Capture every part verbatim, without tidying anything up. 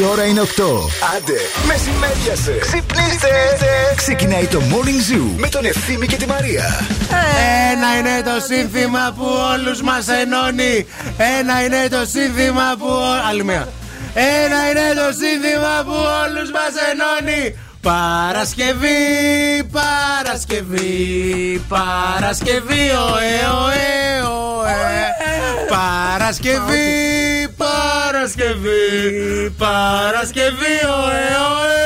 Η ώρα είναι οκτώ. Άντε, μεσημέριασε. Ξυπνήστε. Ξεκινάει το Morning Zoo με τον Ευθύμη και τη Μαρία. Ένα είναι το σύνθημα που όλους μας ενώνει. Ένα είναι το σύνθημα που... Άλλη μία. Ένα είναι το σύνθημα που όλους μας ενώνει. Παρασκευή, Παρασκευή, Παρασκευή, ωε, ωε, ωε. Παρασκευή, Παρασκευή, Παρασκευή, ωε, ωε,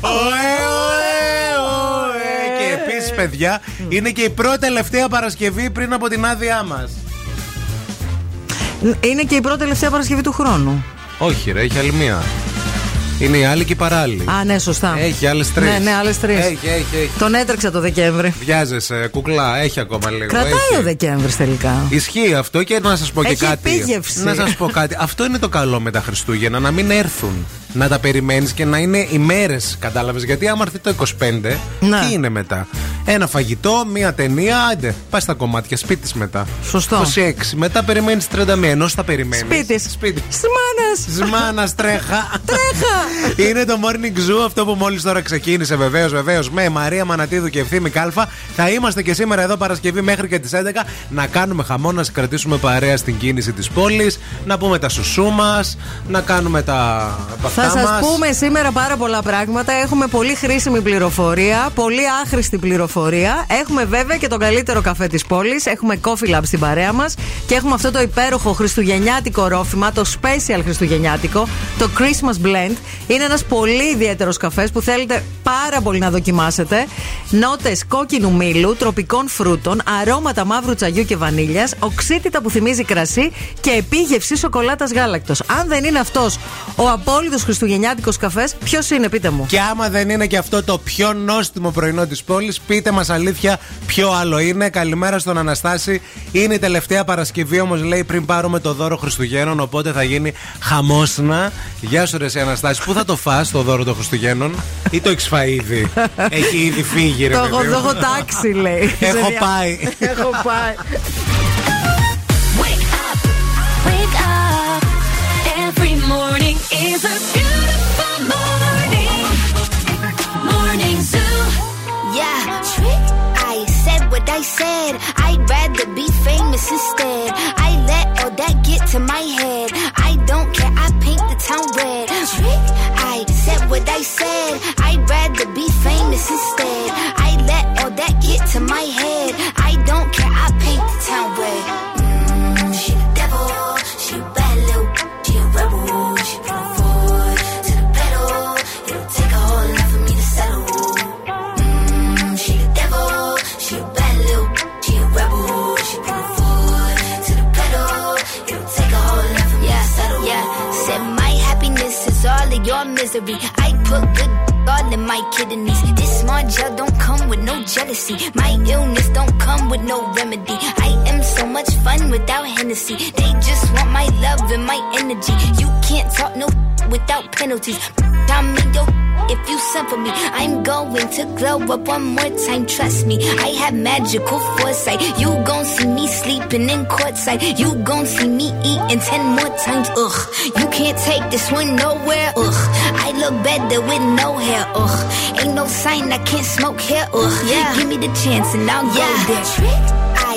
ωε, ωε, ωε, ωε. Και επίσης, παιδιά, είναι και η πρώτη τελευταία Παρασκευή πριν από την άδειά μας. Είναι και η πρώτη τελευταία Παρασκευή του χρόνου. Όχι ρε, έχει άλλη μία. Είναι η άλλη και η παράλληλη. Α, ναι, σωστά. Έχει άλλες τρεις. Ναι, ναι, άλλες τρεις. Έχει, έχει, έχει. Τον έτρεξα το Δεκέμβρη. Βιάζεσαι, κουκλά, έχει ακόμα λίγο. Κρατάει έχει. Ο Δεκέμβρης τελικά. Ισχύει αυτό και να σας πω και έχει κάτι. Επίγευση. Να σας πω κάτι. Αυτό είναι το καλό με τα Χριστούγεννα, να μην έρθουν. Να τα περιμένεις και να είναι ημέρες, κατάλαβες. Γιατί άμα έρθει το είκοσι πέντε, ναι. Τι είναι μετά. Ένα φαγητό, μία ταινία, άντε. Πας στα κομμάτια, σπίτις μετά. Σωστό. είκοσι έξι, μετά περιμένεις τριάντα μία, ενώ τα περιμένεις. Σπίτις. Σπίτι. Σμάνας. Σμάνας, τρέχα. Τρέχα. Είναι το Morning Zoo, αυτό που μόλις τώρα ξεκίνησε. Βεβαίως, βεβαίως, με Μαρία Μανατίδου και Ευθύμη Κάλφα. Θα είμαστε και σήμερα εδώ Παρασκευή μέχρι και τις έντεκα να κάνουμε χαμό, να κρατήσουμε παρέα στην κίνηση της πόλης, να πούμε τα σουσού μας, να κάνουμε τα. Θα σας πούμε σήμερα πάρα πολλά πράγματα. Έχουμε πολύ χρήσιμη πληροφορία, πολύ άχρηστη πληροφορία. Έχουμε βέβαια και τον καλύτερο καφέ της πόλης. Έχουμε Coffee Lab στην παρέα μας. Και έχουμε αυτό το υπέροχο χριστουγεννιάτικο ρόφημα, το special χριστουγεννιάτικο, το Christmas Blend. Είναι ένας πολύ ιδιαίτερος καφές που θέλετε πάρα πολύ να δοκιμάσετε. Νότες κόκκινου μήλου, τροπικών φρούτων, αρώματα μαύρου τσαγιού και βανίλιας, οξύτητα που θυμίζει κρασί και επίγευση σοκολάτας γάλακτος. Αν δεν είναι αυτός ο απόλυτος χριστουγεννιάτικος καφές, ποιος είναι, πείτε μου. Και άμα δεν είναι και αυτό το πιο νόστιμο πρωινό της πόλης, πείτε μας αλήθεια, ποιο άλλο είναι. Καλημέρα στον Αναστάση. Είναι η τελευταία Παρασκευή, όμως λέει πριν πάρουμε το δώρο Χριστουγέννων, οπότε θα γίνει χαμόσνα. Γεια σου, ρε εσύ, Αναστάση. Πού θα το φας το δώρο των Χριστουγέννων, ή το έχεις φάει ήδη? Έχει ήδη φύγει, ρε παιδί. Το έχω τάξει, λέει. Έχω πάει. Έχω πάει. Wake up, wake up. Every morning is a beautiful morning. Morning Zoo. Yeah, trick. I said what I said. I'd rather be famous instead. I let all that get to my head. I don't care. I paint the town red. Trick. I said what I said. I'd rather be famous instead. I let all that get to my head. I don't care. I paint the town red. Mm, she the devil. She bad little. She a rebel, she put her foot to the pedal. It'll take a whole lot for me to settle. Mmm, she the devil, she a bad little, she a rebel. She put her foot to the pedal. It'll take a whole lot for me yeah, to settle. Yeah, said my happiness is all of your misery. I put good all in my kidneys. This small gel don't come with no jealousy. My illness don't come with no remedy. I am so much fun without Hennessy. They just want my love and my energy. You can't talk no without penalties. I mean yo if you send for me. I'm going to glow up one more time, trust me. I have magical foresight. You gon' see me sleeping in courtside. You gon' see me eating ten more times. Ugh, you can't take this one nowhere. Ugh, I look better with no hair. Ugh, ain't no sign I can't smoke hair. Ugh, yeah. Give me the chance and I'll yeah. go there. Trick, I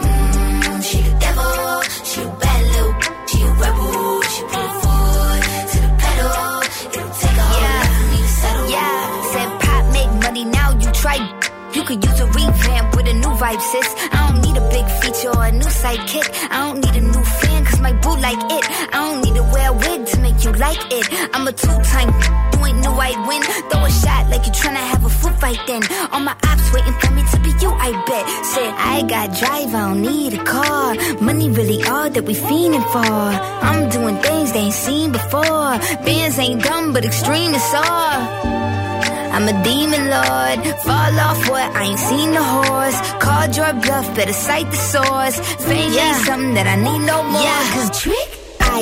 Mmm, she the devil. She a bad little. She a rebel. She put her foot to the pedal. It'll take a whole lot for me to settle. Yeah, said pop make money now. You try. You could use a revamp with a new vibe, sis. I don't need a big feature or a new sidekick. I don't need a new fan, cause my boo like it. I don't need to wear a wig to make you like it. I'm a two-time, you ain't knew I'd win. Throw a shot like you tryna have a foot fight then. All my ops waiting for me to be you, I bet. Said, I got drive, I don't need a car. Money really all that we fiending for. I'm doing things they ain't seen before. Bands ain't dumb, but extreme is all. I'm a demon lord, fall off what I ain't seen the horse. Call hard your bluff, better cite the source. Fame yeah. ain't something that I need no more. Yeah. Cause trick, I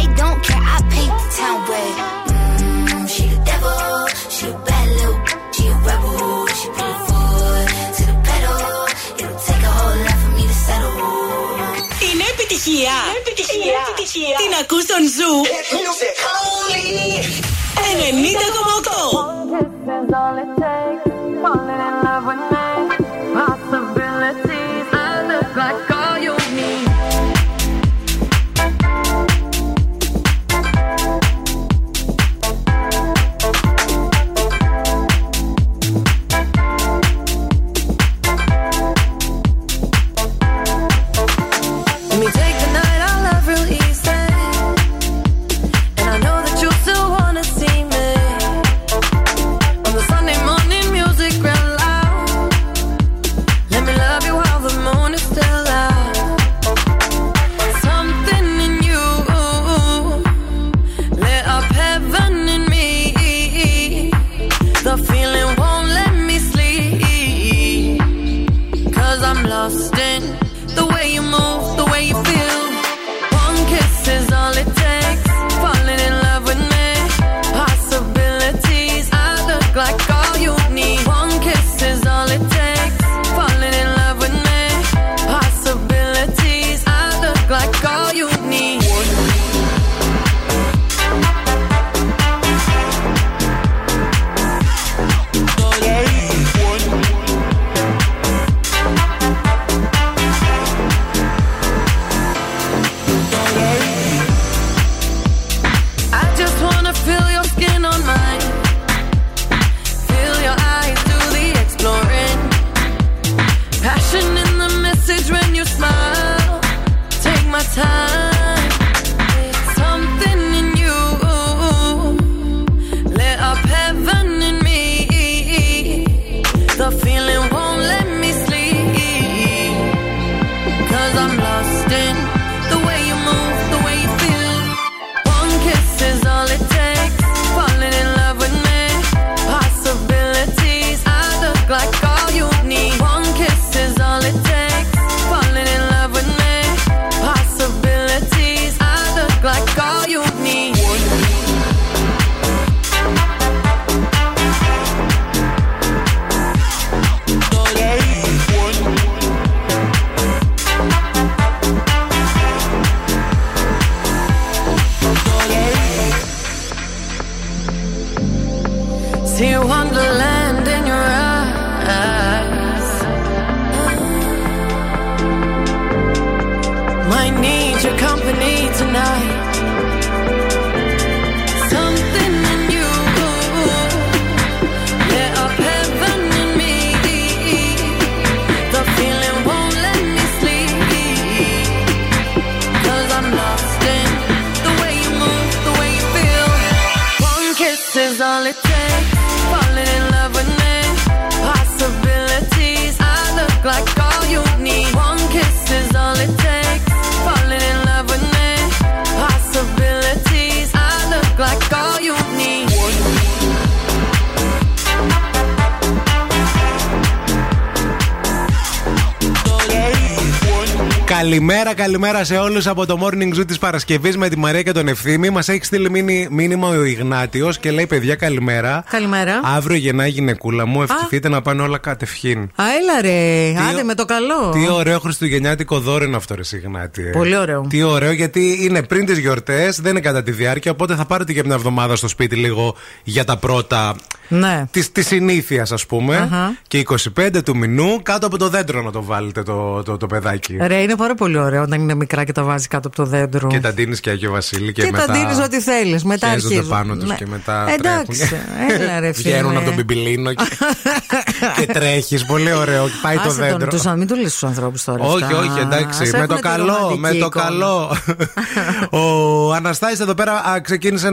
I don't care, I paint the town red. Mm, she the devil, she a bad little, she a rebel, she put foot to the pedal. It'll take a whole lot for me to settle. Είναι επιτυχία. Είναι επιτυχία. Είναι επιτυχία. Την ακούς στον Ζου ενενήντα κόμμα οκτώ. Καλημέρα, καλημέρα σε όλους από το Morning Zoo της Παρασκευής με τη Μαρία και τον Ευθύμη. Μας έχει στείλει μήνυμα ο Ιγνάτιος και λέει: παιδιά, καλημέρα. Καλημέρα. Αύριο γεννάει η γυναικούλα μου. Ευχηθείτε να πάνε όλα κατευχήν. Α, έλα ρε. Τι... Άντε με το καλό. Τι ωραίο χριστουγεννιάτικο δώρο είναι αυτό, ρε Ιγνάτη. Πολύ ωραίο. Τι ωραίο, γιατί είναι πριν τις γιορτές, δεν είναι κατά τη διάρκεια. Οπότε θα πάρετε και μια εβδομάδα στο σπίτι λίγο για τα πρώτα. Ναι. Τη, τη συνήθεια, ας πούμε. Uh-huh. Και εικοστή πέμπτη του μηνού, κάτω από το δέντρο να το βάλετε το, το, το παιδάκι. Ρε, είναι πάρα πολύ ωραίο όταν είναι μικρά και τα βάζει κάτω από το δέντρο. Και τα ντύνεις και Άγιο Βασίλη και, και μετά. Και τα ντύνεις ό,τι θέλεις. Μετά αρχίζουν. Χέζονται πάνω τους και μετά. Εντάξει. Έλα, ρε, βγαίνουν από τον πιμπιλίνο και, και τρέχεις. Πολύ ωραίο. Πάει το δέντρο. Τον, τους, μην του λύσεις τους ανθρώπους τώρα. Όχι, αυτά. όχι, εντάξει. Με το καλό. Με το καλό. Ο Αναστάσης εδώ πέρα ξεκίνησε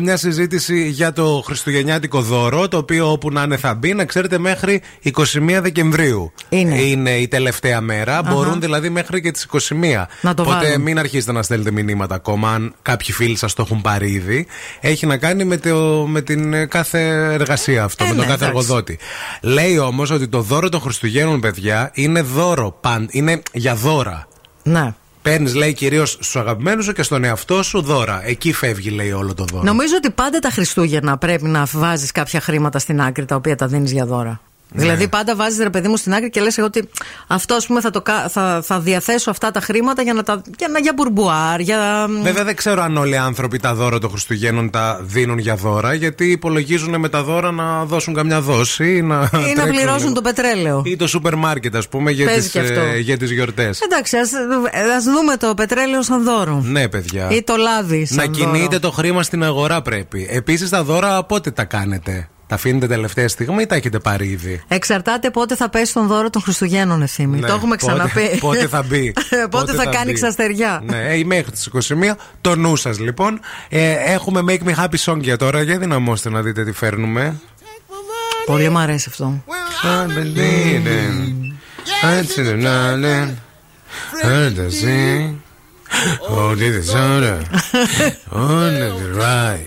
μια συζήτηση για το χριστουγεννιάτικο δώρο. Το οποίο όπου να είναι θα μπει, να ξέρετε, μέχρι εικοστή πρώτη Δεκεμβρίου. Είναι η τελευταία μέρα. Μπορούν δηλαδή μέχρι και τις εικοστή πρώτη. Οπότε βάλουν. Μην αρχίσετε να στέλνετε μηνύματα ακόμα, αν κάποιοι φίλοι σας το έχουν πάρει ήδη. Έχει να κάνει με, το, με την κάθε εργασία αυτό, ε, με τον ναι, κάθε εντάξει. εργοδότη. Λέει όμως ότι το δώρο των Χριστουγέννων, παιδιά, είναι δώρο, παν, είναι για δώρα. Ναι. Παίρνεις, λέει, κυρίως στους αγαπημένους σου και στον εαυτό σου δώρα. Εκεί φεύγει, λέει, όλο το δώρο. Νομίζω ότι πάντα τα Χριστούγεννα πρέπει να βάζεις κάποια χρήματα στην άκρη τα οποία τα δίνεις για δώρα. Ναι. Δηλαδή, πάντα βάζεις, ρε παιδί μου, στην άκρη και λες εγώ ότι αυτό, ας πούμε, θα, το, θα, θα διαθέσω αυτά τα χρήματα για, να τα, για, να, για μπουρμπουάρ. Για... Βέβαια, δεν ξέρω αν όλοι οι άνθρωποι τα δώρα των Χριστουγέννων τα δίνουν για δώρα, γιατί υπολογίζουν με τα δώρα να δώσουν καμιά δόση ή να, ή τρέξουν, να πληρώσουν το πετρέλαιο. Ή το σούπερ μάρκετ, ας πούμε, για τις, ε, για τις γιορτές. Εντάξει, ας, ας δούμε το πετρέλαιο σαν δώρο. Ναι, παιδιά. Ή το λάδι σαν να κινείται δώρο. Το χρήμα στην αγορά πρέπει. Επίσης, τα δώρα πότε τα κάνετε. Τα αφήνετε τελευταία στιγμή ή τα έχετε πάρει ήδη. Εξαρτάται πότε θα πέσει τον δώρο των Χριστουγέννων, Ευθύμη. Ναι, το έχουμε ξαναπεί. Πότε θα μπει. πότε, πότε θα, θα κάνει ξαστεριά. Ναι, μέχρι τις εικοστή πρώτη. Το νου σας λοιπόν. Ε, έχουμε Make Me Happy Song για τώρα. Για δυναμώστε να δείτε τι φέρνουμε. Πολύ μου αρέσει αυτό. Oh, this is honor. Honor, right.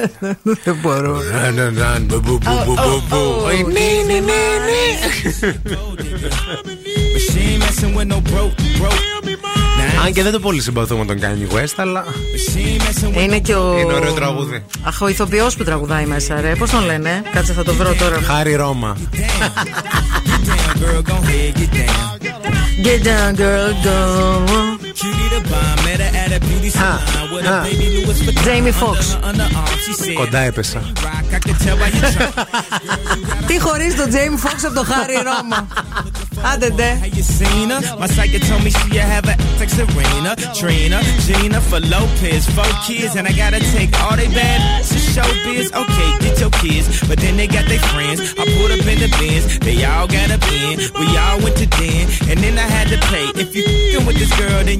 Δεν μπορώ. Αν και δεν το πολύ συμπαθώ με τον Κάνι Γουέστα, αλλά. Είναι και ο. Είναι ωραίο τραγούδι. Αχ, ο ηθοποιός που τραγουδάει μέσα, ρε. Πώς τον λένε, κάτσε θα το βρω τώρα. Χάρη Ρώμα. Get down, girl, go. Jamie Foxx. Κοντά έπεσα. Τι χωρίς τον Jamie Foxx από το Χάρι Ρώμα. Άντε ντε. I had to pay. If you f***ing with this girl, then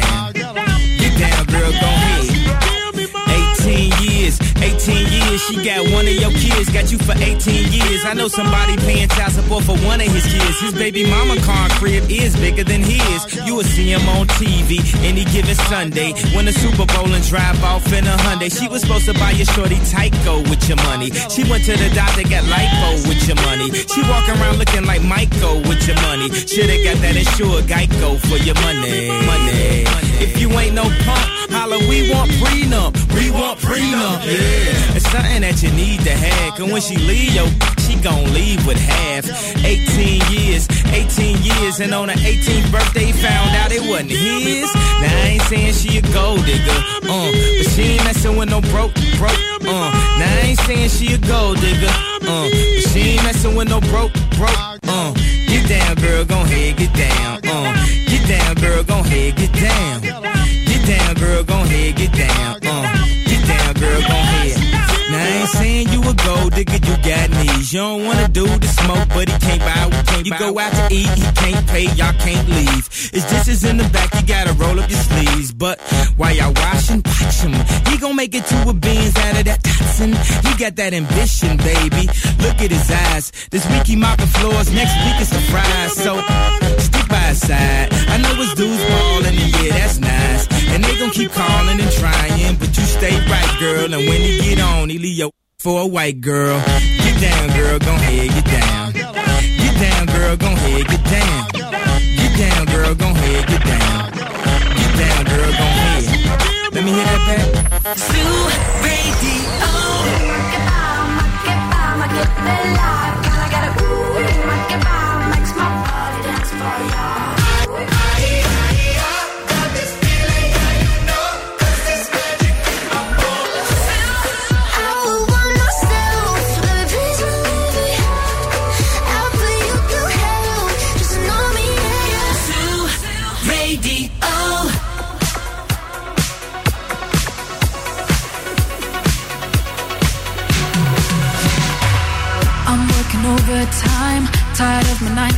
down. Get down, girl, gon' head. eighteen years, eighteen years, she got one of your kids, got you for eighteen years. I know somebody paying child support for one of his kids. His baby mama car crib is bigger than his. You will see him on T V any given Sunday. Win the Super Bowl and drive off in a Hyundai. She was supposed to buy your shorty Tyco with your money. She went to the doctor, got LiPo with your money. She walk around looking like Maiko with your money. Shoulda got that insured Geico for your money. Money. If you ain't no punk, holla, we want prenup. We want prenup. Yeah. It's something that you need to have. Cause when she leave, yo, she gon' leave with half. Eighteen years, eighteen years. And on her eighteenth birthday, found out it wasn't his. Now I ain't saying she a gold digger, uh, but she ain't messin' with no broke, broke, uh. Now I ain't saying she a gold digger, uh, but she ain't messin' with no broke, broke, uh. Get down, girl, gon' head, get down, uh. Get down, girl, gon' head, get down. Get down, girl, gon' head, get down, uh. Girl, go ahead. Now I ain't saying you a gold digger, you got knees. You don't want a dude to smoke, but he can't buy what can't. You go out to eat, he can't pay, y'all can't leave. His dishes in the back, you gotta roll up your sleeves. But while y'all washing, watch him. He gon' make it to a beans out of that toxin. He got that ambition, baby. Look at his eyes. This week he mopping floors, next week it's a surprise. So stick by his side. I know his dudes ballin', and yeah, that's nice. And they gon' keep calling and trying, but you stay right, girl. And when he get on, he leave your for a white girl. Get down, girl, gon' head, get down. Get down, girl, gon' head, get down. Get down, girl, gon' head, get down. Get down, girl, gon' head, get down.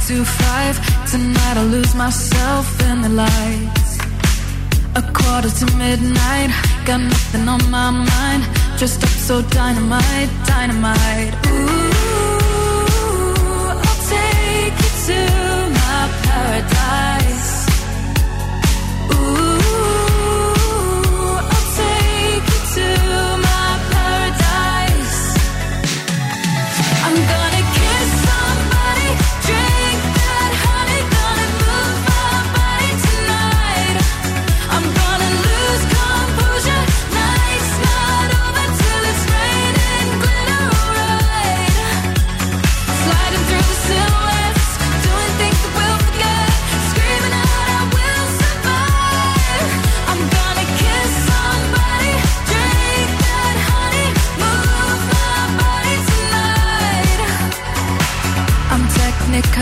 to five. Tonight I'll lose myself in the lights. A quarter to midnight. Got nothing on my mind. Dressed up so dynamite, dynamite. Ooh, I'll take you to my paradise. Ooh, I'll take you to my paradise. I'm gonna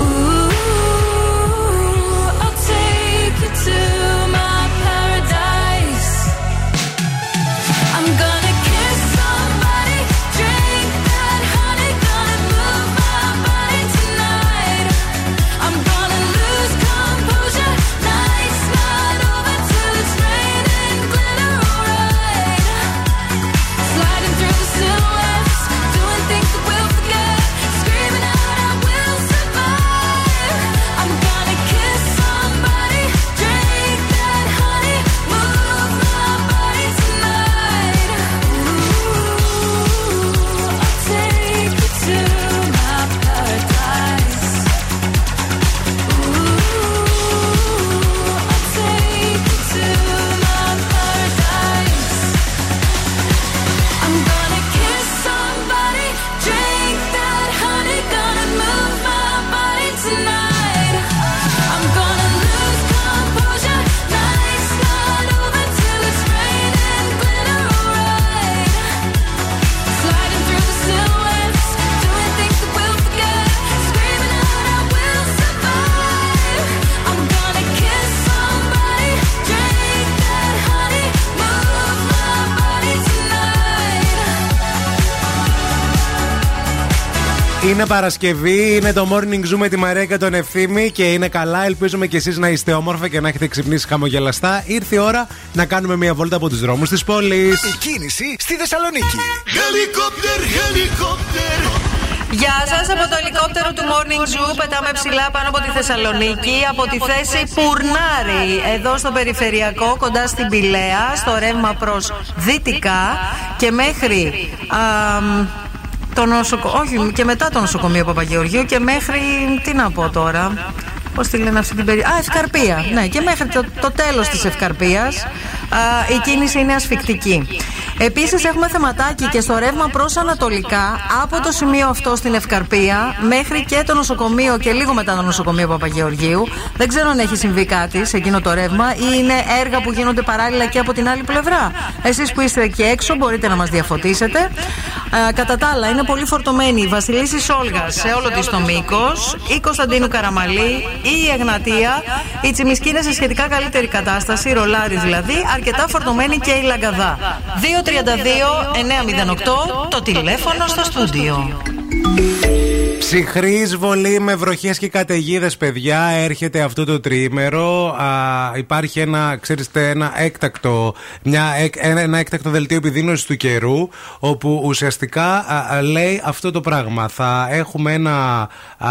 Ooh, I'll take you to my paradise. I'm gonna είναι Παρασκευή, είναι το Morning Zoo με τη Μαρία και τον Ευθύμη και είναι καλά. Ελπίζουμε και εσείς να είστε όμορφα και να έχετε ξυπνήσει χαμογελαστά. Ήρθε η ώρα να κάνουμε μια βόλτα από τους δρόμους της πόλης. Η κίνηση στη Θεσσαλονίκη. Χελικόπτερ, χελικόπτερ. Γεια σας, από το ελικόπτερο του Morning Zoo πετάμε ψηλά πάνω από τη Θεσσαλονίκη, από τη θέση Πουρνάρη, εδώ στο Περιφερειακό, κοντά στην Πηλαία, στο ρεύμα προς δυτικά και μέχρι... Α, Το νοσοκο... Όχι, και μετά το νοσοκομείο Παπαγεωργίου και μέχρι. Τι να πω τώρα. Πώς τη λένε αυτή την περιοχή. Α, Ευκαρπία. Ναι, και μέχρι το, το τέλος της Ευκαρπίας η κίνηση είναι ασφυκτική. Επίσης, έχουμε θεματάκι και στο ρεύμα προς ανατολικά, από το σημείο αυτό στην Ευκαρπία μέχρι και το νοσοκομείο και λίγο μετά το νοσοκομείο Παπαγεωργίου. Δεν ξέρω αν έχει συμβεί κάτι σε εκείνο το ρεύμα ή είναι έργα που γίνονται παράλληλα και από την άλλη πλευρά. Εσείς που είστε εκεί έξω μπορείτε να μας διαφωτίσετε. Ε, κατά τα άλλα, είναι πολύ φορτωμένη η Βασιλίσσης Όλγας σε όλο της το μήκος, η Κωνσταντίνου Καραμαλή, η Εγνατία, η Τσιμισκή είναι σε σχετικά καλύτερη κατάσταση, ρολάρι δηλαδή, αρκετά φορτωμένη και η Λαγκαδά. δύο τρία δύο εννιά μηδέν οκτώ, το τηλέφωνο στο στούντιο. Ψυχρή εισβολή με βροχές και καταιγίδες, παιδιά, έρχεται αυτό το τριήμερο. Α, υπάρχει ένα, ξέρετε, ένα έκτακτο, μια, ένα, ένα έκτακτο δελτίο επιδείνωσης του καιρού, όπου ουσιαστικά α, α, λέει αυτό το πράγμα. Θα έχουμε ένα α,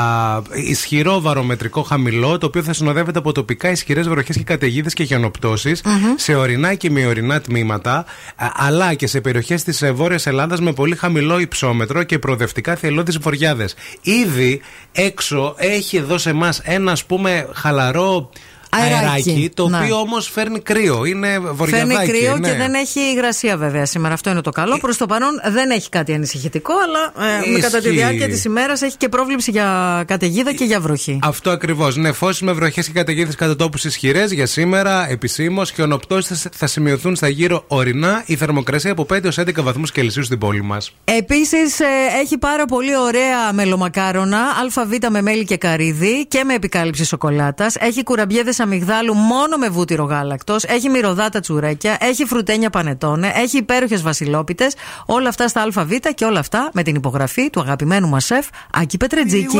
ισχυρό βαρομετρικό χαμηλό, το οποίο θα συνοδεύεται από τοπικά ισχυρές βροχές και καταιγίδες και χιονοπτώσεις, mm-hmm. σε ορεινά και μειωρινά τμήματα, α, αλλά και σε περιοχές της Βόρειας Ελλάδας με πολύ χαμηλό υψόμετρο και προοδευτικά θελώδεις βοριάδες. Ήδη έξω έχει εδώ σε εμάς ένα, ας πούμε, χαλαρό αεράκι, αεράκι το να. οποίο όμως φέρνει κρύο. Είναι βορειοδάκι. Φέρνει κρύο, ναι. Και δεν έχει υγρασία βέβαια σήμερα. Αυτό είναι το καλό. Προς το παρόν δεν έχει κάτι ανησυχητικό, αλλά ε, με κατά τη διάρκεια της ημέρας έχει και πρόβλεψη για καταιγίδα και για βροχή. Αυτό ακριβώς. Ναι, φώσεις με βροχές και καταιγίδες κατά τόπους ισχυρές για σήμερα επισήμως. Χιονοπτώσεις θα σημειωθούν στα γύρω ορεινά. Η θερμοκρασία από πέντε έως έντεκα βαθμούς Κελσίου στην πόλη μας. Επίσης ε, έχει πάρα πολύ ωραία μελομακάρονα, ΑΒ με μέλι και καρύδι και με επικάλυψη σοκολάτας. Έχει κουραμπιέδες αμυγδάλου μόνο με βούτυρο γάλακτος. Έχει μυρωδάτα τσουρέκια. Έχει φρουτένια πανετώνε. Έχει υπέροχες βασιλόπιτες. Όλα αυτά στα ΑΒ και όλα αυτά με την υπογραφή του αγαπημένου μας σεφ Άκη Πετρετζίκη.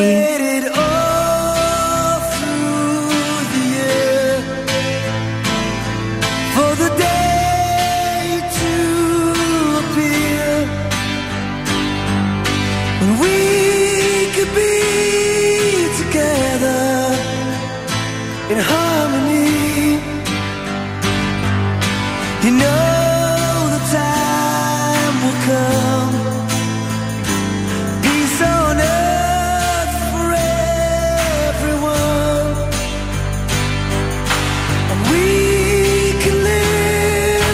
Thank you.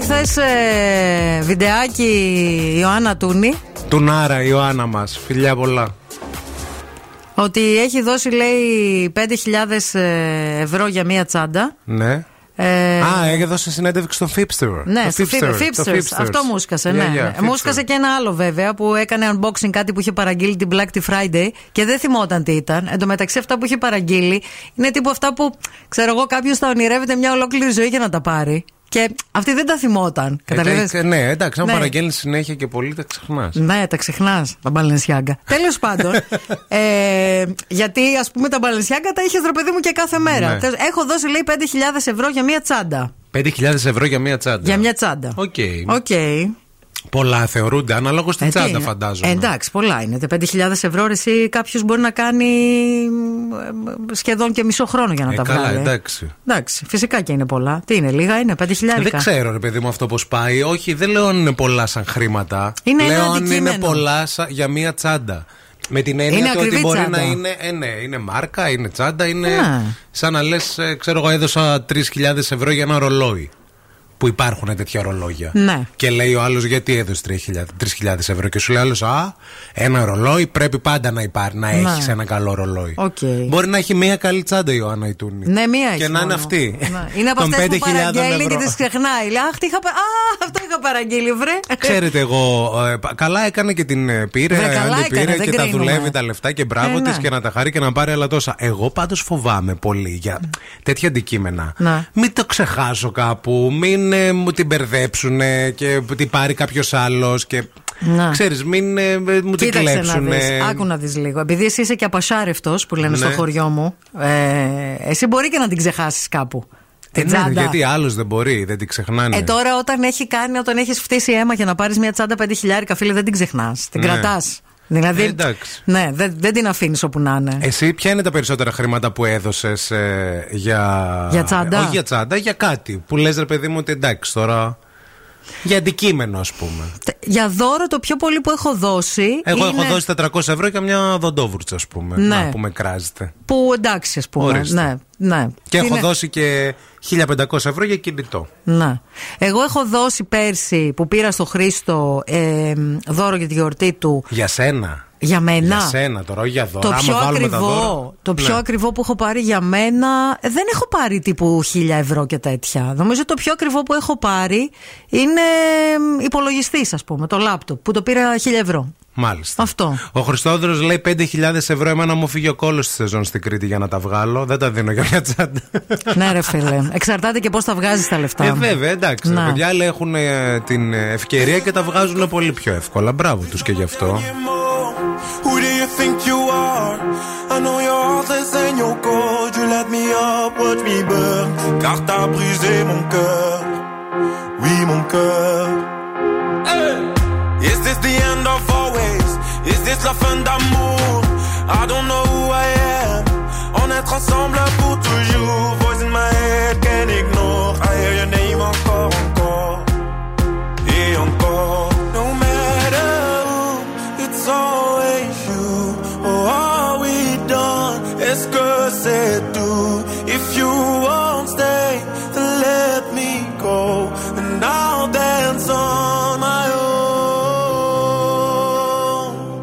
εχθές ε, βιντεάκι Ιωάννα Τούνη. Τουνάρα Ιωάννα μας, φιλιά πολλά. Ότι έχει δώσει, λέει, πέντε χιλιάδες ευρώ για μία τσάντα. Ναι. Ε... Α, έδωσε συνέντευξη στον Φίπστερ. Ναι, στο Φίπστερ. Αυτό μου έσκασε. Yeah, ναι. Yeah, μου έσκασε και ένα άλλο βέβαια που έκανε unboxing κάτι που είχε παραγγείλει την Black Friday και δεν θυμόταν τι ήταν. Εν τω μεταξύ, αυτά που είχε παραγγείλει είναι τύπου αυτά που ξέρω εγώ κάποιο τα ονειρεύεται μια ολόκληρη ζωή για να τα πάρει. Και αυτή δεν τα θυμόταν. Καταλαβαίνεις. Ε, ναι, εντάξει, αν ναι. παραγγέλνεις συνέχεια και πολύ, τα ξεχνάς. Ναι, τα ξεχνάς. Τα Μπαλενσιάγκα. Τέλος πάντων. ε, γιατί, ας πούμε, τα Μπαλενσιάγκα τα είχες, ρε παιδί μου, και κάθε μέρα. Ναι. Έχω δώσει, λέει, πέντε χιλιάδες ευρώ για μία τσάντα. πέντε χιλιάδες ευρώ για μία τσάντα. Για μία τσάντα. Οκ. Okay. Okay. Πολλά θεωρούνται, αναλόγως στην ε, τσάντα, φαντάζομαι. Ε, εντάξει, πολλά είναι. Τα πέντε χιλιάδες ευρώ, ρε, εσύ κάποιος μπορεί να κάνει σχεδόν και μισό χρόνο για να ε, τα καλά, βγάλει. Εντάξει. Εντάξει, φυσικά και είναι πολλά. Τι είναι, λίγα είναι, πέντε χιλιάδες. Δεν ξέρω, ρε παιδί μου, αυτό πώς πάει. Όχι, δεν λέω αν είναι πολλά σαν χρήματα. Είναι λέω αν είναι πολλά σαν, για μία τσάντα. Με την έννοια είναι του ότι μπορεί τσάντα. Να είναι, ε, ναι, είναι μάρκα, είναι τσάντα, είναι yeah. σαν να λες, ε, ξέρω εγώ, έδωσα τρεις χιλιάδες ευρώ για ένα ρολόι. Που υπάρχουν τέτοια ρολόγια. Ναι. Και λέει ο άλλος, γιατί έδωσε τρεις χιλιάδες ευρώ. Και σου λέει ο άλλος, α, ένα ρολόι πρέπει πάντα να υπάρχει, να έχεις ναι. ένα καλό ρολόι. Okay. Μπορεί να έχει μία καλή τσάντα η Ιωάννα η Τούνη. Ναι, μία έχει. Και να είναι αυτή. Ναι. Είναι από αυτές που παραγγέλει και τις ξεχνάει. Λέει, αχ, είχα... α, αυτό είχα παραγγείλει, βρε. Ξέρετε, εγώ. Ε, καλά έκανε και την πήρε. Βρε, καλά έκανε, πήρε και κρίνουμε. Τα δουλεύει τα λεφτά και μπράβο ε, ναι. της και να τα χάρει και να πάρει άλλα τόσα. Εγώ πάντως φοβάμαι πολύ για τέτοια αντικείμενα. Μην το ξεχάσω κάπου, μην. Μου την μπερδέψουνε και την πάρει κάποιος άλλος και να. Ξέρεις μην ε, μου την κλέψουνε. Άκου να δεις λίγο. Επειδή εσύ είσαι και απασάρευτος που λένε ναι. στο χωριό μου ε, εσύ μπορεί και να την ξεχάσεις κάπου. Ε, ναι, γιατί άλλος δεν μπορεί, δεν την ξεχνάνε. Ε, τώρα όταν έχει κάνει, όταν έχεις φτύσει αίμα για να πάρεις μια τσάντα πέντε χιλιάρικα, φίλε, δεν την ξεχνάς. Την ναι. κρατάς. Δηλαδή, ε, εντάξει. Ναι, δεν, δεν την αφήνεις όπου να είναι. Εσύ, ποια είναι τα περισσότερα χρήματα που έδωσες ε, για. Για τσάντα. Όχι για τσάντα, για κάτι. Που λες, ρε παιδί μου, ότι εντάξει τώρα. Για αντικείμενο, ας πούμε. Για δώρο, το πιο πολύ που έχω δώσει. Εγώ είναι... έχω δώσει τετρακόσια ευρώ για μια δοντόβουρτσα, ας πούμε. Ναι. Να, που με κράζεται. Που εντάξει, ας πούμε. Ορίστε. Ναι. Ναι. Και είναι... έχω δώσει και χίλια πεντακόσια ευρώ για κινητό. Ναι. Εγώ έχω δώσει πέρσι που πήρα στο Χρήστο ε, δώρο για τη γιορτή του. Για σένα. Για μένα. Για σένα τώρα, για δώρο. Το πιο, ακριβό, το πιο ναι. ακριβό που έχω πάρει για μένα. Δεν έχω πάρει τύπου χίλια ευρώ και τέτοια. Νομίζω το πιο ακριβό που έχω πάρει είναι υπολογιστής, ας πούμε, το λάπτοπ που το πήρα χίλια ευρώ. Μάλιστα. Αυτό. Ο Χριστόδωρος λέει πέντε χιλιάδες ευρώ. Εμένα μου φύγει ο κόλλος στη σεζόν στην Κρήτη για να τα βγάλω. Δεν τα δίνω για μια τσάντα. Ναι, ρε φίλε. Εξαρτάται και πώς τα βγάζεις τα λεφτά. Ε, βέβαια, εντάξει. Να. Τα παιδιά άλλα έχουν ε, την ευκαιρία και τα βγάζουν πολύ πιο εύκολα. Μπράβο τους και γι' αυτό. Who do you think you are? I know you're heartless and you're cold. You light me up, watch me burn. Car t'as brisé mon cœur. Oui, mon cœur. Hey! Is this the end of always? Is this la fin d'amour? I don't know who I am. On être ensemble pour toujours. Voice in my head, can't ignore. I hear your name encore, encore. Et encore. No matter who, it's all. Est-ce que c'est tout? If you won't stay, then let me go. And I'll dance on my own.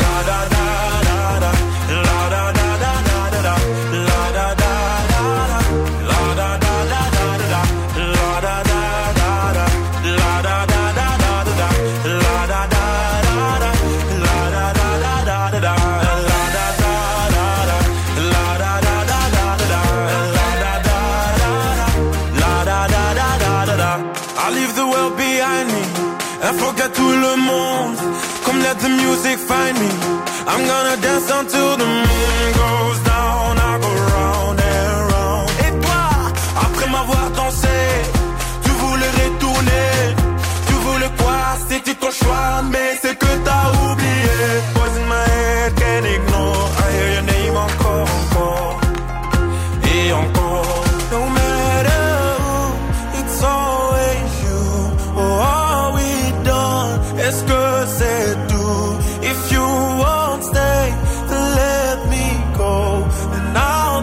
La da da. Tout le monde, come let the music find me. I'm gonna dance until the moon goes down. I go round and round. Et toi, après m'avoir dansé, tu voulais retourner. Tu voulais quoi? C'était ton choix, mais c'est que t'as oublié. Voice in my head, can't ignore. I hear your name encore, encore. Et encore. No matter who, it's always you. Oh, est-ce que c'est tout? If you won't stay, then let me go. And I'll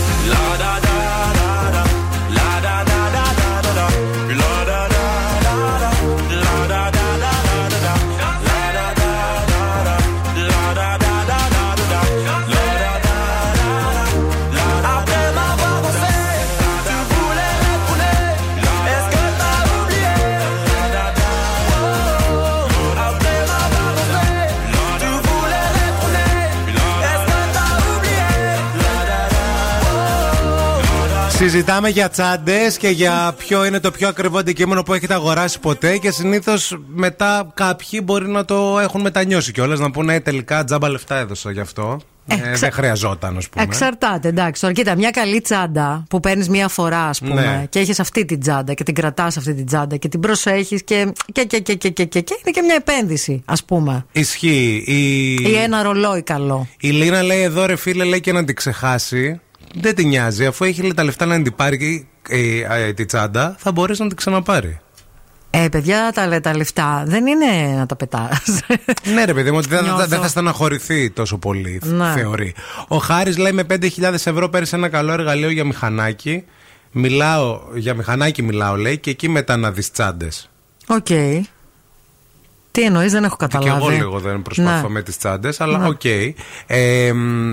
La da da da da. La da da da da da. La da da da da. La da da da da da. La da da da da. La da da da da da. La da da da da. Après m'avoir pensé, tu voulais la poulet. Est-ce que t'as oublié? La da da. Après m'avoir pensé, tu voulais la poulet. Est-ce que t'as oublié? La da da. Συζητάμε για τσάντες και για ποιο είναι το πιο ακριβό αντικείμενο που έχετε αγοράσει ποτέ. Και συνήθως μετά κάποιοι μπορεί να το έχουν μετανιώσει κιόλας, να πούνε τελικά τζάμπα λεφτά έδωσα γι' αυτό. Ε, ε, δεν χρειαζόταν, ας πούμε. Εξαρτάται, εντάξει. Τώρα, κοίτα, μια καλή τσάντα που παίρνεις μία φορά, ας πούμε, ναι, και έχεις αυτή την τσάντα και την κρατάς αυτή την τσάντα και την προσέχεις και. και, και, και, και, και, και, και είναι και μια επένδυση, ας πούμε. Ισχύει. Η... Ή ένα ρολόι καλό. Η Λίνα λέει εδώ, ρε φίλε, λέει και να την ξεχάσει. Δεν την νοιάζει. Αφού έχει, λέει, τα λεφτά να την πάρει ε, ε, ε, τη τσάντα, θα μπορείς να την ξαναπάρει. Ε, παιδιά, τα, τα λεφτά δεν είναι να τα πετάς. Ναι, ρε παιδί μου, ότι δεν θα στεναχωρηθεί τόσο πολύ, ναι, θεωρεί. Ο Χάρης λέει με πέντε χιλιάδες ευρώ πέρυσι ένα καλό εργαλείο για μηχανάκι. Μιλάω, για μηχανάκι μιλάω, λέει, και εκεί μετά να δεις τσάντες. Οκ. Okay. Τι εννοείς, δεν έχω καταλάβει. Και εγώ λίγο δεν προσπαθώ, ναι, με τις τσάντες, αλλά οκ. Okay. Ε,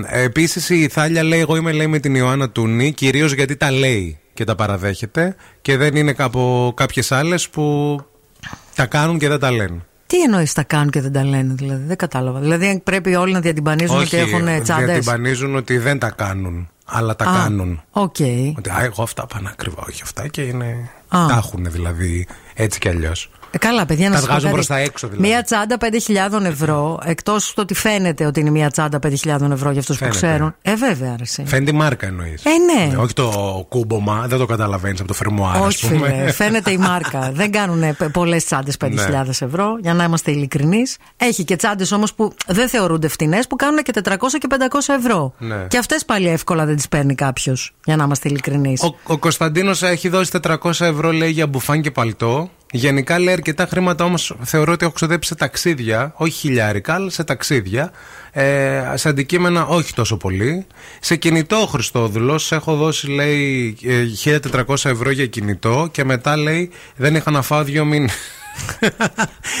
επίσης η Ιθάλια λέει: εγώ είμαι, λέει, με την Ιωάννα Τούνη, κυρίως γιατί τα λέει και τα παραδέχεται και δεν είναι από κάποιες άλλες που τα κάνουν και δεν τα λένε. Τι εννοείς τα κάνουν και δεν τα λένε, δηλαδή, δεν κατάλαβα. Δηλαδή πρέπει όλοι να διατυμπανίζουν ότι έχουν τσάντες. Όχι, διατυμπανίζουν ότι δεν τα κάνουν, αλλά τα Α, κάνουν. Okay. Ότι α, εγώ αυτά πάνε ακριβά, όχι αυτά και είναι... Α. Τα έχουν δηλαδή έτσι κι αλλιώς. Καλά, παιδιά, να βγάζω μπροστά έξω, δηλαδή. Μία τσάντα πέντε χιλιάδες ευρώ, εκτός στο ότι φαίνεται ότι είναι μία τσάντα πέντε χιλιάδες ευρώ για αυτούς που ξέρουν. Ε, βέβαια, αρέσει. Φαίνεται η μάρκα, εννοείς. Ε, ναι. Όχι το κούμπομα, δεν το καταλαβαίνεις από το φερμουάρ. Όχι, ας πούμε. Φίλε, φαίνεται η μάρκα. Δεν κάνουν πολλές τσάντες πέντε χιλιάδες ναι, ευρώ, για να είμαστε ειλικρινείς. Έχει και τσάντες όμως που δεν θεωρούνται φτηνές, που κάνουν και τετρακόσια και πεντακόσια ευρώ. Ναι. Και αυτές πάλι εύκολα δεν τις παίρνει κάποιος, για να είμαστε ειλικρινείς. Ο, ο Κωνσταντίνος έχει δώσει τετρακόσια ευρώ, λέει, για μπουφάν και παλτό. Γενικά λέει αρκετά χρήματα, όμως θεωρώ ότι έχω ξοδέψει σε ταξίδια, όχι χιλιάρικα, αλλά σε ταξίδια, ε, σε αντικείμενα όχι τόσο πολύ. Σε κινητό, ο Χριστόδουλος, έχω δώσει, λέει, χίλια τετρακόσια ευρώ για κινητό και μετά, λέει, δεν είχα να φάω δύο μήνες.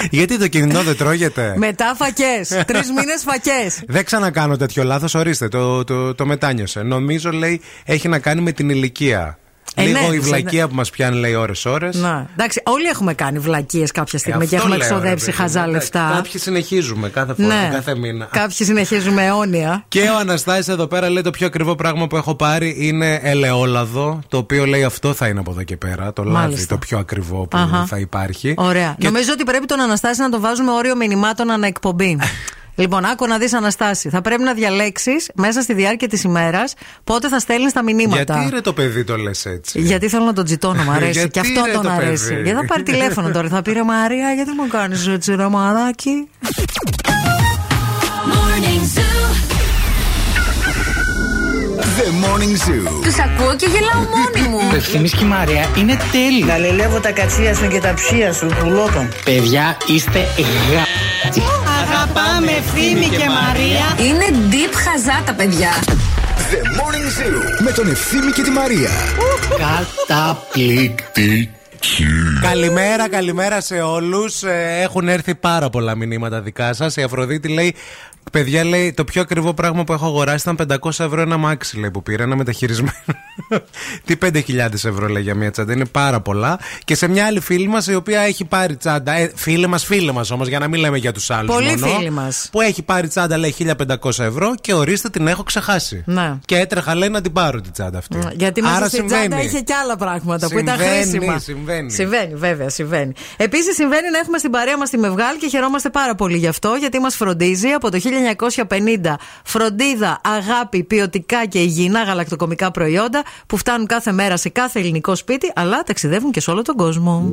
Γιατί το κινητό δεν τρώγεται. Μετά φακές, τρεις μήνες φακές. Δεν ξανακάνω τέτοιο λάθος, ορίστε, το, το, το μετάνιωσε. Νομίζω, λέει, έχει να κάνει με την ηλικία. Ε, λίγο ναι, η βλακεία ναι, που μας πιάνει, λέει, ώρες-ώρες. Εντάξει, όλοι έχουμε κάνει βλακείες κάποια στιγμή ε, και έχουμε εξοδέψει χαζά λεφτά. Κάποιοι συνεχίζουμε κάθε φορά, ναι, κάθε μήνα. Κάποιοι συνεχίζουμε αιώνια. Και ο Αναστάσης εδώ πέρα λέει: το πιο ακριβό πράγμα που έχω πάρει είναι ελαιόλαδο. Το οποίο, λέει, αυτό θα είναι από εδώ και πέρα. Το Μάλιστα. λάδι, το πιο ακριβό που Αχα. θα υπάρχει. Ωραία. Και... Νομίζω ότι πρέπει τον Αναστάση να το βάζουμε όριο μηνυμάτων ανά εκπομπή. Λοιπόν, άκου να δεις, Αναστάση. Θα πρέπει να διαλέξεις μέσα στη διάρκεια της ημέρας πότε θα στέλνεις τα μηνύματα. Γιατί ρε το παιδί το λες έτσι. Γιατί θέλω να τον τζιτώνω, μου αρέσει. Και αυτό τον το αρέσει. Παιδί. Γιατί θα πάρει τηλέφωνο τώρα. Θα πει ρε Μαρία, γιατί μου κάνεις έτσι ρε μαράκι. The Morning Zoo. Τους ακούω και γελάω μόνη μου. Ο Ευθύμης και η Μαρία είναι τέλειοι. Γαλιλεύω τα κατσία σου και τα ψία σου, πουλότων. Παιδιά, είστε γα... Αγαπάμε Ευθύμη και, και Μαρία. Είναι deep χαζά τα παιδιά. The Morning Zoo με τον Ευθύμη και τη Μαρία. Καταπληκτική. Καλημέρα, καλημέρα σε όλους. Έχουν έρθει πάρα πολλά μηνύματα δικά σας. Η Αφροδίτη λέει: παιδιά, λέει, το πιο ακριβό πράγμα που έχω αγοράσει ήταν πεντακόσια ευρώ ένα μάξι, λέει, που πήρα, ένα μεταχειρισμένο. Τι πέντε χιλιάδες ευρώ, λέει, για μια τσάντα, είναι πάρα πολλά. Και σε μια άλλη φίλη μας, η οποία έχει πάρει τσάντα. Ε, φίλη μας, φίλη μας όμως, για να μην λέμε για τους άλλους. Πολύ μόνο, φίλη μας. Που έχει πάρει τσάντα, λέει, χίλια πεντακόσια ευρώ και ορίστε την έχω ξεχάσει. Να. Και έτρεχα, λέει, να την πάρω την τσάντα αυτή. Να. Γιατί μέσα στην τσάντα είχε και άλλα πράγματα συμβαίνει, που ήταν χρήσιμα. Συμβαίνει. Συμβαίνει, βέβαια, συμβαίνει. Επίσης, συμβαίνει να έχουμε στην παρέα μας τη Mevgal και χαιρόμαστε πάρα πολύ γι' αυτό, γιατί μας φροντίζει από το χίλια εννιακόσια πενήντα φροντίδα, αγάπη, ποιοτικά και υγιεινά γαλακτοκομικά προϊόντα που φτάνουν κάθε μέρα σε κάθε ελληνικό σπίτι, αλλά ταξιδεύουν και σε όλο τον κόσμο.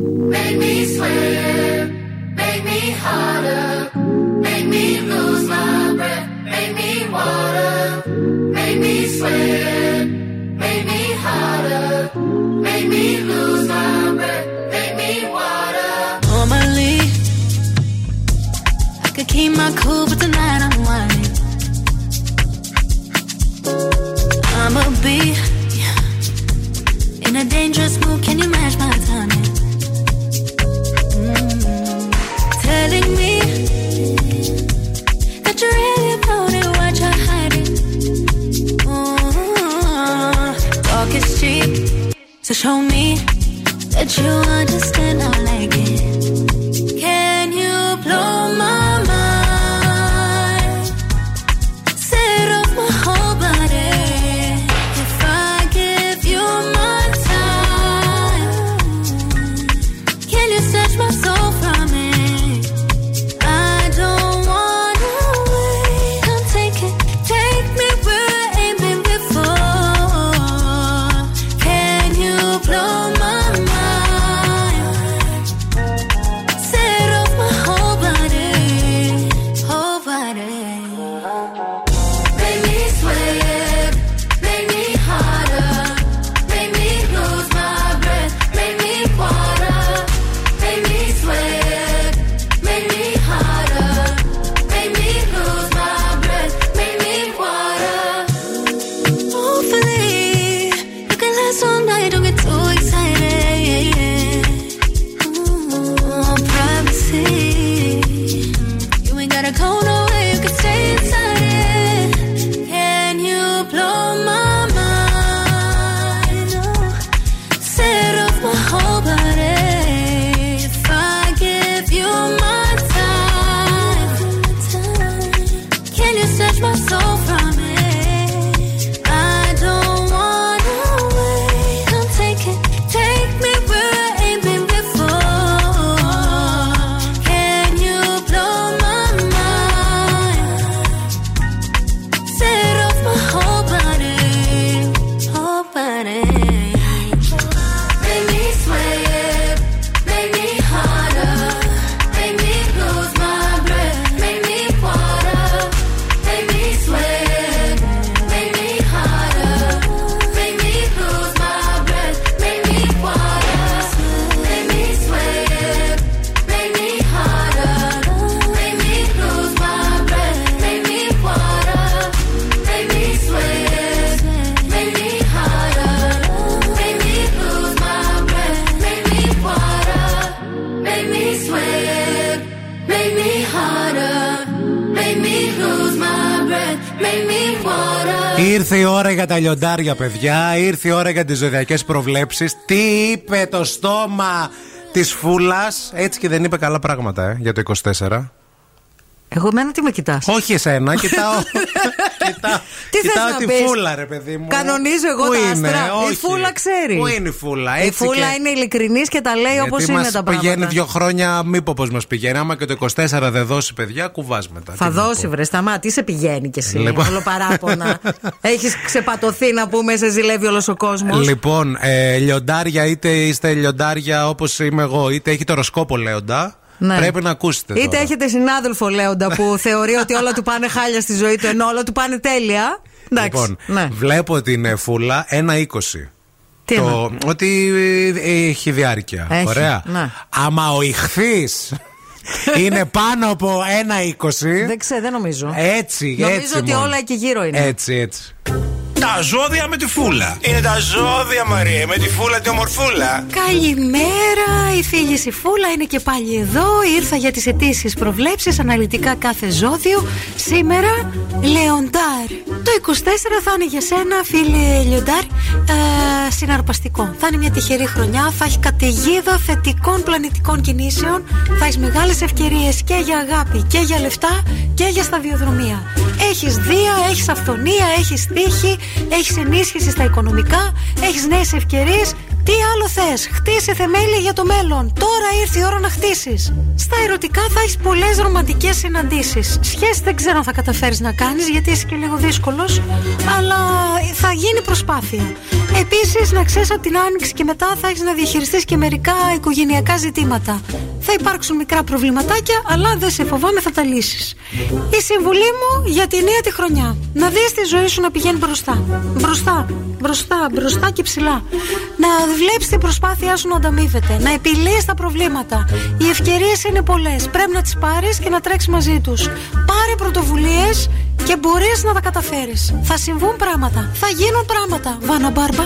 Keep my cool, but tonight I'm whining. to be in a dangerous mood. Can you match my timing? Mm-hmm. Telling me that you're really about it, why you're hiding? Mm-hmm. Talk is cheap, so show me that you understand. I like it. Can you blow my mind? Ήρθε η ώρα για τα λιοντάρια, παιδιά. Ήρθε η ώρα για τις ζωδιακές προβλέψεις. Τι είπε το στόμα της Φούλας? Έτσι και δεν είπε καλά πράγματα ε, για το είκοσι τέσσερα. Εγώ εμένα τι με κοιτάς? Όχι εσένα, κοιτάω. κοιτάω τι κοιτάω θες τη να πεις? Φούλα, ρε παιδί μου. Κανονίζω εγώ τα άστρα. Η Φούλα ξέρει. Πού είναι η Φούλα? Η Φούλα και... είναι ειλικρινής και τα λέει όπως είναι τα πράγματα. Γιατί μας πηγαίνει δύο χρόνια, μήπως πως μας πηγαίνει. Άμα και το είκοσι τέσσερα δεν δώσει, παιδιά, κουβάς μετά. Θα δώσει, βρε, σταμά, τι σε πηγαίνει κι εσύ. Λοιπόν. Όλο παράπονα. Έχεις ξεπατωθεί να πούμε, σε ζηλεύει όλος ο κόσμος. Λοιπόν, ε, λιοντάρια, είτε είστε λιοντάρια όπως είμαι εγώ, είτε έχετε οροσκόπο λέοντα. Ναι. Πρέπει να ακούσετε. Είτε τώρα έχετε συνάδελφο λέοντα που θεωρεί ότι όλα του πάνε χάλια στη ζωή του, ενώ όλα του πάνε τέλεια. Εντάξει, λοιπόν, ναι. Βλέπω την Φούλα ένα είκοσι. Το... ότι έχει διάρκεια. Έχει. Ωραία. Ναι. Άμα ο ιχθύς είναι πάνω από ένα είκοσι. Δεν ξέρω, δεν νομίζω. Έτσι, νομίζω έτσι, ότι μόνο. Όλα εκεί γύρω είναι. Έτσι, έτσι. Τα ζώδια με τη Φούλα. Είναι τα ζώδια, Μαρία, με τη Φούλα τη ομορφούλα. Καλημέρα, η φίλη Φούλα είναι και πάλι εδώ. Ήρθα για τις ετήσιες προβλέψεις, αναλυτικά κάθε ζώδιο. Σήμερα, Λεοντάρ. Το είκοσι τέσσερα θα είναι για σένα, φίλε Λεοντάρ, ε, συναρπαστικό. Θα είναι μια τυχερή χρονιά, θα έχει καταιγίδα θετικών πλανητικών κινήσεων. Θα έχεις μεγάλες ευκαιρίες και για αγάπη και για λεφτά και για σταδιοδρομία. Έχεις δία, έχεις αυθονία, έχεις τύχη. Έχεις ενίσχυση στα οικονομικά, έχεις νέες ευκαιρίες. Τι άλλο θες? Χτίσε θεμέλια για το μέλλον. Τώρα ήρθε η ώρα να χτίσεις. Στα ερωτικά θα έχεις πολλές ρομαντικές συναντήσεις. Σχέσεις δεν ξέρω αν θα καταφέρεις να κάνεις, γιατί είσαι και λίγο δύσκολος, αλλά θα γίνει προσπάθεια. Επίσης, να ξέρεις, από την άνοιξη και μετά θα έχεις να διαχειριστείς και μερικά οικογενειακά ζητήματα. Θα υπάρξουν μικρά προβληματάκια, αλλά δεν σε φοβάμαι, θα τα λύσεις. Η συμβουλή μου για τη νέα τη χρονιά: να δεις τη ζωή σου να πηγαίνει μπροστά. Μπροστά, μπροστά, μπροστά και ψηλά. Να βλέπεις την προσπάθειά σου να ανταμείβεται. Να επιλύεις τα προβλήματα. Οι ευκαιρίες είναι πολλές. Πρέπει να τις πάρεις και να τρέξεις μαζί τους. Πάρε πρωτοβουλίες και μπορείς να τα καταφέρεις. Θα συμβούν πράγματα, θα γίνουν πράγματα, Βάνα Μπάρμπα.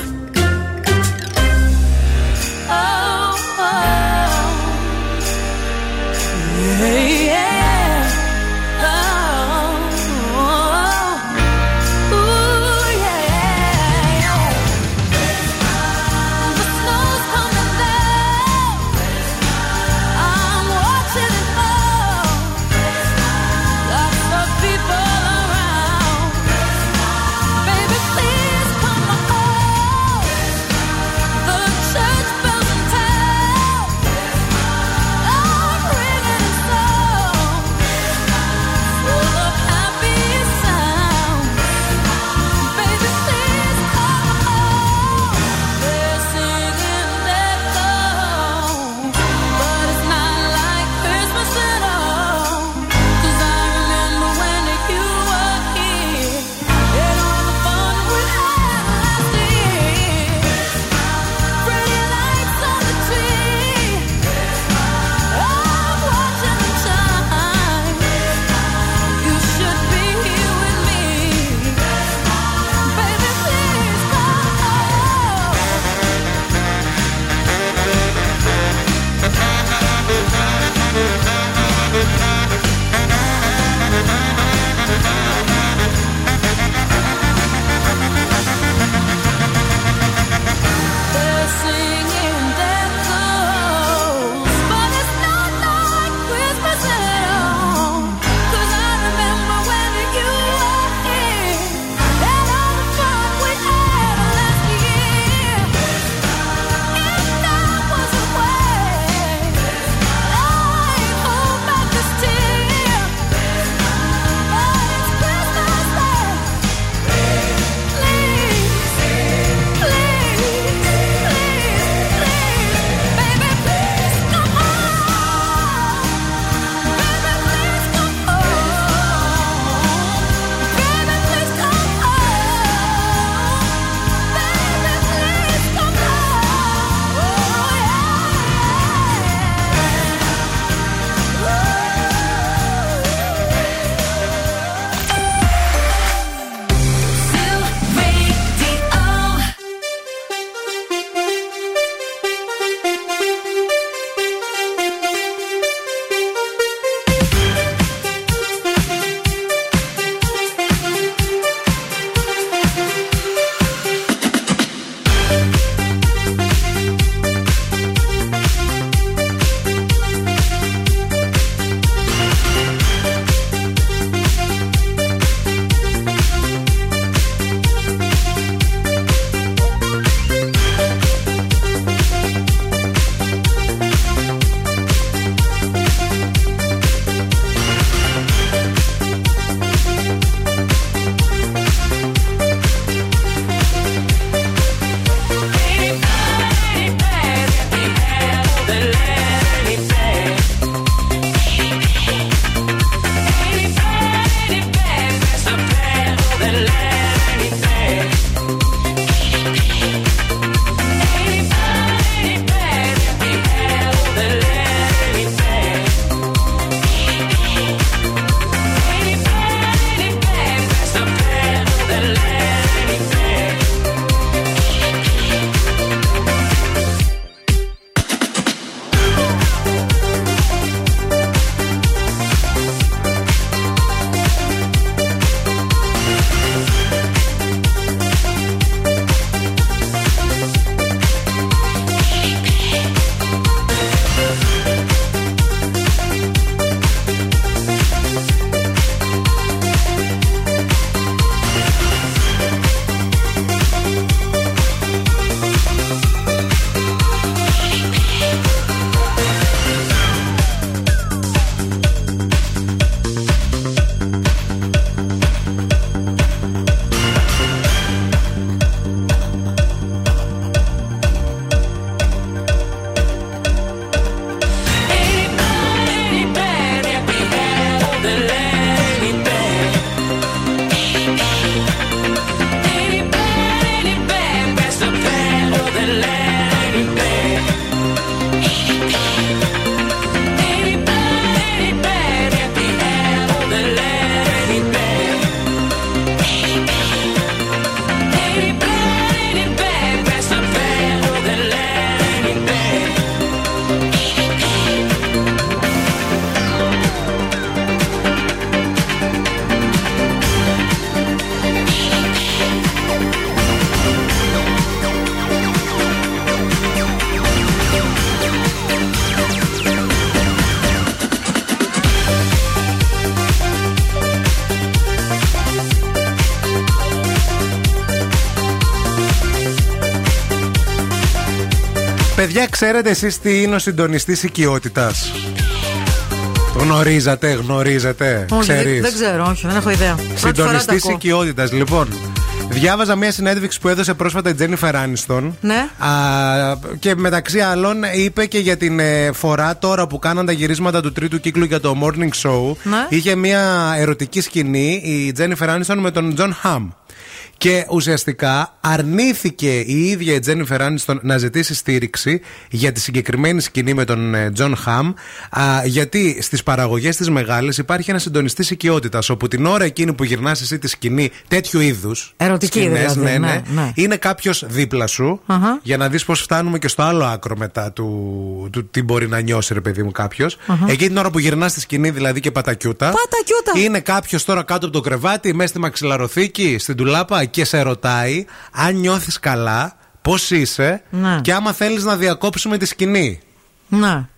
Παιδιά, ξέρετε εσείς τι είναι ο συντονιστής οικειότητας? Γνωρίζατε, γνωρίζετε. Όχι, ξέρεις. Δεν ξέρω, όχι, δεν έχω ιδέα. Συντονιστής οικειότητας, λοιπόν. Διάβαζα μια συνέντευξη που έδωσε πρόσφατα η Τζένιφερ Άνιστον. Ναι. Α, και μεταξύ άλλων είπε και για την ε, φορά τώρα που κάναν τα γυρίσματα του τρίτου κύκλου για το Morning Show. Ναι. Είχε μια ερωτική σκηνή η Τζένιφερ Άνιστον με τον Τζον Χαμ. Και ουσιαστικά αρνήθηκε η ίδια η Τζένιφερ Άνιστον να ζητήσει στήριξη για τη συγκεκριμένη σκηνή με τον Τζον Χαμ, γιατί στις παραγωγές της μεγάλης υπάρχει ένα συντονιστής οικειότητας, όπου την ώρα εκείνη που γυρνάς εσύ τη σκηνή τέτοιου είδους, ερωτική σκηνές, δηλαδή, ναι, ναι, ναι, είναι κάποιος δίπλα σου, uh-huh, για να δεις πώς φτάνουμε και στο άλλο άκρο μετά του, του τι μπορεί να νιώσει, ρε παιδί μου, κάποιος. Uh-huh. Εκείνη την ώρα που γυρνάς τη σκηνή δηλαδή και πατακιούτα, πατακιούτα, είναι κάποιος τώρα κάτω από το κρεβάτι, μέσα στη μαξιλαροθήκη, στην τουλάπα, και σε ρωτάει αν νιώθεις καλά, πώς είσαι, να, και άμα θέλεις να διακόψουμε τη σκηνή. Να.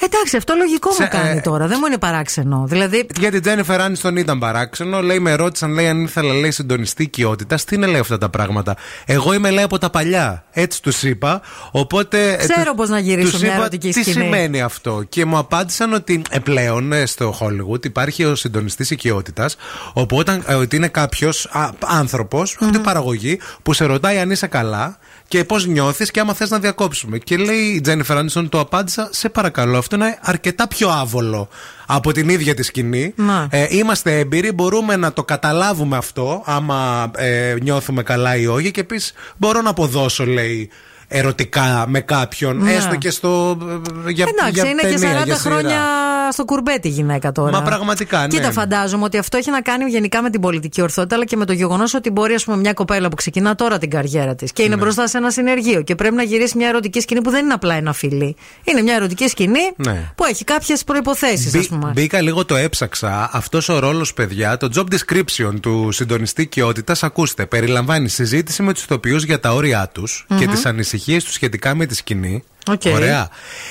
Εντάξει, αυτό λογικό σε, μου κάνει ε, τώρα, δεν μου είναι παράξενο. Δηλαδή... Για την Τζένιφερ Άνιστον ήταν παράξενο. Λέει, με ρώτησαν, λέει, αν ήθελα, λέει, συντονιστή οικειότητας. Τι είναι, λέει, αυτά τα πράγματα. Εγώ είμαι, λέει, από τα παλιά. Έτσι τους είπα. Οπότε. Ξέρω ε, πώς να γυρίσω μια ερωτική σκηνή. Τι σημαίνει αυτό. Και μου απάντησαν ότι ε, πλέον ε, στο Hollywood υπάρχει ο συντονιστής οικειότητας. Όπου όταν ε, ότι είναι κάποιος άνθρωπος, mm-hmm, από την παραγωγή, που σε ρωτάει αν είσαι καλά και πώς νιώθεις και άμα θες να διακόψουμε. Και λέει η Τζένιφερ Άνιστον, το απάντησα, σε παρακαλώ, αυτό είναι αρκετά πιο άβολο από την ίδια τη σκηνή. Ε, είμαστε έμπειροι, μπορούμε να το καταλάβουμε αυτό, άμα ε, νιώθουμε καλά ή όχι. Και επίσης μπορώ να αποδώσω, λέει, ερωτικά με κάποιον, ναι, έστω και στο. Για, εντάξει, για είναι ταινία, και σαράντα χρόνια στο κουρμπέτι γυναίκα τώρα. Μα πραγματικά, ναι. Κοίτα, φαντάζομαι ότι αυτό έχει να κάνει γενικά με την πολιτική ορθότητα, αλλά και με το γεγονός ότι μπορεί, ας πούμε, μια κοπέλα που ξεκινά τώρα την καριέρα της και είναι, ναι, μπροστά σε ένα συνεργείο και πρέπει να γυρίσει μια ερωτική σκηνή που δεν είναι απλά ένα φιλί. Είναι μια ερωτική σκηνή, ναι, που έχει κάποιες προϋποθέσεις, ας πούμε. Μπήκα λίγο, το έψαξα. Αυτός ο ρόλος, παιδιά, το job description του συντονιστή οικειότητας, ακούστε, περιλαμβάνει συζήτηση με τους ηθοποιούς για τα όρια τους, mm-hmm, και τις ανησυχίες του σχετικά με τη σκηνή. Okay. Ωραία.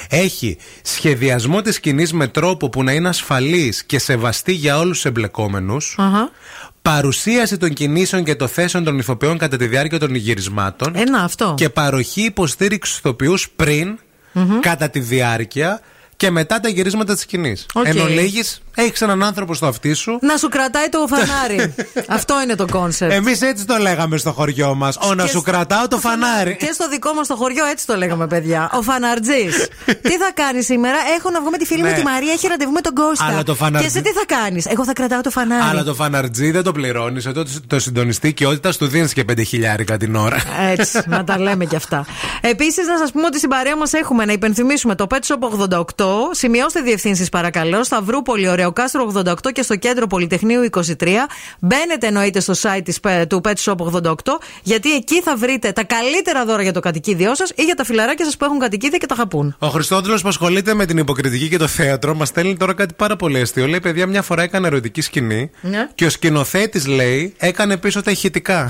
Έχει σχεδιασμό της σκηνής με τρόπο που να είναι ασφαλής και σεβαστή για όλους τους εμπλεκόμενους. Uh-huh. Παρουσίαση των κινήσεων και των θέσεων των ηθοποιών κατά τη διάρκεια των γυρισμάτων. Ένα, αυτό. Και παροχή υποστήριξη ηθοποιούς πριν, uh-huh, κατά τη διάρκεια και μετά τα γυρίσματα της σκηνής. Okay. Εν ολίγης, έχεις έναν άνθρωπο στο αυτί σου να σου κρατάει το φανάρι. Αυτό είναι το κόνσεπτ. Εμείς έτσι το λέγαμε στο χωριό μας. Ο να σου κρατάω το φανάρι. Και στο δικό μας το χωριό έτσι το λέγαμε, παιδιά. Ο φαναρτζής. Τι θα κάνεις σήμερα? Έχω να βγω με τη φίλη μου τη Μαρία, έχει ραντεβού με τον Κώστα. Και εσύ τι θα κάνεις? Εγώ θα κρατάω το φανάρι. Αλλά το φαναρτζή δεν το πληρώνεις. Το συντονιστή οικειότητας του δίνεις και πέντε χιλιάρικα την ώρα. Έτσι, να τα λέμε κι αυτά. Επίσης, να σας πούμε ότι στην παρέα μας έχουμε, να υπενθυμίσουμε, το Pet Shop ογδόντα οκτώ. Σημειώστε διευθύνσεις, παρακαλώ. Σταυρούπολη, ωραία, ο Κάστρο ογδόντα οκτώ και στο κέντρο Πολυτεχνείου είκοσι τρία. Μπαίνετε, εννοείται, στο site του Pet Shop ογδόντα οκτώ, γιατί εκεί θα βρείτε τα καλύτερα δώρα για το κατοικίδιό σας ή για τα φιλαράκια σας που έχουν κατοικίδια και τα χαπούν. Ο Χριστόδουλος, που ασχολείται με την υποκριτική και το θέατρο, μας στέλνει τώρα κάτι πάρα πολύ αστείο. Λέει, παιδιά, μια φορά έκανε ερωτική σκηνή, ναι, και ο σκηνοθέτης, λέει, έκανε πίσω τα ηχητικά.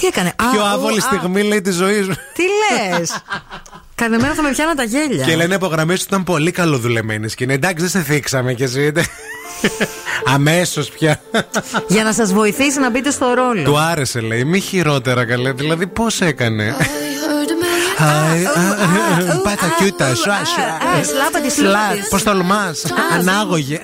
Τι έκανε? Πιο άβολη στιγμή, λέει, τη ζωή μου. Τι λες? Κάθε μέρα θα με πιάνουν τα γέλια. Και λένε, υπογραμμίσει ότι ήταν πολύ καλοδουλεμένη σκηνή. Εντάξει, δεν σε θίξαμε κι εσύ. Αμέσως πια. Για να σας βοηθήσει να μπείτε στο ρόλο. Του άρεσε, λέει. Μη χειρότερα, καλέ. Δηλαδή, πώς έκανε. Πάτα κιούτα, σου άσου. Πώς τολμάς? Ανάγωγε.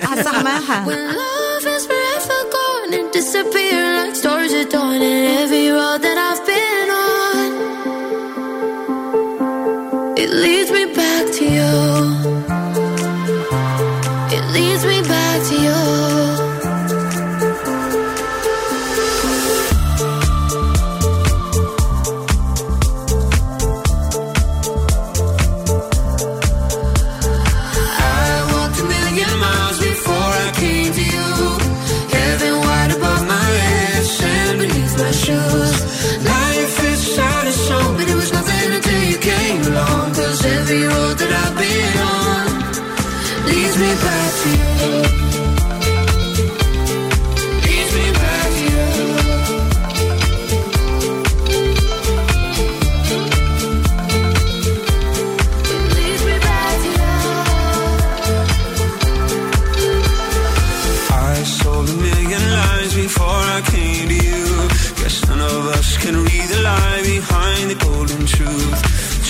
It leads me back to you. It leads me back to you. I walked a million miles before I came to you. Heaven wide above my head, sand beneath my shoes. Life is shot and shown, but it was nothing until you came along. Every road that I've been on leads me back to you. Leads me back to you. Leads me back to you. I sold a million lies before I came to you. Guess none of us can read the lie behind the golden truth.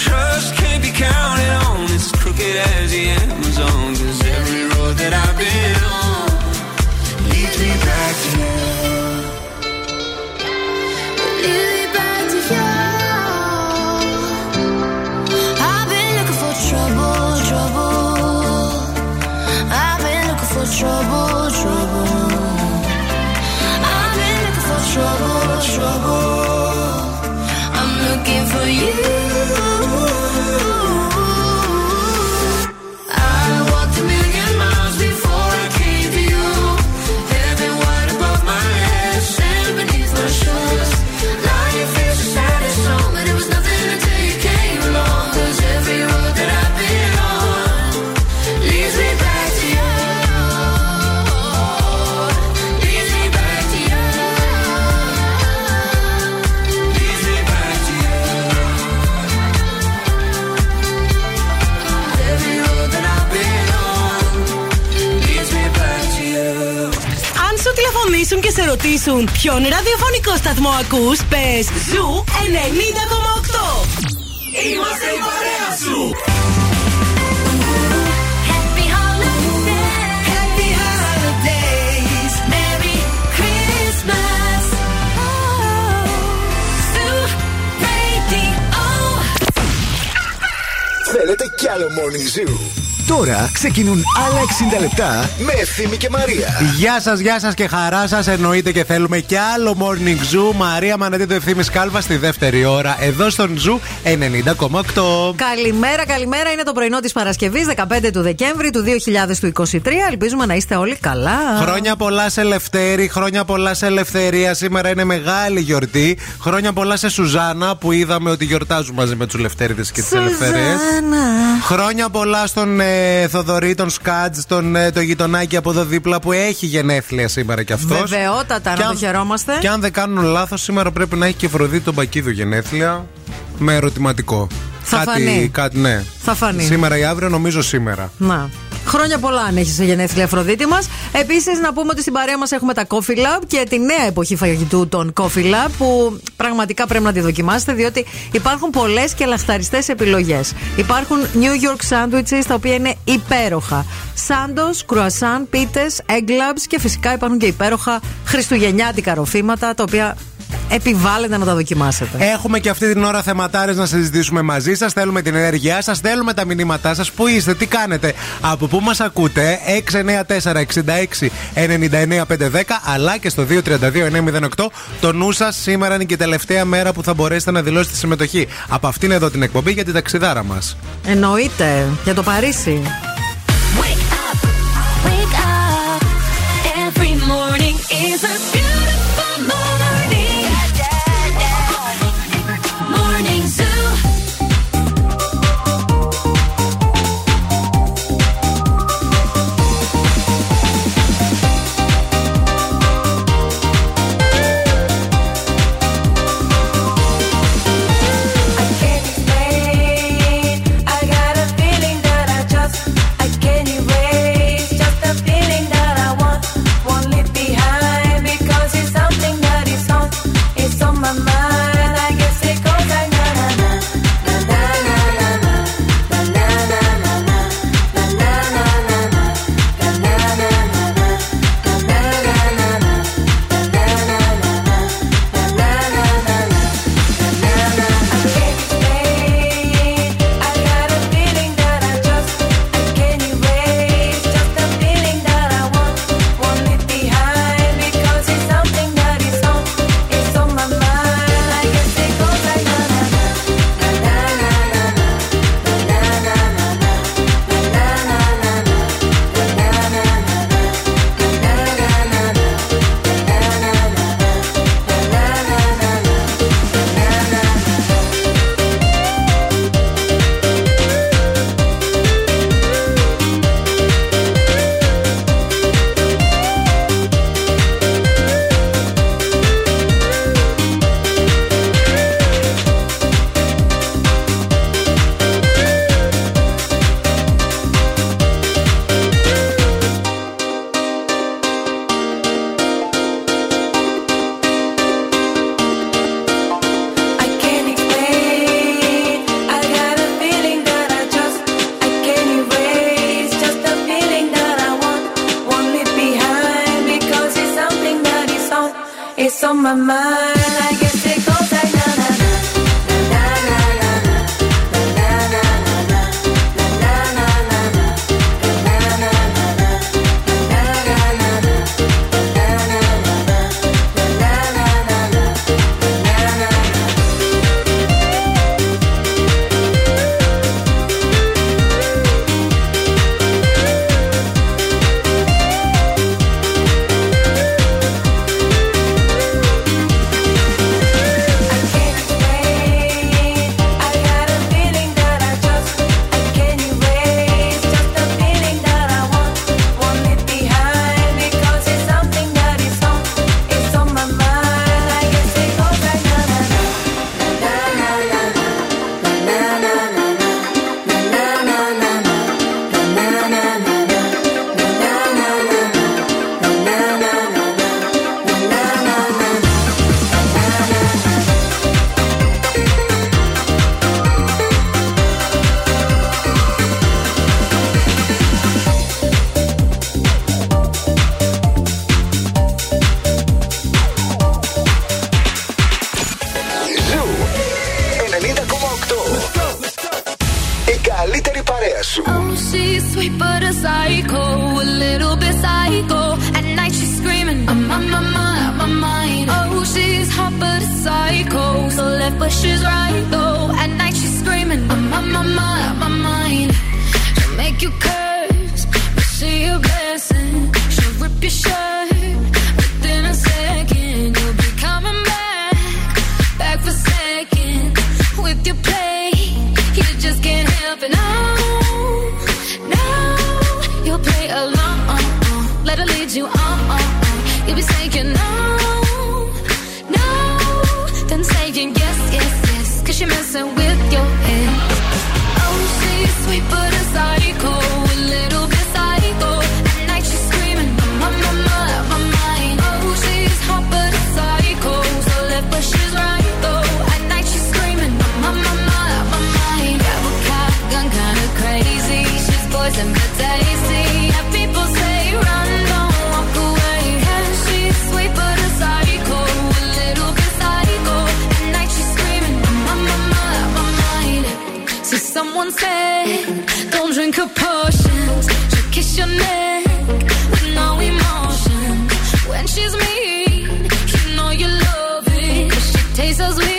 Trust can't be counted on is crooked as the Amazon. Cause every road that I've been on leads me back to you. Leads me back to you. I've been looking for trouble, trouble. I've been looking for trouble, trouble. I've been looking for trouble, trouble. I'm looking for you. Και σε ρωτήσουν ποιον ραδιοφωνικό σταθμό ακούς, πες Ζου ενενήντα κόμμα οκτώ. Είμαστε η παρέα σου. Θέλετε κι άλλο Morning Zoo. Τώρα ξεκινούν άλλα εξήντα λεπτά με Ευθύμη και Μαρία. Γεια σας, γεια σας και χαρά σας. Εννοείται και θέλουμε κι άλλο Morning Zoo. Μαρία Μανατίδου, Ευθύμης Κάλβα στη δεύτερη ώρα εδώ στον Zoo ενενήντα κόμμα οκτώ. Καλημέρα, καλημέρα. Είναι το πρωινό της Παρασκευής, δεκαπέντε του Δεκέμβρη του δύο χιλιάδες είκοσι τρία. Ελπίζουμε να είστε όλοι καλά. Χρόνια πολλά σε Λευτέρη, χρόνια πολλά σε Ελευθερία. Σήμερα είναι μεγάλη γιορτή. Χρόνια πολλά σε Σουζάνα που είδαμε ότι γιορτάζουν μαζί με τους Λευτέρηδες και τις Ελευθερίες. Χρόνια πολλά στον Θοδωρή, τον Σκάτζ, τον, το γειτονάκι από εδώ δίπλα που έχει γενέθλια σήμερα κι αυτός. Βεβαιότατα, να το χαιρόμαστε. Και αν δεν κάνουν λάθος, σήμερα πρέπει να έχει και Αφροδίτη τον Μπακίδου γενέθλια. Με ερωτηματικό. Θα κάτι, φανεί. Κάτι, ναι. Θα φανεί. Σήμερα ή αύριο, νομίζω σήμερα. Να. Χρόνια πολλά αν έχεις γενέθλια, Αφροδίτη μας. Επίσης, να πούμε ότι στην παρέα μας έχουμε τα Coffee Lab και τη νέα εποχή φαγητού των Coffee Lab που πραγματικά πρέπει να τη δοκιμάσετε, διότι υπάρχουν πολλές και λαχταριστές επιλογές. Υπάρχουν New York sandwiches τα οποία είναι υπέροχα. Σάντος, κρουασάν, πίτες, egg labs και φυσικά υπάρχουν και υπέροχα χριστουγεννιάτικα ροφήματα τα οποία επιβάλλεται να τα δοκιμάσετε. Έχουμε και αυτή την ώρα θεματάρες να συζητήσουμε μαζί σας. Θέλουμε την ενέργειά σας, θέλουμε τα μηνύματά σας. Πού είστε, τι κάνετε, από πού μας ακούτε. Έξι εννιά τέσσερα εξήντα έξι ενενήντα εννιά πεντακόσια δέκα αλλά και στο δύο τρία δύο εννιά μηδέν οκτώ. Το νου σας, σήμερα είναι και η τελευταία μέρα που θα μπορέσετε να δηλώσετε συμμετοχή από αυτήν εδώ την εκπομπή για την ταξιδάρα μας. Εννοείται, για το Παρίσι. Wake up, wake up. Every morning is a beautiful morning. παρέα σου. Oh, she's sweet but a psycho, a little bit psycho. At night she's screaming, I'm on my mind, on my mind. Oh, she's hot but a psycho, so left but she's right though. At night she's screaming, I'm on my mind, on my mind. She'll make you curse, but she a blessing. She'll rip your shirt within a second. You'll be coming back, back for seconds with your play. You just can't help it. No, no, you'll play along. Let her lead you on. You'll be saying no, no, then saying yes, yes, yes. Cause you're messing with your head. Oh, she's sweet but a psycho, a little bit psycho. At night she's screaming, I'm on my mind, my mind. Oh, she's hot but a psycho, so left but she's right though. At night she's screaming, I'm on my mind, my mind. Grab a cop gun, kinda crazy. She's poison but tasty. Yeah, people say run, don't walk away. Cause she's sweet but a psycho, a little bit psycho. At night she's screaming, I'm on my mind, my mind. So someone said, don't drink her potions. She'll kiss your neck with no emotion. When she's mean, you know you love it. Cause she tastes so sweet.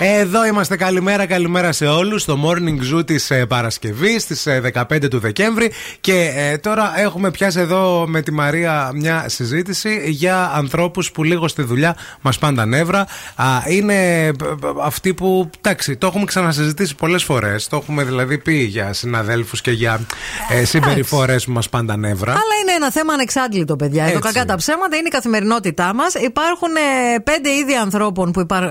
Εδώ είμαστε, καλημέρα, καλημέρα σε όλους. Στο Morning Zoo της ε, Παρασκευής, στις ε, δεκαπέντε του Δεκέμβρη. Και ε, τώρα έχουμε πιάσει εδώ με τη Μαρία μια συζήτηση για ανθρώπους που λίγο στη δουλειά μας πάνε τα νεύρα. Α, είναι αυτοί που, εντάξει, το έχουμε ξανασυζητήσει πολλές φορές. Το έχουμε δηλαδή πει για συναδέλφους και για ε, συμπεριφορές που μας πάνε τα νεύρα. Αλλά είναι ένα θέμα ανεξάντλητο, παιδιά. Εδώ κακά τα ψέματα είναι η καθημερινότητά μας. Υπάρχουν ε, πέντε είδη ανθρώπων, που υπά...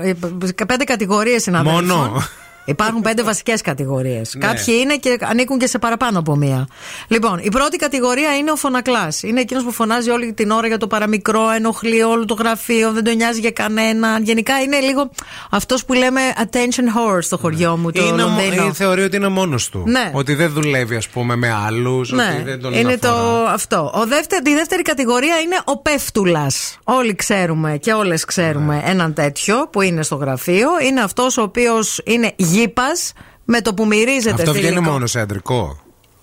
πέντε κατηγορίες. Μόνο. Υπάρχουν πέντε βασικές κατηγορίες. Ναι. Κάποιοι είναι και ανήκουν και σε παραπάνω από μία. Λοιπόν, η πρώτη κατηγορία είναι ο φωνακλάς. Είναι εκείνος που φωνάζει όλη την ώρα για το παραμικρό, ενοχλεί όλο το γραφείο, δεν τον νοιάζει για κανέναν. Γενικά είναι λίγο αυτός που λέμε attention whore στο χωριό μου. Το είναι ο, θεωρεί ότι είναι μόνος του. Ναι. Ότι δεν δουλεύει, ας πούμε, με άλλους. Ναι. Ότι δεν τον είναι το αυτό. Ο δεύτερη, η δεύτερη κατηγορία είναι ο πέφτουλας. Όλοι ξέρουμε και όλες ξέρουμε ναι. έναν τέτοιο που είναι στο γραφείο. Είναι αυτός ο οποίος είναι γύπας με το που μυρίζεται. Αυτό βγαίνει μόνο σε αντρικό.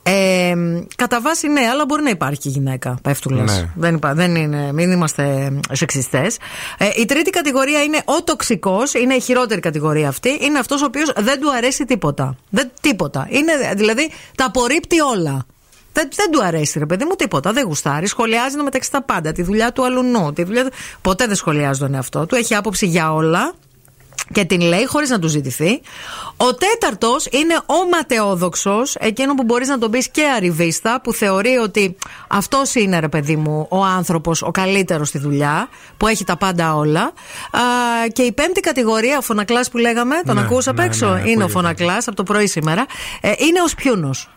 Ε, κατά βάση ναι, αλλά μπορεί να υπάρχει και γυναίκα πέφτουλας. Ναι. Δεν, υπά, δεν είναι, μην είμαστε σεξιστές. Ε, η τρίτη κατηγορία είναι ο τοξικός, είναι η χειρότερη κατηγορία αυτή. Είναι αυτός ο οποίος δεν του αρέσει τίποτα. Δεν, τίποτα. Είναι, δηλαδή τα απορρίπτει όλα. Δεν, δεν του αρέσει, ρε παιδί μου, τίποτα. Δεν γουστάρει. Σχολιάζει μεταξύ τα πάντα. Τη δουλειά του αλουνού. Τη δουλειά... Ποτέ δεν σχολιάζει τον εαυτό του. Έχει άποψη για όλα. Και την λέει χωρίς να του ζητηθεί. Ο τέταρτος είναι ο ματαιόδοξος, εκείνο που μπορείς να τον πεις και αριβίστα, που θεωρεί ότι αυτός είναι, ρε παιδί μου, ο άνθρωπος ο καλύτερος στη δουλειά, που έχει τα πάντα όλα. Α, και η πέμπτη κατηγορία, ο φωνακλάς που λέγαμε, τον ναι, ακούς απ' έξω, ναι, ναι, ναι, είναι ο φωνακλάς από το πρωί σήμερα, ε, είναι ο σπιούνος.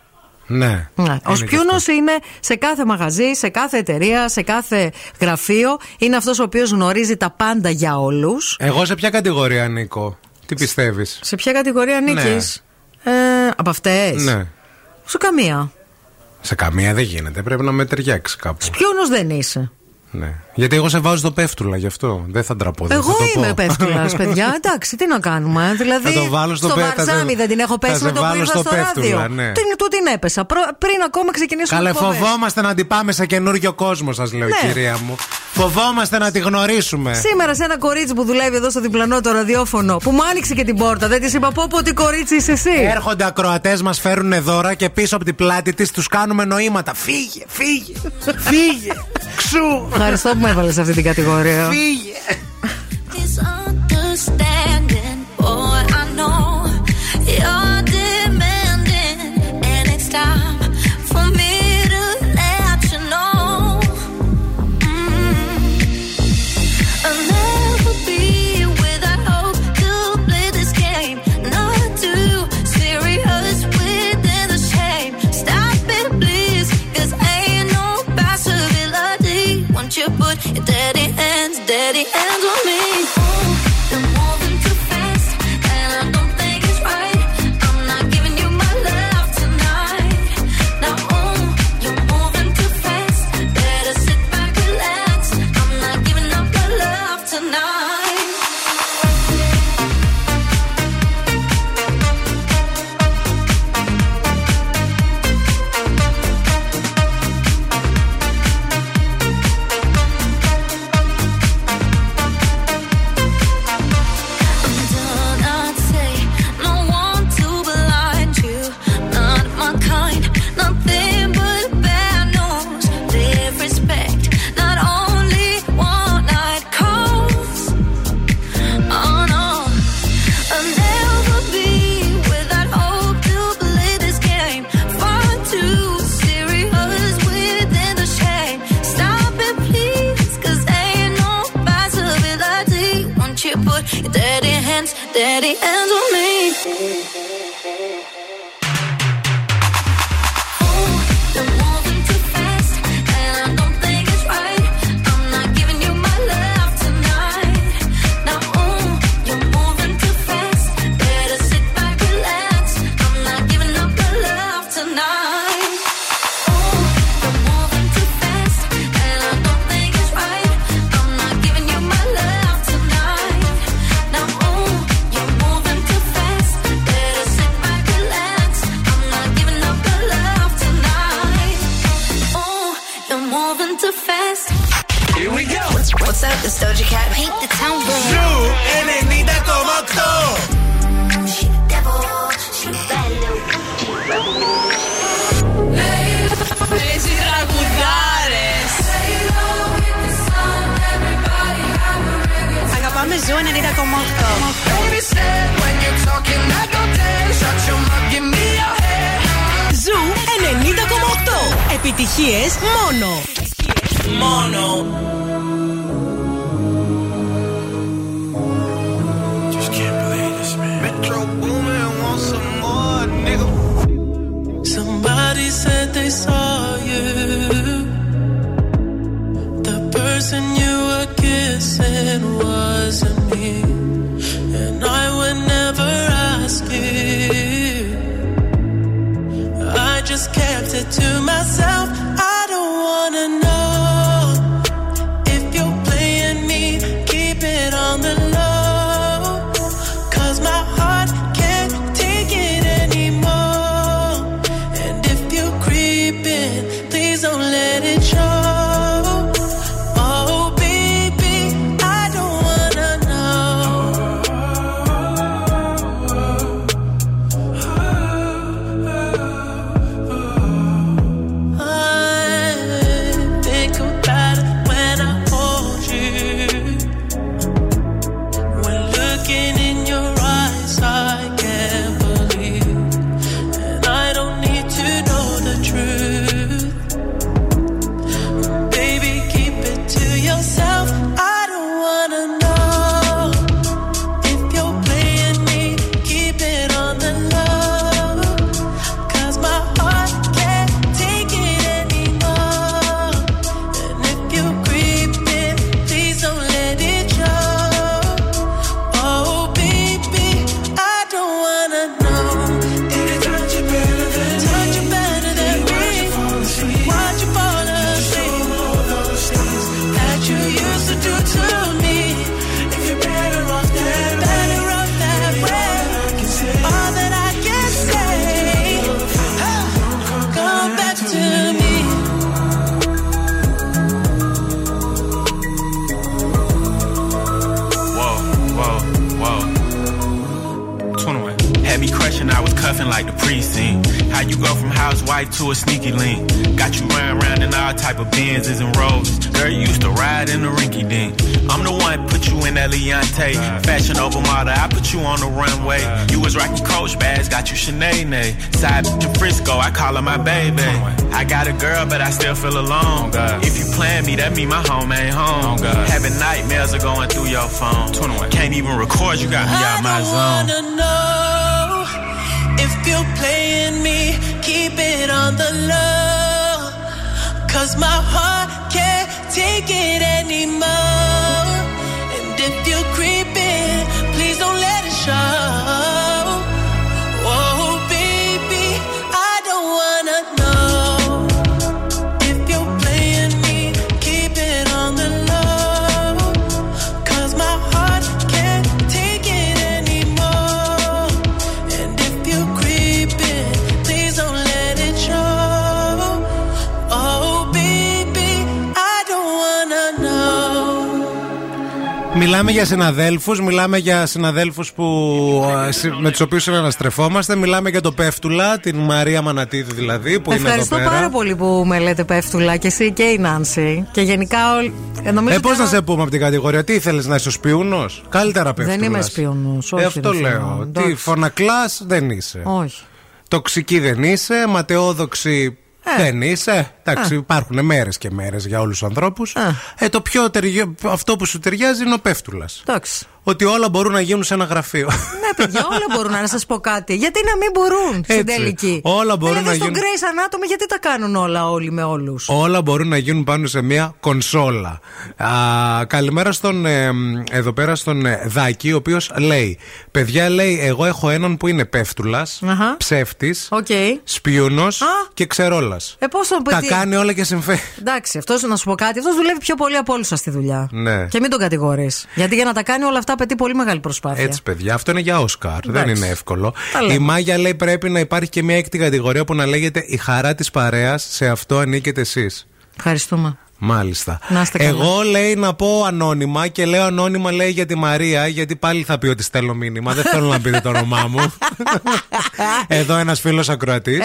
Ναι. Ναι. Ο σπιούνος είναι σε κάθε μαγαζί, σε κάθε εταιρεία, σε κάθε γραφείο. Είναι αυτός ο οποίος γνωρίζει τα πάντα για όλους. Εγώ σε ποια κατηγορία ανήκω? Τι πιστεύεις? Σε ποια κατηγορία ανήκεις? Ναι. ε, Από αυτές? Ναι. Σε καμία. Σε καμία δεν γίνεται, πρέπει να με ταιριάξει κάπου. Σπιούνος δεν είσαι. Ναι. Γιατί εγώ σε βάζω στο πέφτουλα, γι' αυτό δεν θα ντραπώ. Εγώ θα το είμαι πέφτουλα, παιδιά. Εντάξει, τι να κάνουμε. Δηλαδή, θα το βάλω στο, στο βαρζάμι, δεν την έχω πέσει να το βάλω στο πέφτουλα. Ναι. Την, του την έπεσα. Προ, πριν ακόμα ξεκινήσω. Καλέ, φοβόμαστε να την πάμε σε καινούριο κόσμο, σας λέω, ναι, κυρία μου. Φοβόμαστε να τη γνωρίσουμε. Σήμερα σε ένα κορίτσι που δουλεύει εδώ στο διπλανό το ραδιόφωνο, που μου άνοιξε και την πόρτα, δεν τη είπα πω πω τι κορίτσι είσαι εσύ. Έρχονται ακροατές, μας φέρουν δώρα και πίσω από την πλάτη της τους κάνουμε νοήματα. Φύγε, φύγε, φύγε, ξού. Ευχαριστώ που με έβαλες σε αυτή την κατηγορία. Φύγε. Daddy hands, daddy hands on me. Oh, they're moving too fast, and I don't think it's right. I'm not giving you my love tonight. Now, oh, you're moving too fast. Better sit back, relax. I'm not giving up my love tonight. Daddy hands, daddy hands on me. This Doja Cat paint the town blue. Blue in it, need that tomato. She devil, she bad little. Lazy τραγουδάρες. Αγαπάμε Zoo ενενήντα κόμμα οκτώ. Don't be sad when you're talking, I don't dare. Shut your mouth, give me your head. Zoo ενενήντα κόμμα οκτώ. Επιτυχίες μόνο. Μόνο. Somebody said they saw you. The person you were kissing wasn't me. And I would never ask you. I just kept it to myself. I don't wanna know. Show, oh baby, I don't wanna know. nothing like the precinct. How you go from housewife to a sneaky link? Got you running around in all type of Benzes and Rolls. Girl, you used to ride in the rinky dink. I'm the one put you in that Leontay. Fashion over model, I put you on the runway. You was rocking Coach bags, got you Sinead. Side to Frisco, I call her my baby. I got a girl, but I still feel alone. If you plan me, that mean my home ain't home. Having nightmares are going through your phone. Can't even record, you got me out my zone. I don't wanna know if you're playing me, keep it on the low. Cause my heart can't take it anymore. And if you're creeping, please don't let it show. Μιλάμε για συναδέλφους, μιλάμε για συναδέλφους που, με τους οποίους συναναστρεφόμαστε. Μιλάμε για το Πέφτουλα, την Μαρία Μανατίδου δηλαδή, που είναι εδώ πέρα. Ευχαριστώ πάρα πολύ που με λέτε Πέφτουλα και εσύ και η Νάνση. Και γενικά όλοι. Ε, ε, πώς θα... να σε πούμε από την κατηγορία, τι ήθελες να είσαι, ο σπιούνος? Καλύτερα Πέφτουλας. Δεν είμαι σπιούνος, όχι. Ε, αυτό λέω. Τι, φωνακλάς δεν είσαι. Όχι. Τοξική δεν είσαι, ματαιόδοξη. Ε. Δεν είσαι. Εντάξει, ε. υπάρχουν μέρες και μέρες για όλους τους ανθρώπους. Ε. Ε, το πιο ταιρι... αυτό που σου ταιριάζει είναι ο Πέφτουλας. Εντάξει. Ότι όλα μπορούν να γίνουν σε ένα γραφείο. Ναι, παιδιά, όλα μπορούν. Να σας πω κάτι. Γιατί να μην μπορούν στην τελική? Όλα μπορούν να, να γίνουν. Στον Grace Anatomy, γιατί τα κάνουν όλα όλοι με όλους? Όλα μπορούν να γίνουν πάνω σε μια κονσόλα. Α, καλημέρα στον, ε, εδώ πέρα στον ε, Δάκη, ο οποίος λέει: παιδιά, λέει, εγώ έχω έναν που είναι πέφτουλας, uh-huh. ψεύτης, okay. σπιούνος uh-huh. και ξερόλας. Ε, τα τι... κάνει όλα και συμφέρει. Εντάξει, αυτός, να σου πω κάτι, αυτός δουλεύει πιο πολύ από όλους σας στη δουλειά. Ναι. Και μην τον κατηγορείς. Γιατί για να τα κάνει όλα αυτά απαιτεί πολύ μεγάλη προσπάθεια. Έτσι, παιδιά, αυτό είναι για Όσκαρ. Δεν είναι εύκολο. Η Μάγια λέει: πρέπει να υπάρχει και μια έκτη κατηγορία που να λέγεται η χαρά της παρέας. Σε αυτό ανήκετε εσείς. Ευχαριστούμε. Μάλιστα. Εγώ λέει να πω ανώνυμα και λέω ανώνυμα λέει για τη Μαρία, γιατί πάλι θα πει ότι στέλνω μήνυμα. Δεν θέλω να πείτε το όνομά μου. Εδώ ένας φίλος ακροατής.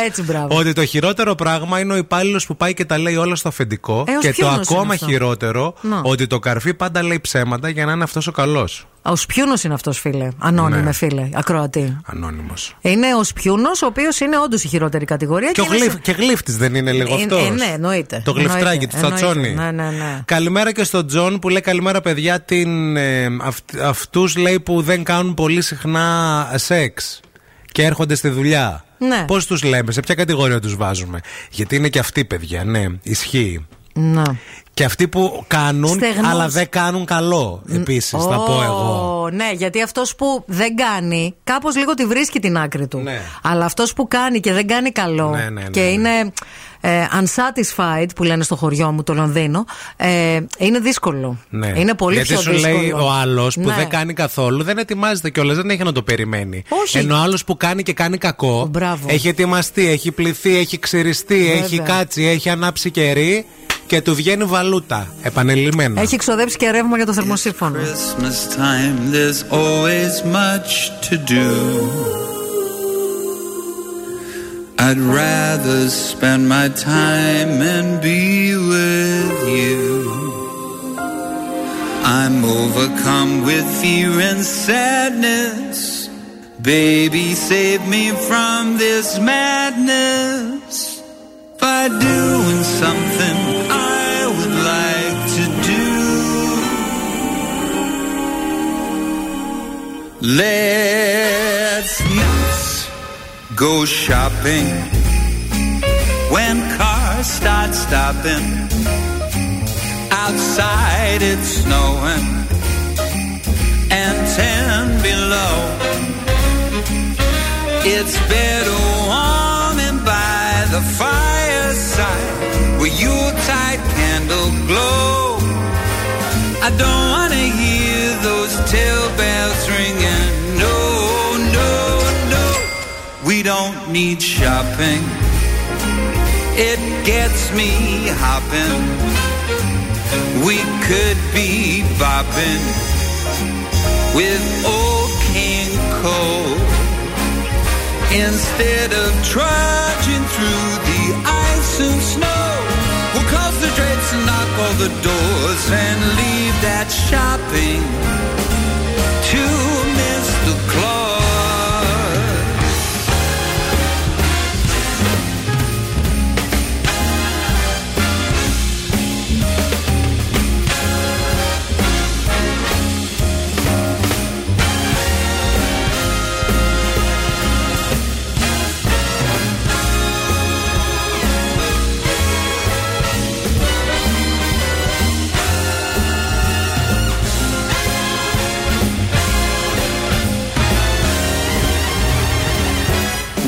Ότι το χειρότερο πράγμα είναι ο υπάλληλος που πάει και τα λέει όλα στο αφεντικό. Ε, και το ακόμα χειρότερο, να. Ότι το καρφί πάντα λέει ψέματα για να είναι αυτός ο καλός. Ο σπιούνος είναι αυτός, φίλε. Ανώνυμε, ναι. Φίλε. Ακροατή. Ανώνυμος. Είναι ο σπιούνος, ο οποίος είναι όντως η χειρότερη κατηγορία. Και, και, ο γλυφ, σε... και γλύφτης δεν είναι λίγο αυτός? Ε, ε, ναι, εννοείται. Το γλυφτράκι του τσατσόνι. Ναι, ναι, ναι. Καλημέρα και στον Τζον που λέει: καλημέρα, παιδιά. Την, ε, αυ, αυτούς λέει που δεν κάνουν πολύ συχνά σεξ και έρχονται στη δουλειά. Ναι. Πώς τους λέμε, σε ποια κατηγορία τους βάζουμε? Γιατί είναι και αυτοί, παιδιά. Ναι, ισχύει. Να. Και αυτοί που κάνουν, στεγνός. Αλλά δεν κάνουν καλό. Επίσης, oh, θα πω εγώ. Ναι, γιατί αυτός που δεν κάνει, κάπως λίγο τη βρίσκει την άκρη του. Ναι. Αλλά αυτός που κάνει και δεν κάνει καλό, ναι, ναι, ναι, και ναι. είναι ε, unsatisfied, που λένε στο χωριό μου, το Λονδίνο, ε, είναι δύσκολο. Ναι. Είναι πολύ γιατί πιο δύσκολο. Γιατί σου λέει ο άλλος που ναι. δεν κάνει καθόλου, δεν ετοιμάζεται κιόλας, δεν έχει να το περιμένει. Όχι. Ενώ ο άλλος που κάνει και κάνει κακό, μπράβο. Έχει ετοιμαστεί, έχει πληθεί, έχει ξυριστεί, βέβαια. Έχει κάτσει, έχει ανάψει κερί. Και του βγαίνει βαλούτα, επανελειμμένα. Έχει ξοδέψει και ρεύμα για το θερμοσύμφωνο. Christmas time, there's always much to do. I'd rather spend my time and be with you. I'm overcome with fear and sadness. Baby, save me from this madness. By doing something I would like to do. Let's not go shopping when cars start stopping. Outside it's snowing and ten below. It's better warming by the fire. Where Yuletide candle glow. I don't wanna hear those tail bells ringing. No, no, no. We don't need shopping. It gets me hopping. We could be bopping with old King Cole. Instead of trudging through the ice and snow, we'll close the drapes and knock all the doors and leave that shopping to Mister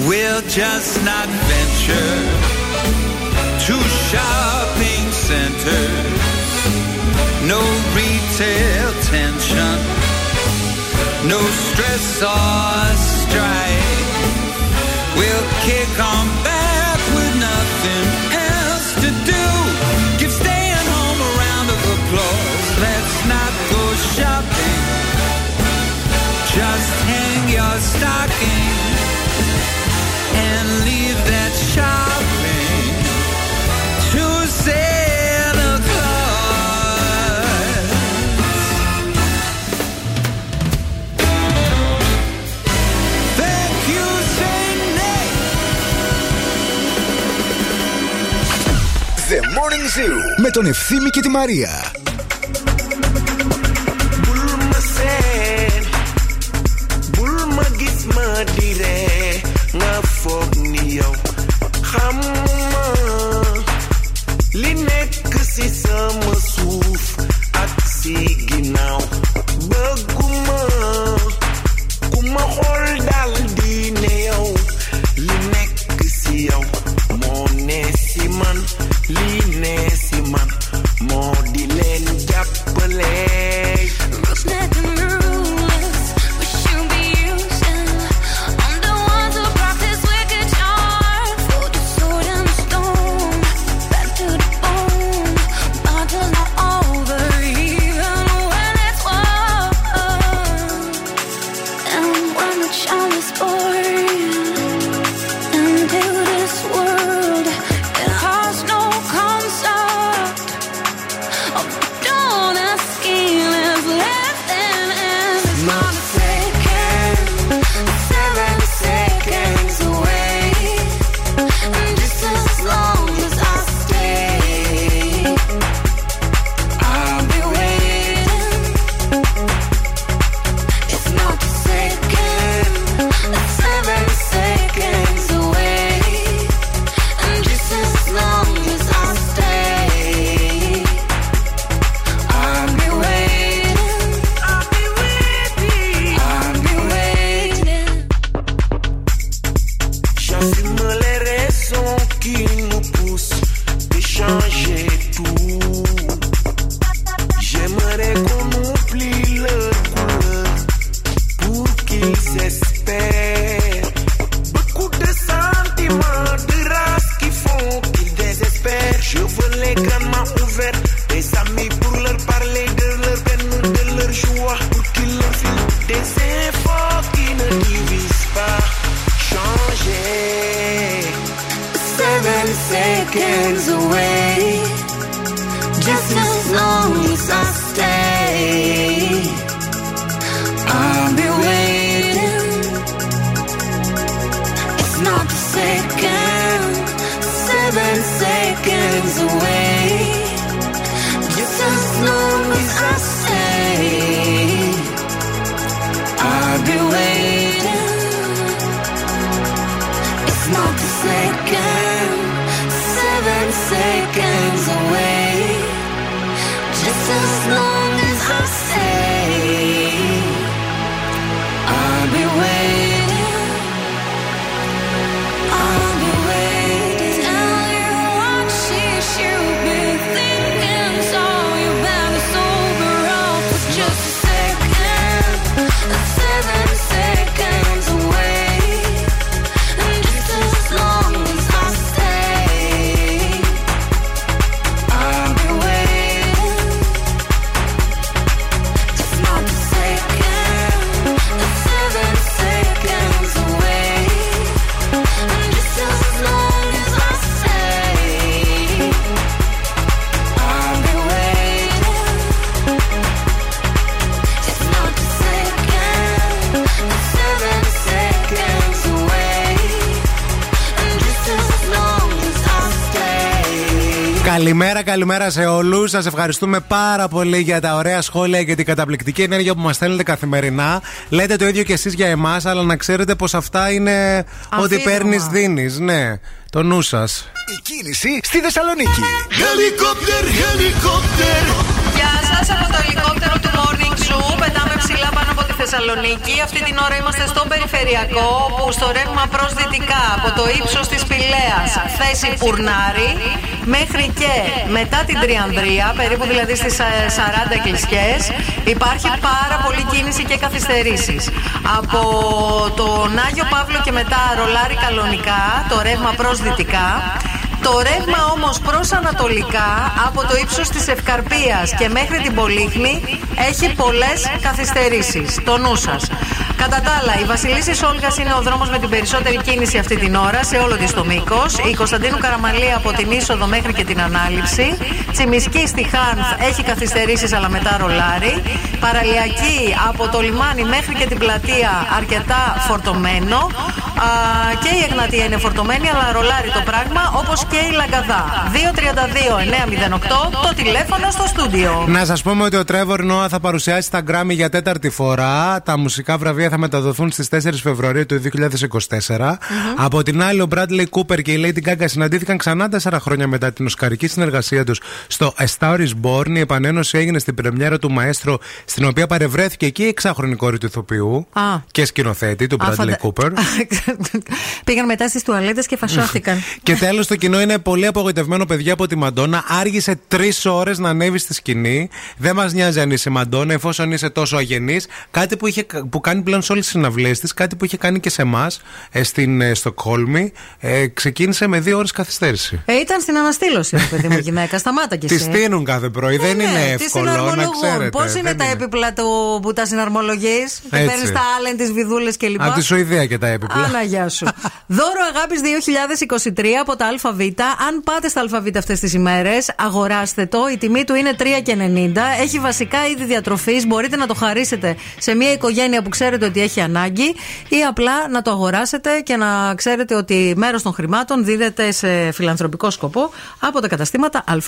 We'll just not venture to shopping centers. No retail tension, no stress or strife. We'll kick on back with nothing else to do. Give staying home a round of applause. Let's not go shopping. Just hang your stocking. And leave that shopping to Santa Claus. Thank you, Saint Nick. The Morning Zoo με τον Ευθύμη και τη Μαρία. Bulma said, Bulma gets murdered. Na foog ni yow xam ma li nekk ci sama suuf ak ci ginnaaw bëgguma ku ma xool daal di ne yow li nekk ci yow moo ne ci man li ne ci man moo di leen jàppale. Καλημέρα, καλημέρα σε όλους. Σας ευχαριστούμε πάρα πολύ για τα ωραία σχόλια και την καταπληκτική ενέργεια που μας στέλνετε καθημερινά. Λέτε το ίδιο και εσείς για εμάς, αλλά να ξέρετε πως αυτά είναι ότι παίρνεις, δίνεις. Ναι, το νου σας. Η κίνηση στη Θεσσαλονίκη. Χελικόπτερ, χελικόπτερ. Γεια σας από το ελικόπτερο του Morning Zoo. Πετάμε ψηλά πάνω από τη Θεσσαλονίκη. Αυτή την ώρα είμαστε στον Περιφερειακό, που στο ρεύμα προς δυτικά από το ύψος της Πηλαίας, θέση Πουρνάρη, μέχρι και μετά την Τριανδρία, περίπου δηλαδή στις σαράντα εκκλησιές, υπάρχει πάρα πολύ κίνηση και καθυστερήσεις. Από τον Άγιο Παύλο και μετά ρολάρι κανονικά, το ρεύμα προς δυτικά. Το ρεύμα όμως προς ανατολικά, από το ύψος της Ευκαρπίας και μέχρι την Πολύχνη, έχει πολλές καθυστερήσεις. Το νου σας. Κατά τα άλλα, η Βασιλίσσης Όλγας είναι ο δρόμος με την περισσότερη κίνηση αυτή την ώρα σε όλο της το μήκος. Η Κωνσταντίνου Καραμαλή από την είσοδο μέχρι και την ανάληψη. Τσιμισκή στη Χάνθ έχει καθυστερήσεις, αλλά μετά ρολάρι. Παραλιακή από το λιμάνι μέχρι και την πλατεία, αρκετά φορτωμένο. Α, και η Εγνατία είναι φορτωμένη, αλλά ρολάρι το πράγμα, όπως και η Λαγκαδά. δύο τρία δύο εννιά μηδέν οκτώ, το τηλέφωνο στο στούντιο. Να σας πούμε ότι ο Τρέβορ Νόα θα παρουσιάσει τα Grammy για τέταρτη φορά. Τα μουσικά βραβεία θα μεταδοθούν στις τέσσερις Φεβρουαρίου του δύο χιλιάδες είκοσι τέσσερα. Mm-hmm. Από την άλλη, ο Μπράντλεϊ Κούπερ και η Lady Gaga συναντήθηκαν ξανά τέσσερα χρόνια μετά την οσκαρική συνεργασία τους στο A Star Is Born. Η επανένωση έγινε στην πρεμιέρα του Μαέστρο, στην οποία παρευρέθηκε και η εξάχρονη κόρη του ηθοποιού ah. και σκηνοθέτη του Μπράντλεϊ ah, Κούπερ. Πήγαν μετά στις τουαλέτες και φασώθηκαν. Και τέλος, το κοινό είναι πολύ απογοητευμένο, παιδιά, από τη Μαντώνα. Άργησε τρεις ώρες να ανέβει στη σκηνή. Δεν μας νοιάζει αν είσαι Μαντώνα, εφόσον είσαι τόσο αγενής. Κάτι που, είχε, που κάνει πλέον σε όλες τις συναυλίες της, κάτι που είχε κάνει και σε εμάς στην ε, Στοκχόλμη. Ε, ξεκίνησε με δύο ώρες καθυστέρηση. Ε, ήταν στην αναστήλωση, παιδί μου, γυναίκα. Σταμάτα κι εσύ. Τη στείνουν κάθε πρωί. Δεν είναι εύκολο να ξέρετε. Πώς είναι τα έπιπλα που τα συναρμολογείς, που παίρνεις τα άλεν, τις βιδούλες κλπ. Από τη Σουηδία και τα έπιπλα. Άνα, γεια σου. Δώρο Αγάπης δύο χιλιάδες είκοσι τρία από τα ΑΒ. Αν πάτε στα ΑΒ αυτές τις ημέρες, αγοράστε το. Η τιμή του είναι τρία ευρώ και ενενήντα. Έχει βασικά είδη διατροφής. Μπορείτε να το χαρίσετε σε μια οικογένεια που ξέρετε ότι έχει ανάγκη, ή απλά να το αγοράσετε και να ξέρετε ότι μέρος των χρημάτων δίδεται σε φιλανθρωπικό σκοπό από τα καταστήματα ΑΒ.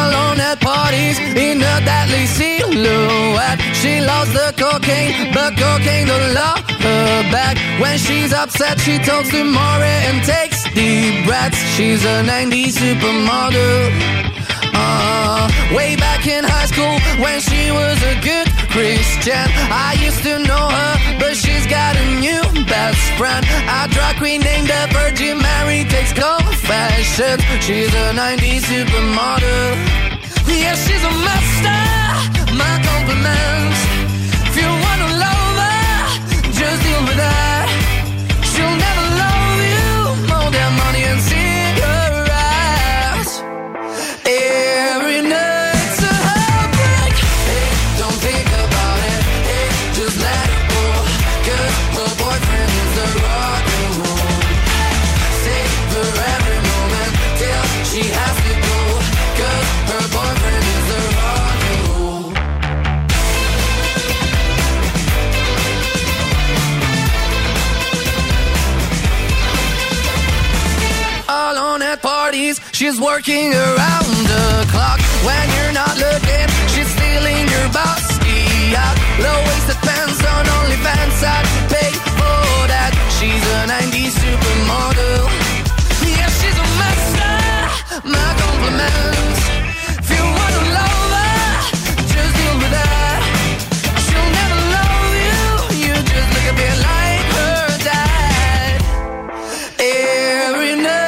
Alone at parties in a deadly silhouette. She loves the cocaine, but cocaine don't love her back. When she's upset, she talks to Maury and takes deep breaths. She's a nineties supermodel. Uh, way back in high school, when she was a good Christian, I used to know her, but she's got a new best friend. A drag queen named the Virgin Mary takes confessions. She's a nineties supermodel. Yeah, she's a master, my compliments. If you wanna love her, just deal with her. She'll never love you more than money and cigarettes. Every night's a heartbreak. Hey, don't think about it. Hey, just let it go. Cause her boyfriend is the rock and roll. Save her every moment till she has to go. Cause her boyfriend is the rock and roll. Alone at parties, she's working around the clock. When you're not looking, she's stealing your bossy out. Low-waisted pants on OnlyFans, I'd pay for that. She's a nineties supermodel. Yeah, she's a master, my compliments. If you want to love her, just deal with her. She'll never love you, you just look a bit like her dad. Every night.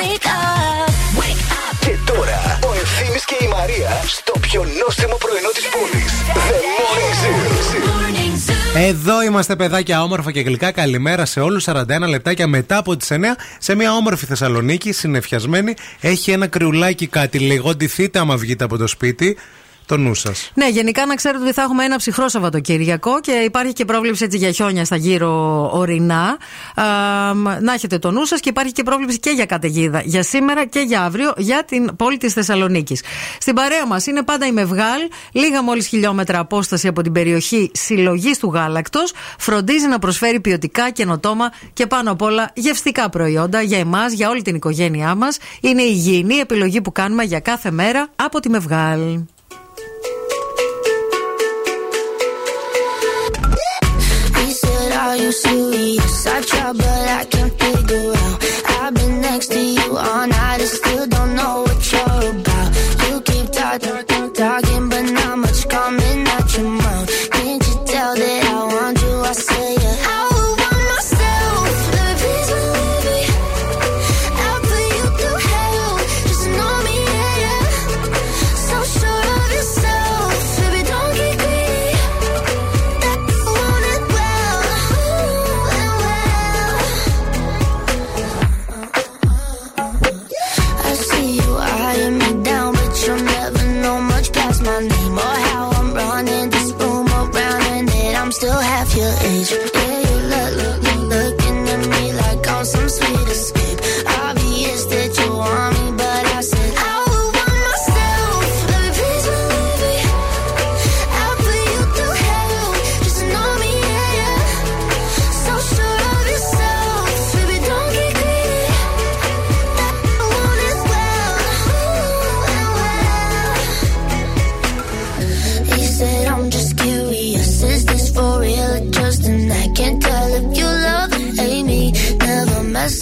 Wake up, wake up. Και τώρα ο Ευθύμης και η Μαρία στο πιο νόστιμο πρωινό της πόλης. The Morning Zoo. Εδώ είμαστε, παιδάκια, όμορφα και γλυκά. Καλημέρα σε όλους. σαράντα ένα λεπτάκια μετά από τις εννιά, σε μια όμορφη Θεσσαλονίκη, συννεφιασμένη. Έχει ένα κρυουλάκι κάτι. Λιγοντιθείτε άμα βγείτε από το σπίτι. Το νου σας. Ναι, γενικά να ξέρετε ότι θα έχουμε ένα ψυχρό Σαββατοκύριακο και υπάρχει και πρόβλεψη έτσι για χιόνια στα γύρω ορεινά. Α, να έχετε το νου σας και υπάρχει και πρόβλεψη και για καταιγίδα για σήμερα και για αύριο για την πόλη της Θεσσαλονίκης. Στην παρέα μας είναι πάντα η Mevgal, λίγα μόλις χιλιόμετρα απόσταση από την περιοχή συλλογής του γάλακτος. Φροντίζει να προσφέρει ποιοτικά, καινοτόμα και πάνω απ' όλα γευστικά προϊόντα για εμάς, για όλη την οικογένειά μας. Είναι η υγιεινή επιλογή που κάνουμε για κάθε μέρα από τη Mevgal. Are you serious? I try but I can't figure out. I've been next to you all night and still don't know what you're about. You keep talking, talking, talking, but not much coming out your mouth. Can't you tell that I want you? I say yeah. I want myself, baby, please believe me. I'll put you through hell, just know me, yeah, yeah. So sure of yourself, baby, don't get greedy. That you want it well. I see you eyeing me down, but you'll never know much past my name or how I'm running this room around, and that I'm still half your age. Yeah, you look, look, look, looking at me like I'm some sweet escape. Obvious that you want me, but I said I.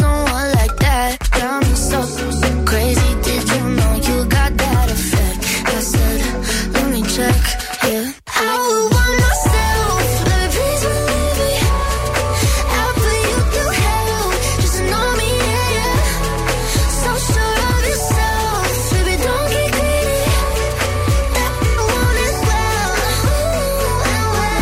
Someone like that got me so, so crazy. Did you know you got that effect? I said, let me check, yeah. I want myself, baby, please believe me. I'll put you through hell, just know me, yeah, yeah. So sure of yourself, baby, don't get greedy. That I want as well, ooh, and well.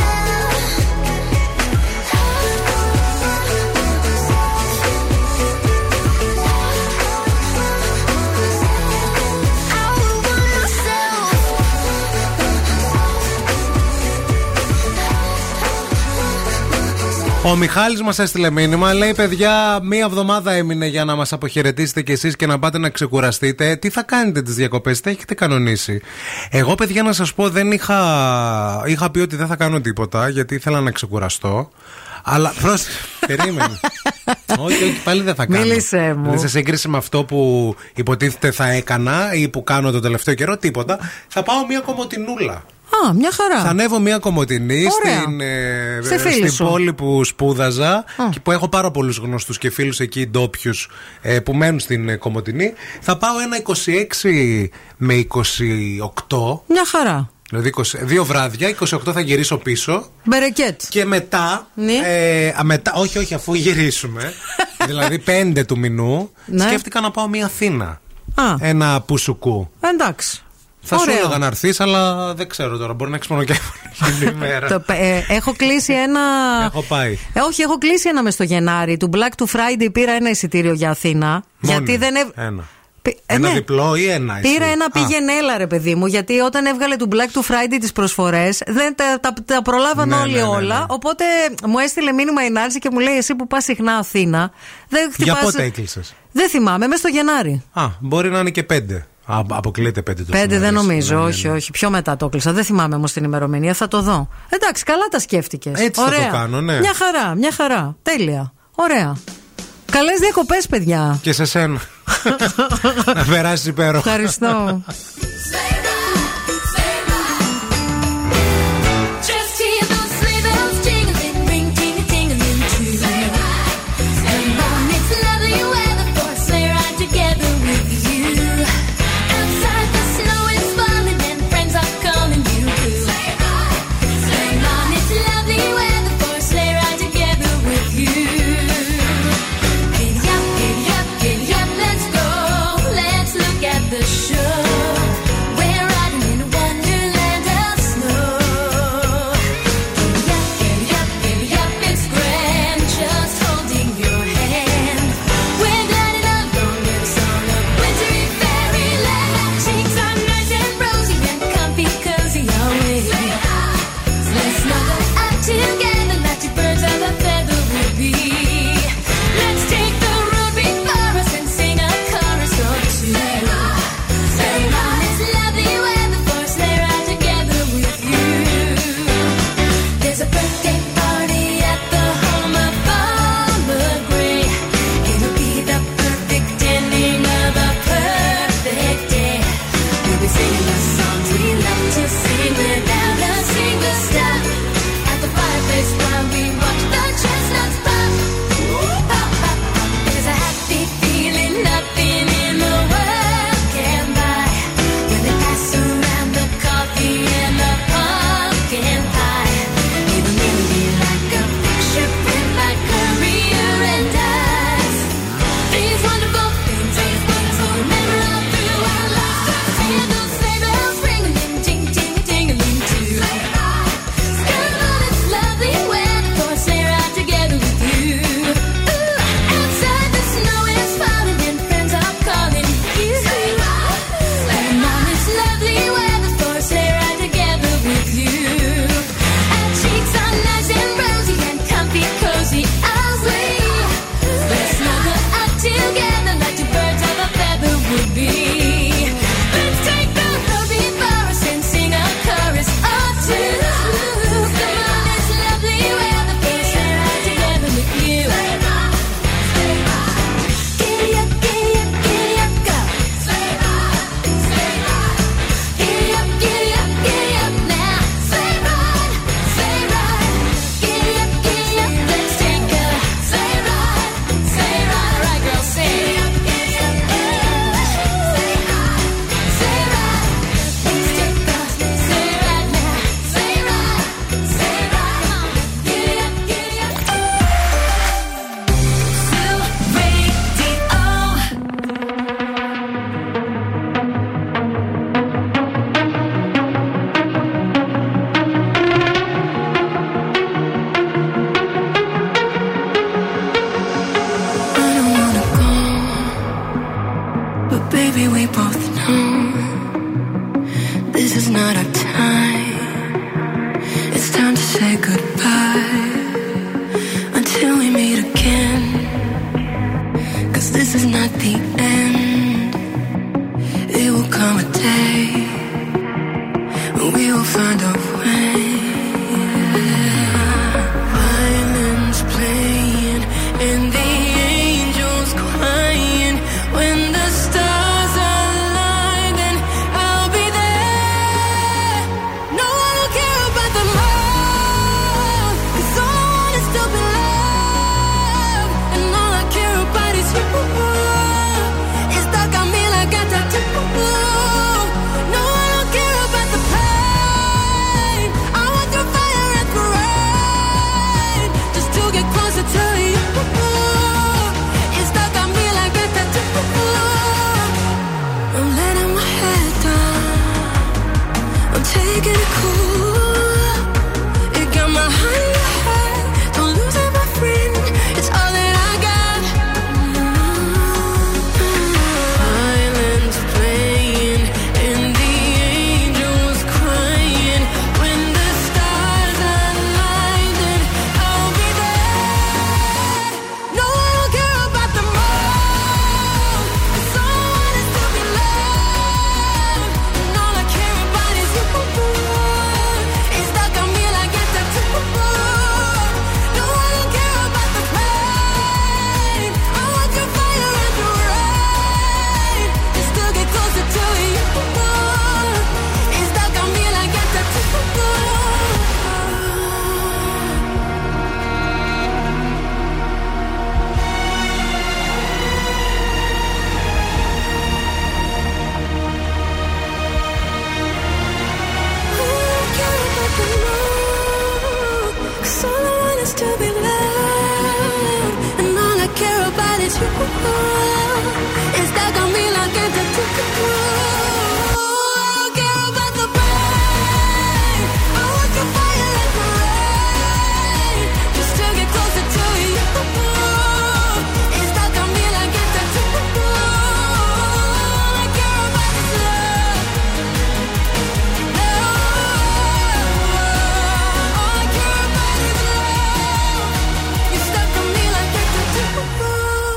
Ο Μιχάλης μας έστειλε μήνυμα, λέει: παιδιά, μία εβδομάδα έμεινε για να μας αποχαιρετήσετε κι εσείς και να πάτε να ξεκουραστείτε. Τι θα κάνετε τις διακοπές, τι έχετε κανονίσει? Εγώ, παιδιά, να σας πω, δεν είχα... είχα πει ότι δεν θα κάνω τίποτα γιατί ήθελα να ξεκουραστώ. Αλλά πρόσεχε, περίμενε. Όχι, όχι, πάλι δεν θα κάνω. Μίλησε μου. Δεν σε σύγκριση με αυτό που υποτίθεται θα έκανα ή που κάνω το τελευταίο καιρό, τίποτα. Θα πάω μία Κομοτηνούλα. Α, μια χαρά. Θα ανέβω μια Κομοτηνή στην, ε, στην πόλη που σπούδαζα mm. και που έχω πάρα πολλούς γνωστούς και φίλους εκεί, ντόπιους, ε, που μένουν στην ε, Κομοτηνή. Θα πάω ένα είκοσι έξι με είκοσι οκτώ. Μια χαρά. Δηλαδή δύο βράδια, είκοσι οκτώ θα γυρίσω πίσω. Μπερεκέτ. Και μετά, ναι. ε, μετά. Όχι, όχι, αφού γυρίσουμε, δηλαδή πέντε του μηνού, ναι. σκέφτηκα να πάω μια Αθήνα. Α. Ένα πουσουκού. Εντάξει. Θα σου έλεγα να έρθεις, αλλά δεν ξέρω τώρα. Μπορεί να ξυπνοκέφαλο. Έχω κλείσει ένα. Έχω πάει. Όχι, έχω κλείσει ένα μες στο Γενάρη. Του Black του Friday πήρα ένα εισιτήριο για Αθήνα. Γιατί δεν. Ένα. Ένα διπλό ή ένα. Πήρα ένα πήγαινε έλα, ρε παιδί μου. Γιατί όταν έβγαλε του Black του Friday τις προσφορές, τα προλάβαν όλοι όλα. Οπότε μου έστειλε μήνυμα η Νάρση και μου λέει: εσύ που πας συχνά Αθήνα. Για πότε έκλεισες? Δεν θυμάμαι, μες στο Γενάρη. Α, μπορεί να είναι και πέντε. Α, αποκλείεται πέντε το πέντε δεν νομίζω, ναι, όχι, ναι. όχι. Πιο μετά το κλείσα. Δεν θυμάμαι όμως την ημερομηνία, θα το δω. Εντάξει, καλά τα σκέφτηκες. Έτσι ωραία. Θα το κάνω, ναι. Μια χαρά, μια χαρά. Τέλεια. Ωραία. Καλές διακοπές, παιδιά. Και σε σένα. Να περάσεις υπέροχα. Ευχαριστώ. The show Baby, we both know this is not our time. It's time to say goodbye until we meet again. Cause this is not the end. It will come a day when we will find a way. Violins playing and the angels crying when the stars.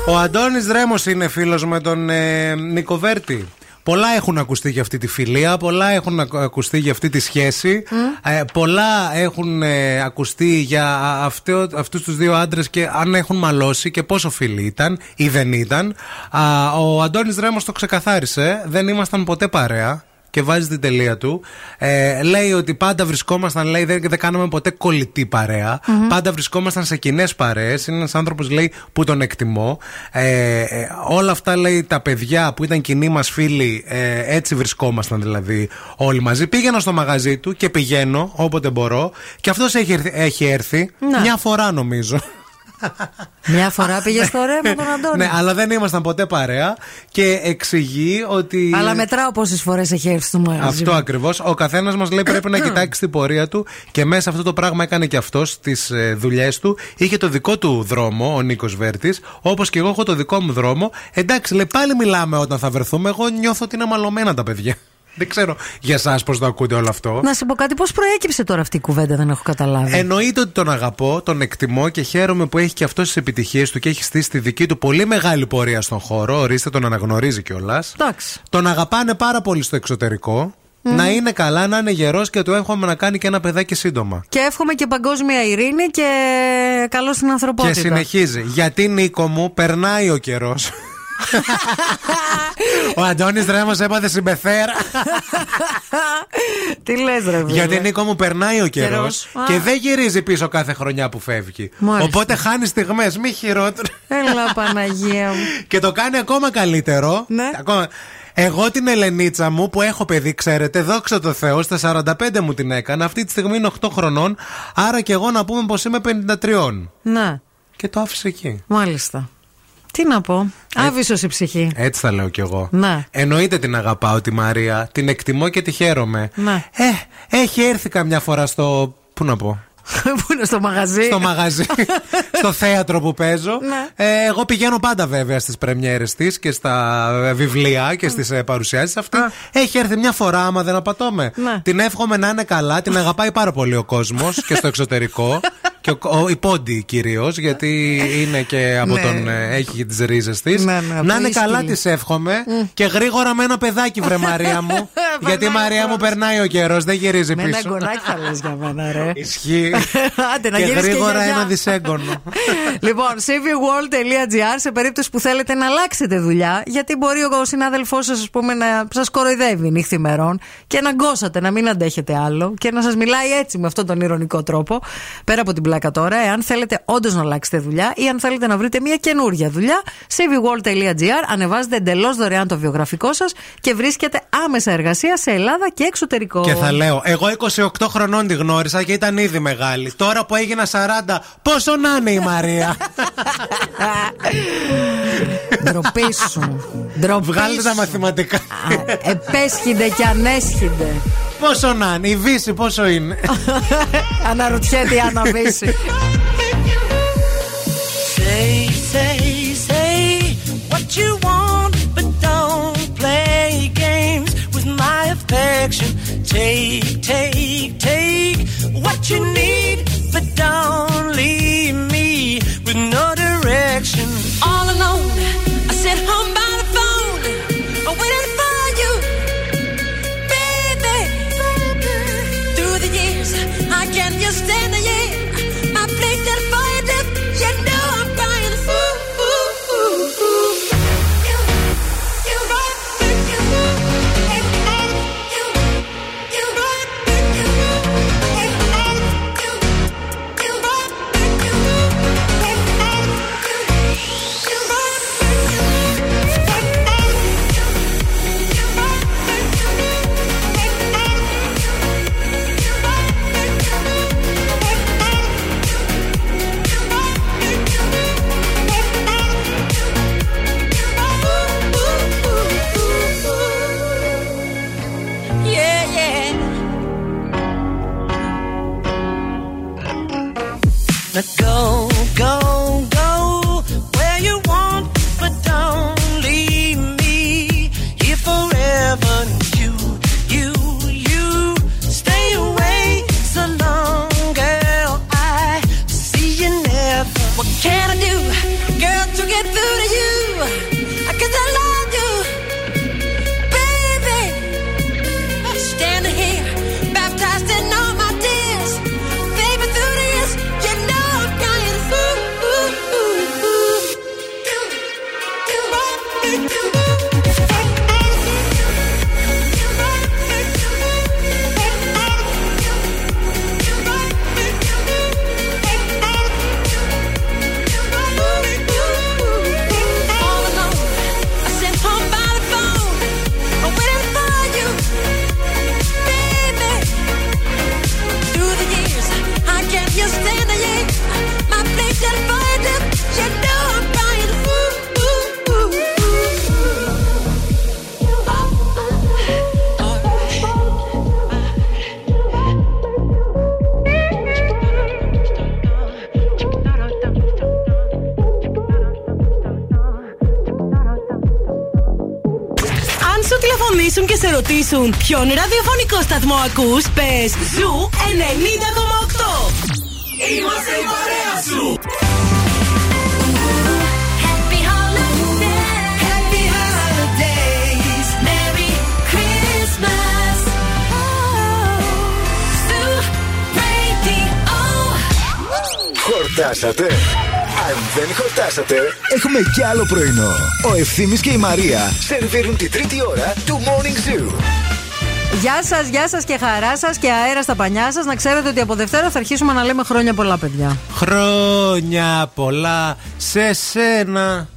Ο Αντώνης Ρέμος είναι φίλος με τον ε, Νικοβέρτη. Πολλά έχουν ακουστεί για αυτή τη φιλία, πολλά έχουν ακουστεί για αυτή τη σχέση, mm. ε, πολλά έχουν ε, ακουστεί για αυτού, αυτούς τους δύο άντρες και αν έχουν μαλώσει και πόσο φίλοι ήταν ή δεν ήταν. Α, ο Αντώνης Ρέμος το ξεκαθάρισε, δεν ήμασταν ποτέ παρέα. Και βάζει την τελεία του. Ε, λέει ότι πάντα βρισκόμασταν, λέει, δεν, δεν κάναμε ποτέ κολλητή παρέα. Mm-hmm. Πάντα βρισκόμασταν σε κοινές παρέες. Είναι ένας άνθρωπος, λέει, που τον εκτιμώ. Ε, όλα αυτά, λέει, τα παιδιά που ήταν κοινοί μας φίλοι, ε, έτσι βρισκόμασταν δηλαδή όλοι μαζί. Πήγαινα στο μαγαζί του και πηγαίνω όποτε μπορώ. Και αυτός έχει, έχει έρθει Να. μια φορά, νομίζω. Μια φορά πήγε στο Ρέμο με τον Αντώνη. Ναι, αλλά δεν ήμασταν ποτέ παρέα. Και εξηγεί ότι. Αλλά μετράω πόσες φορές έχει έρθει στο μαγαζί. Αυτό ακριβώς. Ο καθένας μας λέει πρέπει να κοιτάξει την πορεία του. Και μέσα αυτό το πράγμα έκανε και αυτός τις δουλειές του. Είχε το δικό του δρόμο ο Νίκος Βέρτης. Όπως και εγώ έχω το δικό μου δρόμο. Εντάξει, λέει πάλι μιλάμε όταν θα βρεθούμε. Εγώ νιώθω ότι είναι μαλωμένα τα παιδιά. Δεν ξέρω για εσάς πώς το ακούτε όλο αυτό. Να σου πω κάτι, πώς προέκυψε τώρα αυτή η κουβέντα, δεν έχω καταλάβει. Εννοείται ότι τον αγαπώ, τον εκτιμώ και χαίρομαι που έχει και αυτός τις επιτυχίες του και έχει στήσει τη δική του πολύ μεγάλη πορεία στον χώρο. Ορίστε, τον αναγνωρίζει κιόλας. Εντάξει. Τον αγαπάνε πάρα πολύ στο εξωτερικό. Mm. Να είναι καλά, να είναι γερός και το εύχομαι να κάνει και ένα παιδάκι σύντομα. Και εύχομαι και παγκόσμια ειρήνη και καλό στην ανθρωπότητα. Και συνεχίζει. Γιατί, Νίκο μου, περνάει ο καιρός. Ο Αντώνης Ρέμος έπαθε συμπεθέρα. Τι λες, ρε παιδί. Γιατί, Νίκο μου, περνάει ο καιρός και δεν γυρίζει πίσω κάθε χρονιά που φεύγει. Μάλιστα. Οπότε χάνει στιγμές, μη χειρότερο. Έλα, Παναγία μου. Και το κάνει ακόμα καλύτερο. Ναι. Ακόμα... Εγώ την Ελενίτσα μου που έχω παιδί, ξέρετε, δόξα τω Θεώ, στα σαράντα πέντε μου την έκανα. Αυτή τη στιγμή είναι οκτώ χρονών. Άρα και εγώ να πούμε πως είμαι πενήντα τρία. Ναι. Και το άφησε εκεί. Μάλιστα. Τι να πω, άβυσος η ψυχή. Έτσι θα λέω κι εγώ. Ναι. Εννοείται την αγαπάω τη Μαρία, την εκτιμώ και τη χαίρομαι. Ναι. Ε, έχει έρθει καμιά φορά στο. Πού να πω. Πού είναι, στο μαγαζί. Στο μαγαζί. Στο θέατρο που παίζω. Ναι. Ε, εγώ πηγαίνω πάντα βέβαια στις πρεμιέρες της και στα βιβλία και στις ε, παρουσιάσεις. Αυτή έχει έρθει μια φορά, άμα δεν απατώμε. Ναι. Την εύχομαι να είναι καλά. Την αγαπάει πάρα πολύ ο κόσμος και στο εξωτερικό. Και ο, ο, η Πόντι κυρίως, γιατί είναι και από τον. Ε, έχει και τις ρίζες της. Ναι, ναι, να είναι καλά, της εύχομαι. Mm. Και γρήγορα με ένα παιδάκι, βρε Μαρία μου. Γιατί η Μαρία μου περνάει ο καιρός, δεν γυρίζει με πίσω. Ένα γκονάκι θα λες για μένα, ρε. Ισχύει. Άντε, να και γρήγορα και ένα δισέγγωνο. Λοιπόν, σι βι world τελεία τζι άρ σε περίπτωση που θέλετε να αλλάξετε δουλειά, γιατί μπορεί ο συνάδελφός σας, ας πούμε, να σας κοροϊδεύει νύχθη ημερών και να γκώσατε, να μην αντέχετε άλλο και να σας μιλάει έτσι με αυτόν τον ειρωνικό τρόπο. Πέρα από την πλάκα τώρα, εάν θέλετε όντως να αλλάξετε δουλειά ή αν θέλετε να βρείτε μια καινούργια δουλειά, σι βι world τελεία τζι άρ ανεβάζετε εντελώς δωρεάν το βιογραφικό σας και βρίσκετε άμεσα εργασία σε Ελλάδα και εξωτερικό. Και θα λέω, εγώ είκοσι οκτώ χρονών τη γνώρισα και ήταν ήδη μεγάλη. Τώρα που έγινα σαράντα, πόσο να είναι η Μαρία. Ντροπή σου. Βγάλτε τα μαθηματικά. Επέσχυνται και ανέσχυνται. Πόσο να είναι, η Βύση πόσο είναι. Αναρωτιέται η Άννα Βύση. Say, say, say what you want, but don't play games with my affection. Take, take, take what you need, but don't leave me with no direction. All alone, I sit home by the phone, I waited for you, baby. Through the years, I can't just stand the year. My place that fire lip, you know I'm crying. Ooh, ooh, ooh, ooh. You, you run, you, you run, you, you run, you, you run, you, you run, you, you run, you run, yeah, yeah. Now go, go, go where you want, but don't leave me here forever. You, you, you stay away so long, girl. I see you never. What can I do, girl, to get through to you? 'Cause I love you, baby. Standing here, baptized in all my tears. Baby, through this, you know I'm crying. Ooh, ooh, ooh, ooh. You, you run, you, you run. Τηλεφωνήσουν και σε ρωτήσουν ποιον ραδιοφωνικό σταθμό ακούς, πες Ζου ενενήντα κόμμα οκτώ. Είμαστε η παρέα σου. Happy holidays, happy holidays, Merry Christmas. Ζου Radio. Χορτάσατε. Αν δεν χορτάσατε, έχουμε κι άλλο πρωινό. Ο Ευθύμης και η Μαρία σερβίρουν τη τρίτη ώρα του Morning Zoo. Γεια σας, γεια σας και χαρά σας και αέρα στα πανιά σας. Να ξέρετε ότι από Δευτέρα θα αρχίσουμε να λέμε χρόνια πολλά, παιδιά. Χρόνια πολλά σε σένα.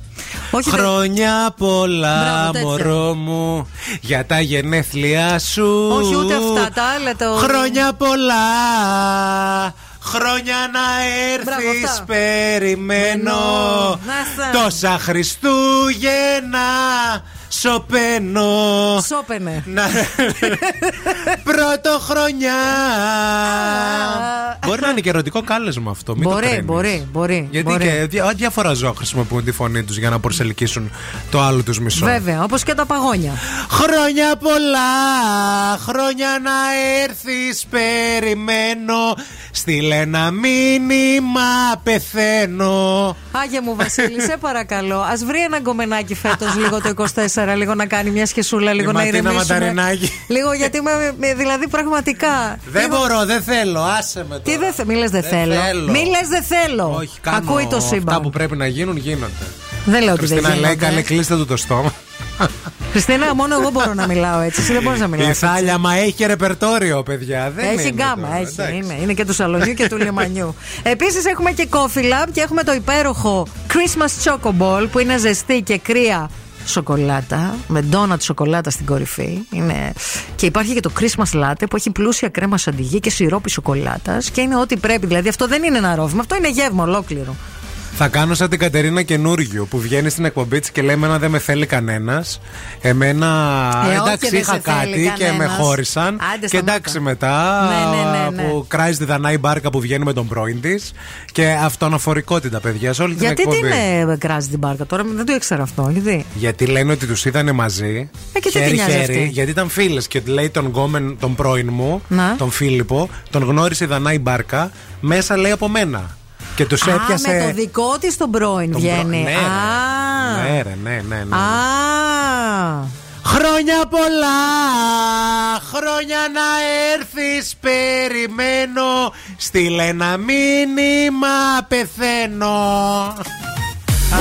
Όχι, χρόνια δεν... πολλά, μπράβο, μωρό μου, για τα γενέθλιά σου. Όχι, ούτε αυτά τα άλλα. Το... Χρόνια πολλά. Χρόνια να έρθεις, περιμένω. Τόσα Χριστούγεννα. Σοπαίνω. Σόπαινε. Πρωτοχρονιά. Μπορεί να είναι και ερωτικό κάλεσμα αυτό. Μπορεί, μπορεί, μπορεί. Γιατί και διάφορα ζώα χρησιμοποιούν τη φωνή τους για να προσελκύσουν το άλλο τους μισό. Βέβαια, όπως και τα παγόνια. Χρόνια πολλά, χρόνια να έρθεις, περιμένω. Στείλε ένα μήνυμα, πεθαίνω. Άγια μου Βασίλη, σε παρακαλώ, ας βρει ένα γκομενάκι φέτος λίγο το είκοσι τέσσερα, λίγο να κάνει μια σχεσούλα, λίγο η να ηρεμήσουμε. Λίγο γιατί με, δηλαδή πραγματικά. Δεν λίγο... μπορώ, δεν θέλω, άσε με τώρα. Τι δε... Μη λες δεν θέλω. θέλω. Μη λες δεν θέλω. Όχι, κάνω... Ακούει το σύμπαν. Αυτά που πρέπει να γίνουν γίνονται. Δεν λέω ότι δεν γίνονται. Χριστίνα λέει, καλέ, κλείστε του το στόμα. Χριστίνα, μόνο εγώ μπορώ να μιλάω έτσι. Εσύ δεν μπορείς να μιλάω. Η Θάλια, μα έχει και ρεπερτόριο, παιδιά. Δεν έχει γκάμα, τώρα, έχει. Είναι, είναι και του σαλονιού και του λιμανιού. Επίσης, έχουμε και Coffee Lab και έχουμε το υπέροχο Christmas Choco Ball που είναι ζεστή και κρύα σοκολάτα, με ντόνατ σοκολάτα στην κορυφή. Είναι... Και υπάρχει και το Christmas Latte που έχει πλούσια κρέμα σαντιγί και σιρόπι σοκολάτας και είναι ό,τι πρέπει. Δηλαδή, αυτό δεν είναι ένα ρόφημα, αυτό είναι γεύμα ολόκληρο. Θα κάνω σαν την Κατερίνα Καινούργιου που βγαίνει στην εκπομπή της και λέει: Εμένα δεν με θέλει κανένας. Εμένα ε, εντάξει, είχα κάτι και με χώρισαν. Άντε, και εντάξει, μετά ναι, ναι, ναι, ναι. που κράζει τη Δανάη Μπάρκα που βγαίνει με τον πρώην της. Και αυτοαναφορικότητα, παιδιά, σε όλη την γιατί εκπομπή. Γιατί την κράζει την Μπάρκα τώρα, δεν το ήξερα αυτό. Γιατί, γιατί λένε ότι τους είδανε μαζί. Ε, και χέρι, χέρι, γιατί ήταν φίλες. Και λέει: Τον γκόμεν, τον πρώην μου, να. τον Φίλιππο, τον γνώρισε η Δανάη Μπάρκα μέσα, λέει, από μένα. Και τους έπιασε... Α, με το δικό της τον πρώην τον βγαίνει. Προ... Ναι, ναι, ναι, ναι, ναι, ναι. Α. Χρόνια πολλά, χρόνια να έρθεις, περιμένω. Στείλε ένα μήνυμα, πεθαίνω.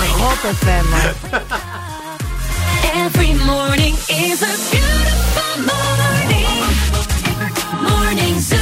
Εγώ πεθαίνω. Every morning is a beautiful morning. Morning Zoo.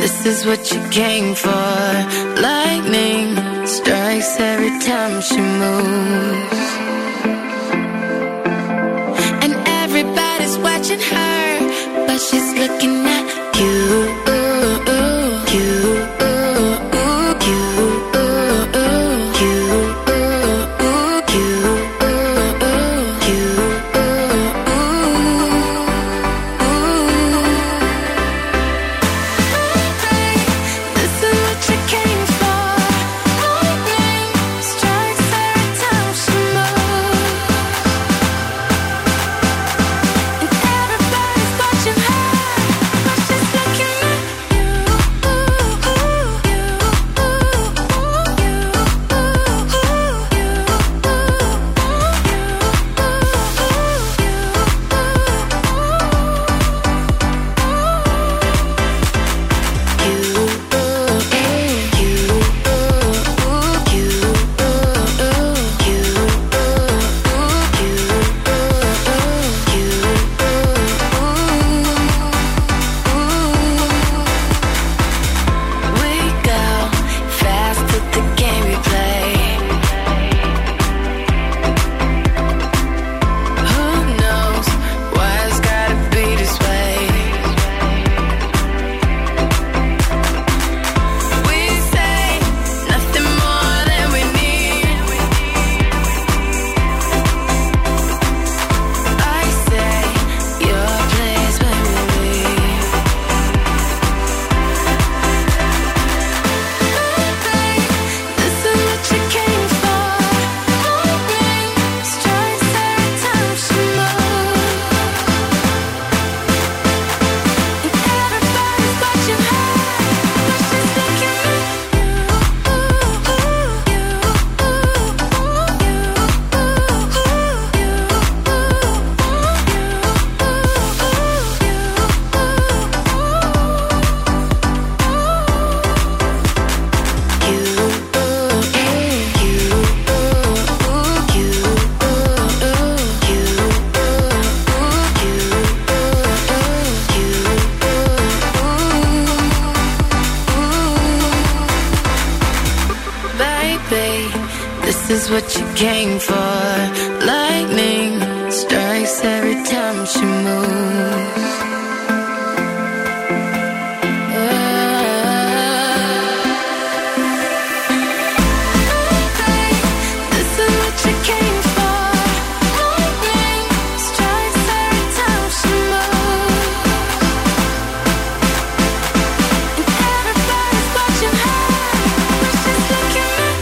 this is what you came for. Lightning strikes every time she moves, and everybody's watching her, but she's looking at you, you. Came for lightning strikes every time she moves. This is what you came for. Lightning strikes every time she moves. And everybody's watching her, but she's looking at.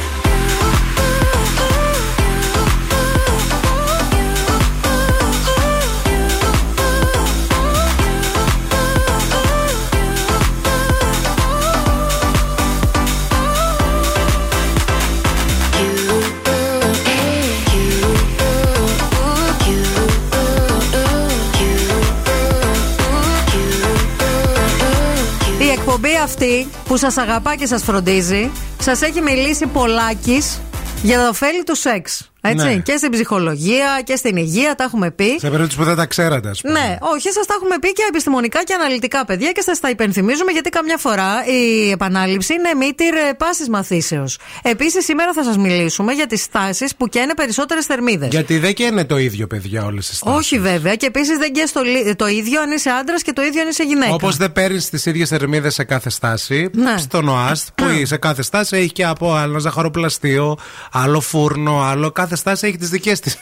Αυτή που σας αγαπά και σας φροντίζει, σας έχει μιλήσει πολλάκις για τα ωφέλη του σεξ. Έτσι, ναι. Και στην ψυχολογία και στην υγεία τα έχουμε πει. Σε περίπτωση που δεν τα ξέρατε, ας πούμε. Ναι, όχι, σας τα έχουμε πει και επιστημονικά και αναλυτικά, παιδιά, και σας τα υπενθυμίζουμε γιατί καμιά φορά η επανάληψη είναι μήτηρ πάσης μαθήσεως. Επίσης, σήμερα θα σας μιλήσουμε για τις στάσεις που καίνε περισσότερες θερμίδες. Γιατί δεν καίνε το ίδιο, παιδιά, όλες τις στάσεις. Όχι, βέβαια, και επίσης δεν καίνε το ίδιο αν είσαι άντρας και το ίδιο αν είσαι γυναίκα. Όπως δεν παίρνεις τις ίδιες θερμίδες σε κάθε στάση. Ναι. Στον ΟΑΣΤ, που σε κάθε στάση έχει και από άλλο ζαχαροπλαστείο, άλλο φούρνο, άλλο κάθε. Στάση έχει τις δικές της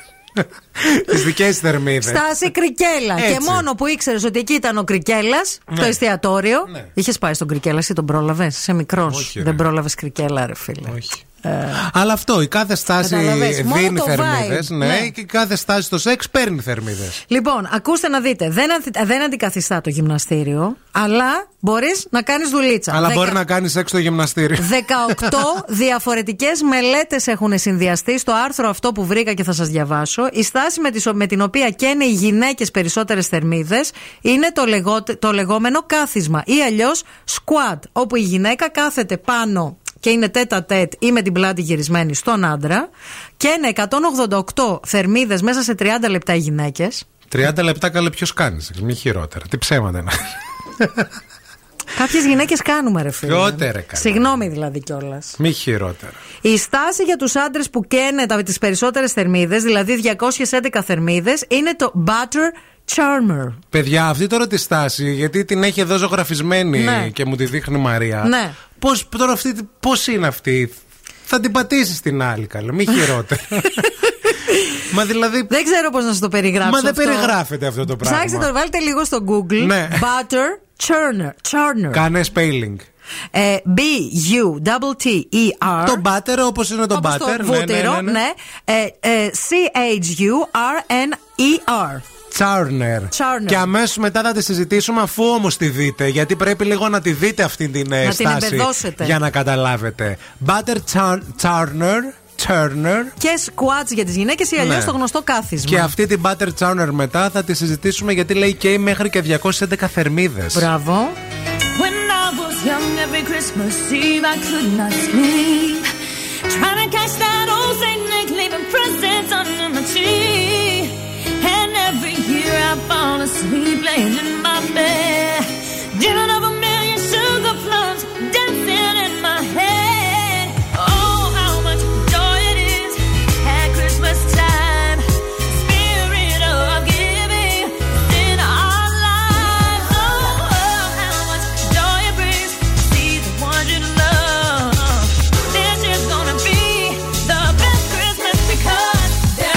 τις δικές θερμίδες. Στάση Κρικέλα. Έτσι. Και μόνο που ήξερες ότι εκεί ήταν ο Κρικέλας, ναι. Το εστιατόριο. Ναι. Είχες πάει στον Κρικέλα ή τον πρόλαβες? Σε μικρός. Όχι, δεν πρόλαβες Κρικέλα, ρε φίλε. Όχι. Ε... Αλλά αυτό, η κάθε στάση δίνει θερμίδες, ναι, ναι. Και η κάθε στάση στο σεξ παίρνει θερμίδες. Λοιπόν, ακούστε να δείτε. Δεν, αντι... δεν αντικαθιστά το γυμναστήριο, αλλά μπορείς να κάνεις δουλίτσα. Αλλά δέκα... μπορεί να κάνεις σεξ στο γυμναστήριο. δεκαοκτώ διαφορετικές μελέτες έχουν συνδυαστεί στο άρθρο αυτό που βρήκα και θα σας διαβάσω. Η στάση με, τις... με την οποία καίνε οι γυναίκες περισσότερες θερμίδες είναι το, λεγό... το λεγόμενο κάθισμα ή αλλιώς squat, όπου η γυναίκα κάθεται πάνω και είναι τέτα τέτ ή με την πλάτη γυρισμένη στον άντρα, και είναι εκατόν ογδόντα οκτώ θερμίδες μέσα σε τριάντα λεπτά οι γυναίκες. τριάντα λεπτά, καλέ, ποιος κάνεις, μη χειρότερα, τι ψέματα είναι. Κάποιες γυναίκες κάνουμε, ρε φίλε. Χειρότερα. Συγγνώμη δηλαδή κιόλας. Μη χειρότερα. Η στάση για τους άντρες που καίνε τις περισσότερες θερμίδες, δηλαδή διακόσιες έντεκα θερμίδες, είναι το butter charmer. Παιδιά, αυτή τώρα τη στάση, γιατί την έχει εδώ ζωγραφισμένη, ναι, και μου τη δείχνει η Μαρία. Ναι. Πώς, τώρα αυτή, πώς είναι αυτή. Θα την πατήσεις την άλλη, καλά. Μη χειρότερα. Μα δηλαδή... Δεν ξέρω πώς να σου το περιγράψω. Μα δεν αυτό περιγράφεται αυτό το πράγμα. Ψάξτε το, βάλτε λίγο στο Google. Ναι. Butter churner. churner. Κάνε spelling. Ε, B-U-T-T-E-R. Το butter όπως είναι το όπως butter. Το βούτυρο, ναι. ναι, ναι, ναι. Ε, ε, C-H-U-R-N-E-R. Τσάρνερ. Και αμέσως μετά θα τη συζητήσουμε, αφού όμως τη δείτε, γιατί πρέπει λίγο να τη δείτε αυτή την να στάση την για να καταλάβετε. Butter Turner, Turner. Και squats για τις γυναίκες ή αλλιώς, ναι, το γνωστό κάθισμα. Και αυτή την Butter Turner μετά θα τη συζητήσουμε, γιατί λέει και μέχρι και διακόσιες έντεκα θερμίδες. Μπράβο. Every year I fall asleep laying in my bed, dreaming of a million sugar plums dancing in my head. Oh, how much joy it is at Christmas time. Spirit of giving in our lives. Oh, how much joy it brings to see the one you love. This is gonna be the best Christmas because drink that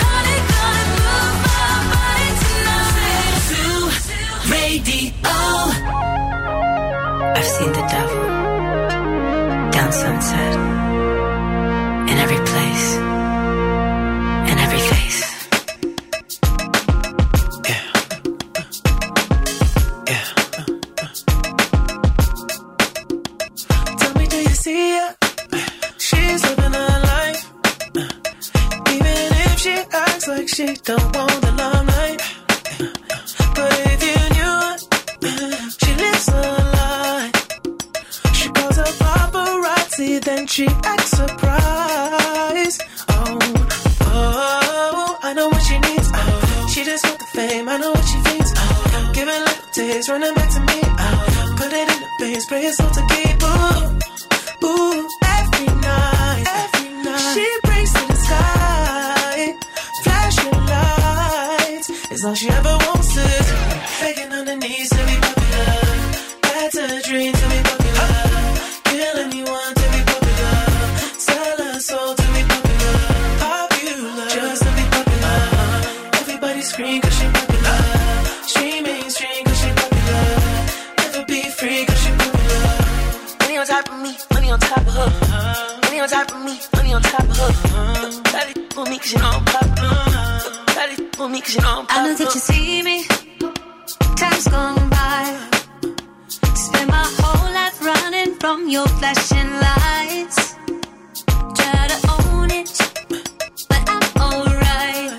honey, gonna move my seen the devil down Sunset in every place, in every face. Yeah, yeah. Tell me, do you see her? She's living her life, even if she acts like she don't want the limelight. But if you knew her, she lives a lie. She calls a paparazzi, then she acts surprised. Oh, oh, I know what she needs. Oh, she just wants the fame. I know what she thinks. Oh, giving little days, running back to me. Oh, put it in the base, pray it's all to keep. Ooh, ooh, every night, every night she breaks to the sky, flashing lights. It's all she ever wants is begging on her knees. That's a dream to be popular. Kill anyone to be popular. Sell a soul to be popular. Popular, just to be popular. Everybody scream 'cause she popular. She mainstream 'cause she popular. Never be free 'cause she popular. Money on top of me, money on top of her. Money on top of me, money on top of her. Daddy for me 'cause you know I'm popular. Daddy for me 'cause you know I'm popular. I know that you see me. Time's gone by. Spend my whole life running from your flashing lights. Try to own it, but I'm alright.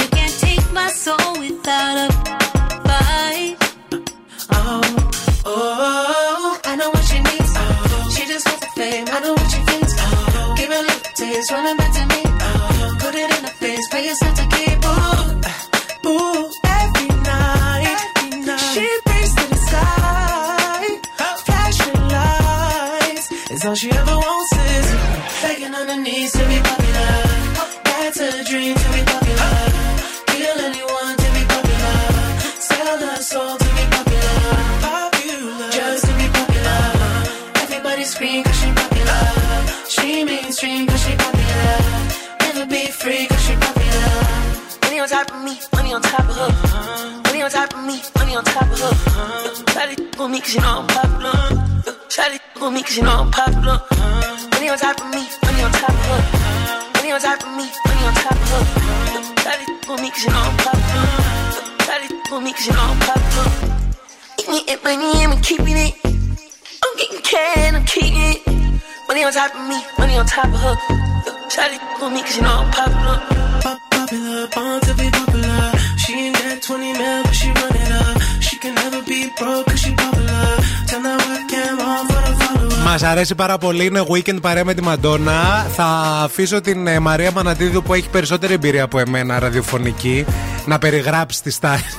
You can't take my soul without a fight. Oh, oh, I know what she needs. Oh, she just wants the fame. I know what she thinks. Oh, give her little tears, running back to me. Oh, put it in her face, pay yourself to keep. Ooh, ooh, every night, every night. She all she ever wants is begging on her knees to be popular. That's a dream to be popular. Kill anyone to be popular. Sell her soul to be popular. Popular, just to be popular. Everybody scream 'cause she popular. She mainstream 'cause she popular. Never be free 'cause she popular. Money on top of me, money on top of her. Money on top of me, money on top of her. Try to fool me 'cause you know I'm popular. Try to fool me 'cause you know I'm popular. Money on top of me, money on top of her. Money on top of me, money on top of her. Try to fool me 'cause you know I'm popular. Try to fool me 'cause you know I'm popular. Eat me and money and I'm keeping it. I'm getting cash, I'm keeping it. Money on top of me, money on top of her. Try to fool me 'cause you know I'm popular. Pop popular, born to be popular. She ain't got twenty mil, but she run it up. She can never be broke 'cause she popular. Turn that webcam off. Μας αρέσει πάρα πολύ, είναι weekend παρέα με τη Μαντώνα. Θα αφήσω την ε, Μαρία Μανατίδου που έχει περισσότερη εμπειρία από εμένα ραδιοφωνική να περιγράψει τη στάση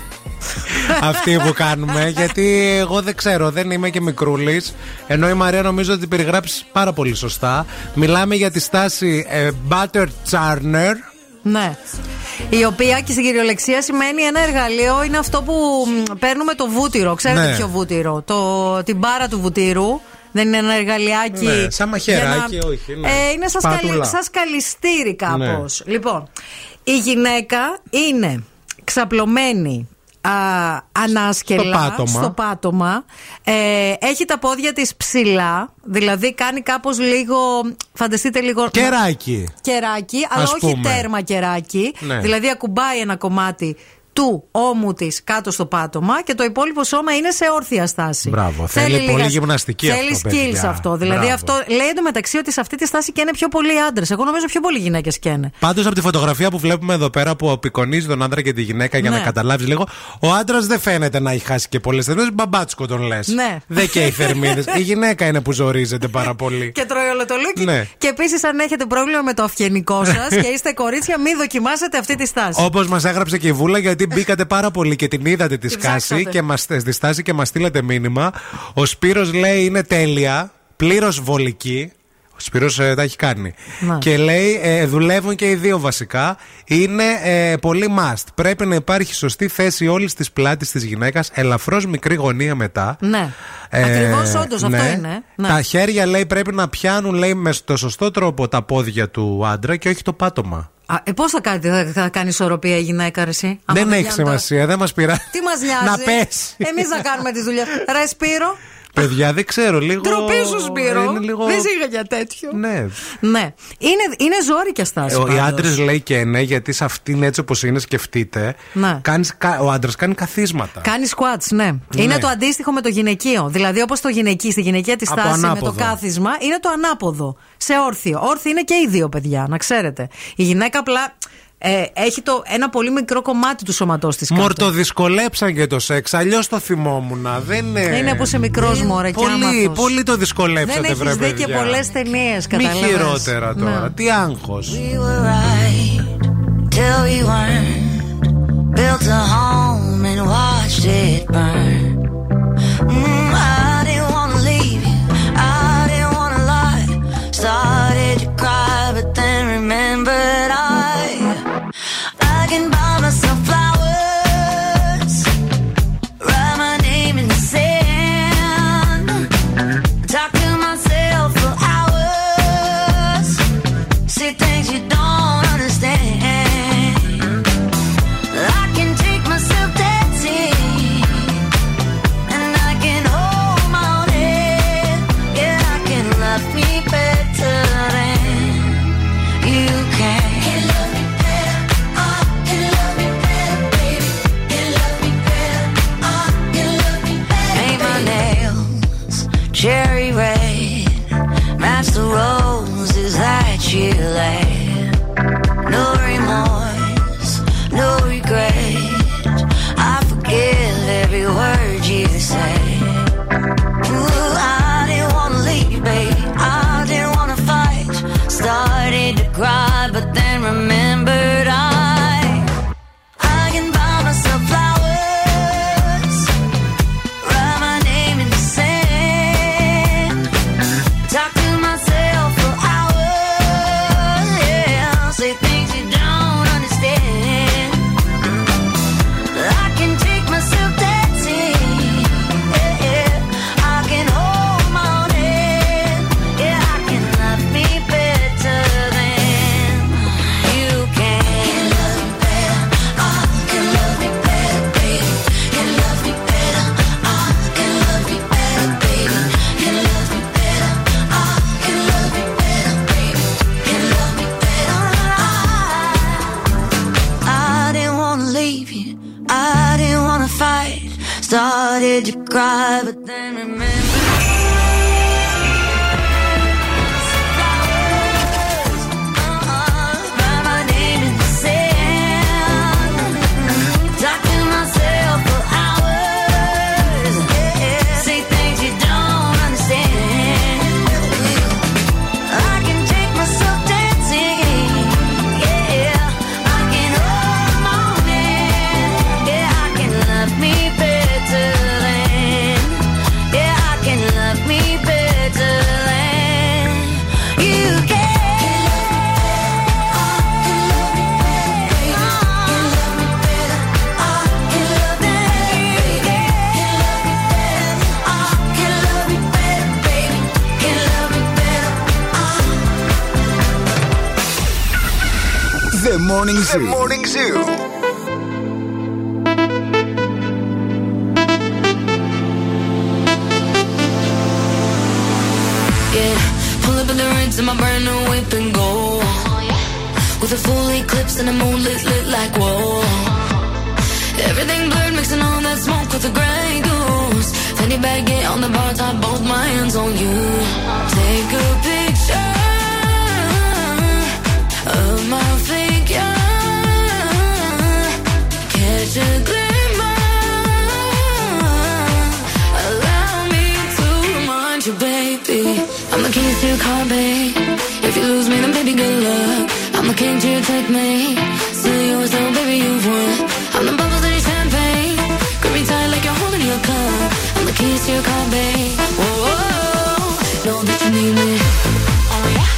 αυτή που κάνουμε. Γιατί εγώ δεν ξέρω, δεν είμαι και μικρούλης. Ενώ η Μαρία νομίζω ότι περιγράψει πάρα πολύ σωστά. Μιλάμε για τη στάση ε, Butter Churner. Ναι. Η οποία και στην κυριολεξία σημαίνει ένα εργαλείο, είναι αυτό που παίρνουμε το βούτυρο. Ξέρετε ναι. Ποιο βούτυρο? Το, την μπάρα του βουτύρου. Δεν είναι ένα εργαλειάκι. Ναι, σαν μαχαιράκι, να... όχι. Ναι. Ε, είναι σαν σκαλιστήρι κάπως. Ναι. Λοιπόν, η γυναίκα είναι ξαπλωμένη α, ανάσκελα στο πάτωμα. Στο πάτωμα. Ε, έχει τα πόδια της ψηλά, δηλαδή κάνει κάπως λίγο. Φανταστείτε λίγο. Κεράκι. Κεράκι, αλλά όχι πούμε. Τέρμα κεράκι. Ναι. Δηλαδή ακουμπάει ένα κομμάτι του ώμου της κάτω στο πάτωμα και το υπόλοιπο σώμα είναι σε όρθια στάση. Μπράβο, θέλει, θέλει πολύ γυμναστική θέλει αυτό. Θέλει skills αυτό. Δηλαδή μπράβο. Αυτό λέει εντωμεταξύ ότι σε αυτή τη στάση καίνε πιο πολλοί άντρες. Εγώ νομίζω πιο πολλοί γυναίκες καίνε. Πάντως από τη φωτογραφία που βλέπουμε εδώ πέρα που απεικονίζει τον άντρα και τη γυναίκα για ναι. Να καταλάβεις λίγο, ο άντρας δεν φαίνεται να έχει χάσει και πολλές θερμίδες. Μπαμπάτσκο τον λες. Ναι. Δεν καίει θερμίδες. Η γυναίκα είναι που ζορίζεται πάρα πολύ. Και τρώει όλο το λούκι. Ναι. Και επίσης αν έχετε πρόβλημα με το αυγενικό σας και είστε κορίτσια, μην δοκιμάσετε αυτή τη στάση. Όπως μας έγραψε και η Φούλα, γιατί μπήκατε πάρα πολύ και την είδατε τη σκάση και μας, τη στάση και μας στείλατε μήνυμα. Ο Σπύρος λέει είναι τέλεια, πλήρως βολική. Ο Σπύρος ε, τα έχει κάνει. Να. Και λέει ε, δουλεύουν και οι δύο βασικά. Είναι ε, πολύ must. Πρέπει να υπάρχει σωστή θέση όλης της πλάτης της γυναίκας, ελαφρώς μικρή γωνία μετά. Ναι. Ε, Ακριβώς όντως ναι. Αυτό είναι. Ναι. Τα χέρια λέει πρέπει να πιάνουν λέει, με το σωστό τρόπο τα πόδια του άντρα και όχι το πάτωμα. Ε, Πώς θα κάνει, θα, θα κάνει ισορροπία η γυναίκα, ρε, εσύ? Δεν έχει σημασία, τώρα. Δεν μας πειράζει. Τι μας νοιάζει. Να πες. Εμείς θα κάνουμε τη δουλειά. Ρε Σπύρο. Παιδιά, δεν ξέρω, λίγο. Τροπή σου, Σπύρο. Λίγο... Δεν ζήγα για τέτοιο. Ναι. ναι. Είναι, είναι ζόρικια στάση. Ο, οι άντρες λέει και ναι, γιατί σε αυτήν έτσι όπως είναι, σκεφτείτε. Ναι. Κάνεις, ο άντρας κάνει καθίσματα. Κάνει squats, ναι. ναι. Είναι το αντίστοιχο με το γυναικείο. Δηλαδή, όπως το γυναικείο, στη γυναικεία τη στάση με το κάθισμα, είναι το ανάποδο. Σε όρθιο. Όρθιο είναι και οι δύο, παιδιά, να ξέρετε. Η γυναίκα απλά. Ε, έχει το, ένα πολύ μικρό κομμάτι του σώματός της. Μωρ, το δυσκολέψαν για το σεξ. Αλλιώς το θυμόμουν. Δεν είναι. Είναι που είσαι μικρός, ναι, μωρέ, πολύ, πολύ το δυσκολέψατε, βρε παιδιά. Δεν έχεις δει και πολλές ταινίες, καταλαβαίνεις. Μη χειρότερα τώρα. Ναι. Τι άγχος. The Morning Zoo. Yeah, pull up in the Ritz in my brand new whip and go. Oh, yeah. With a full eclipse and a moonlit lit like whoa. Everything blurred, mixing all that smoke with a gray goose. Fanny baguette on the bar top, both my hands on you. Take a picture of my figure. Catch a glimmer, allow me to remind you, baby. I'm the king to your car, babe. If you lose me, then baby, good luck. I'm the king to your checkmate. Still yours, though, baby, you've won. I'm the bubbles in your champagne. Grip me tight like you're holding your cup. I'm the keys to your car, babe. Whoa, whoa, know that you need me. Oh yeah.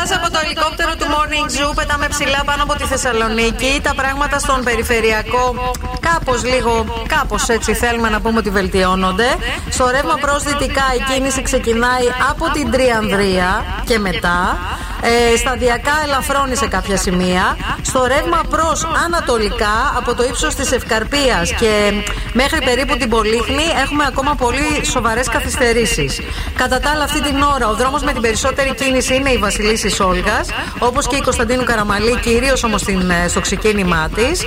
Σας από το ελικόπτερο του Morning Zoo πετάμε ψηλά πάνω από τη Θεσσαλονίκη. Τα πράγματα στον Περιφερειακό κάπως λίγο, κάπως έτσι θέλουμε να πούμε ότι βελτιώνονται. Στο ρεύμα προς δυτικά η κίνηση ξεκινάει από την Τριανδρία και μετά. Ε, σταδιακά ελαφρώνει σε κάποια σημεία. Στο ρεύμα προς ανατολικά από το ύψος της Ευκαρπίας και μέχρι περίπου την Πολύχνη έχουμε ακόμα πολύ σοβαρές καθυστερήσεις. Κατά τα άλλα, αυτή την ώρα ο δρόμος με την περισσότερη κίνηση είναι η Βασιλίσσης Όλγας, όπως και η Κωνσταντίνου Καραμαλή, κυρίως όμως στο ξεκίνημά της.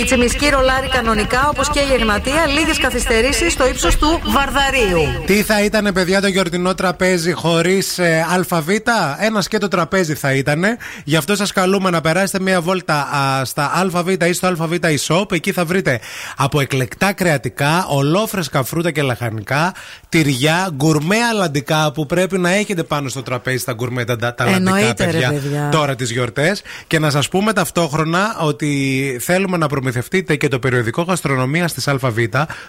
Η Τσιμισκή ρολάρει κανονικά, όπως και η Εγνατία, λίγες καθυστερήσεις στο ύψος του Βαρδαρίου. Τι θα ήταν, παιδιά, το γιορτινό τραπέζι χωρίς ε, αλφαβήτα? Ένα σκέτο τραπέζι θα ήταν. Γι' αυτό σας καλούμε να περάσετε μία βόλτα α, στα αλφαβήτα ή στο αλφαβήτα e-shop. Εκεί θα βρείτε από εκλεκτά κρεατικά, ολόφρεσκα φρούτα και λαχανικά, τυριά, γκουρμέ αλλαντικά που πρέπει να έχετε πάνω στο τραπέζι στα γκουρμέ τα, τα αλλαντικά, παιδιά, παιδιά, τώρα τις γιορτές. Και να σας πούμε ταυτόχρονα ότι θέλουμε να προμηθευτείτε και το περιοδικό γαστρονομίας της ΑΒ,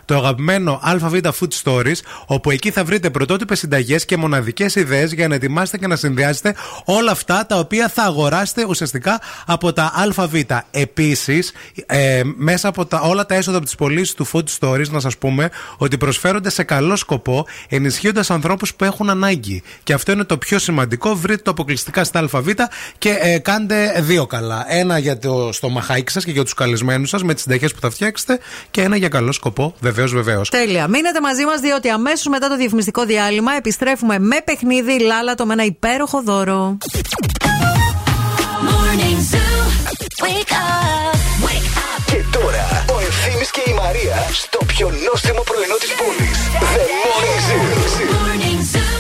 το αγαπημένο ΑΒ Food Stories, όπου εκεί θα βρείτε πρωτότυπες συνταγές και μοναδικές ιδέες για να ετοιμάσετε και να συνδυάσετε όλα αυτά τα οποία θα αγοράσετε ουσιαστικά από τα ΑΒ. Επίσης, ε, μέσα από τα, όλα τα έσοδα από τις πωλήσεις του Food Stories, να σας πούμε ότι προσφέρονται σε καλό σκοπό, ενισχύοντας ανθρώπους που έχουν ανάγκη. Και αυτό είναι το πιο σημαντικό. Βρείτε το αποκλειστικά στα ΑΒ και ε, κάντε δύο καλά. Ένα για το στομαχάκι σας και για τους καλεσμένους σας με τις συνταγές που θα φτιάξετε, και ένα για καλό σκοπό, βεβαίως, βεβαίως. Τέλεια. Μείνετε μαζί μας, διότι αμέσως μετά το διαφημιστικό διάλειμμα επιστρέφουμε με παιχνίδι λάλατο με ένα υπέροχο δώρο. Wake up. Wake up. Και τώρα ο Ευθύμης και η Μαρία στο πιο νόστιμο πρωινό της πόλης, The Morning Zoo.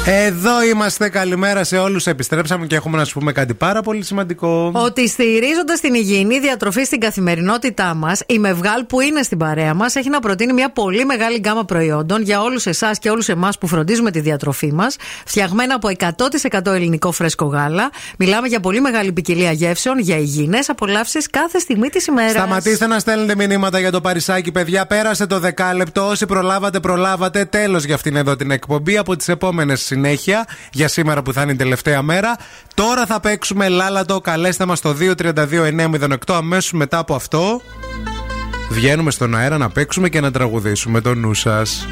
Εδώ είμαστε, καλημέρα σε όλους. Επιστρέψαμε και έχουμε να σας πούμε κάτι πάρα πολύ σημαντικό. Ότι στηρίζοντας την υγιεινή διατροφή στην καθημερινότητά μας, η Mevgal που είναι στην παρέα μας έχει να προτείνει μια πολύ μεγάλη γκάμα προϊόντων για όλους εσάς και όλους εμάς που φροντίζουμε τη διατροφή μας, φτιαγμένα από εκατό τοις εκατό ελληνικό φρέσκο γάλα. Μιλάμε για πολύ μεγάλη ποικιλία γεύσεων, για υγιεινές απολαύσεις κάθε στιγμή της ημέρας. Σταματήστε να στέλνετε μηνύματα για το Παρισάκι, παιδιά. Πέρασε το δεκάλεπτο. Όσοι προλάβατε, προλάβατε. Τέλος για αυτήν εδώ την εκπομπή. Από τις επόμενες συνέχεια, για σήμερα που θα είναι η τελευταία μέρα. Τώρα θα παίξουμε λάλατο. Καλέστε μας στο δύο τρία δύο εννιά μηδέν οκτώ. Αμέσως μετά από αυτό βγαίνουμε στον αέρα να παίξουμε και να τραγουδήσουμε το νου σας.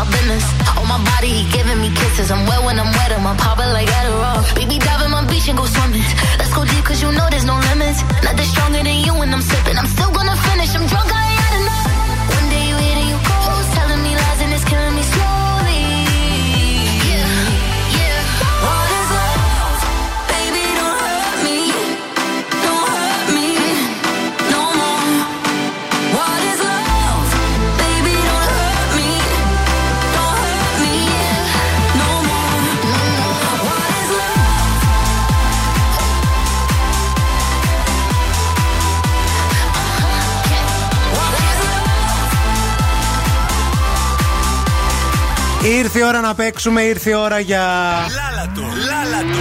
Our business. Oh, my body, he giving me kisses. I'm wet when I'm wet, I'm popping like Adderall. Baby, dive in my beach and go swimming. Let's go deep, cause you know there's no limits. Nothing stronger than you when I'm sipping. I'm still gonna finish, I'm drunk, I ain't had enough. One day you hit and you go, telling me lies and it's killing me slow. Ήρθε η ώρα να παίξουμε, ήρθε η ώρα για... Λάλατο, λάλατο,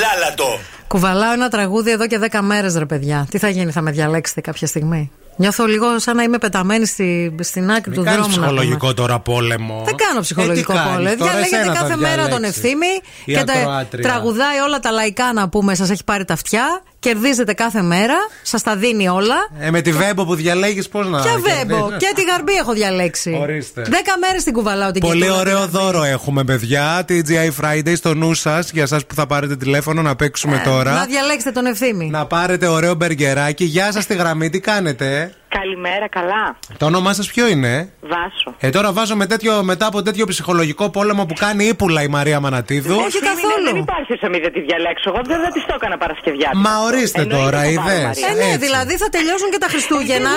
λάλατο. Κουβαλάω ένα τραγούδι εδώ και δέκα μέρες, ρε παιδιά. Τι θα γίνει, θα με διαλέξετε κάποια στιγμή? Νιώθω λίγο σαν να είμαι πεταμένη στη, στην άκρη μην του δρόμου. Δεν κάνω ψυχολογικό τώρα πόλεμο. Δεν κάνω ψυχολογικό ε, πόλεμο. Διαλέγετε κάθε μέρα τον Ευθύμη και τα, τραγουδάει όλα τα λαϊκά, να πούμε. Σας έχει πάρει τα αυτιά Κερδίζετε κάθε μέρα, σας τα δίνει όλα. Ε, με τη Βέμπο που διαλέγεις, πώς να. Και Βέμπο, και τη Γαρμπή έχω διαλέξει. Ορίστε. Δέκα μέρες την κουβαλάω την Πολύ κερδίδα, ωραίο δώρο έχουμε, παιδιά. τι τζι άι Friday στο νου σας, για σας που θα πάρετε τηλέφωνο να παίξουμε ε, τώρα. Να διαλέξετε τον Ευθύμη. Να πάρετε ωραίο μπεργκεράκι. Γεια σας τη Γραμμή, τι κάνετε. Καλημέρα, καλά. Το όνομά σας ποιο είναι? Βάσο. Ε, τώρα Βάσο, με τέτοιο, μετά από τέτοιο ψυχολογικό πόλεμο που κάνει ύπουλα η Μαρία Μανατίδου. Όχι καθόλου. Δεν υπάρχει όσο μη δεν τη διαλέξω. Εγώ δεν θα τη το έκανα Παρασκευιάτικα. Μα ορίστε τώρα, είδες. Ε, ναι, δηλαδή θα τελειώσουν και τα Χριστούγεννα.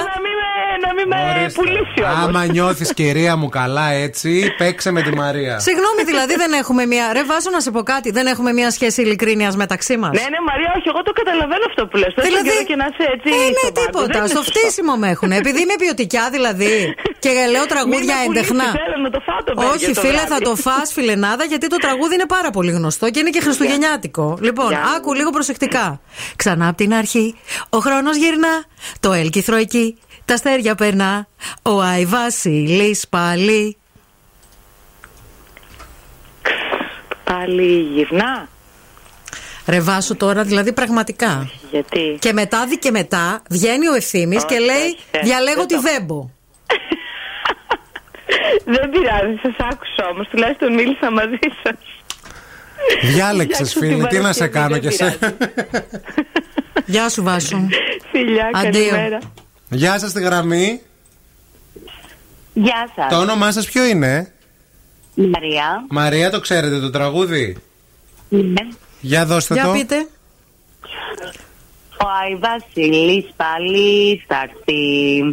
Να μην με πουλήσει όμως. Άμα νιώθεις, κυρία μου, καλά έτσι, παίξε με τη Μαρία. Συγγνώμη, δηλαδή δεν έχουμε μια. Ρε Βάσο, να σε πω κάτι. Δεν έχουμε μια σχέση ειλικρίνειας μεταξύ μας. Ναι, ναι, Μαρία, όχι, εγώ το καταλαβαίνω αυτό που λες. Δηλαδή και να είσαι έτσι. Δεν είναι τίποτα. Στο φτύσιμο με έχουν. Επειδή είμαι ποιοτικά δηλαδή. Και λέω τραγούδια εντεχνά. Όχι, φίλε, θα το φας, φιλενάδα, γιατί το τραγούδι είναι πάρα πολύ γνωστό και είναι και χριστουγεννιάτικο. Λοιπόν, άκου λίγο προσεκτικά. Ξανά από την αρχή. Ο χρόνος γυρνά. Το έλκυθρο εκεί. Τα αστέρια περνά, ο Άι Βασίλης πάλι. Πάλι γυρνά. Ρε Βάσο τώρα, δηλαδή πραγματικά. Γιατί. Και μετά δι και μετά βγαίνει ο Ευθύμης oh, και λέει yeah, διαλέγω yeah, τη Βέμπο. Δεν πειράζει, σας άκουσα όμως, τουλάχιστον μίλησα μαζί σας. Διάλεξες φίλοι, τι να σε κάνω και σε. Γεια σου Βάσο. Φιλιά, καλημέρα. Γεια σας τη Γραμμή. Γεια σας. Το όνομά σας ποιο είναι? Μαρία. Μαρία, το ξέρετε το τραγούδι? Ναι. Για δώστε Για το. Για πείτε. Ο Άι Βασίλης πάλι θα έρθει.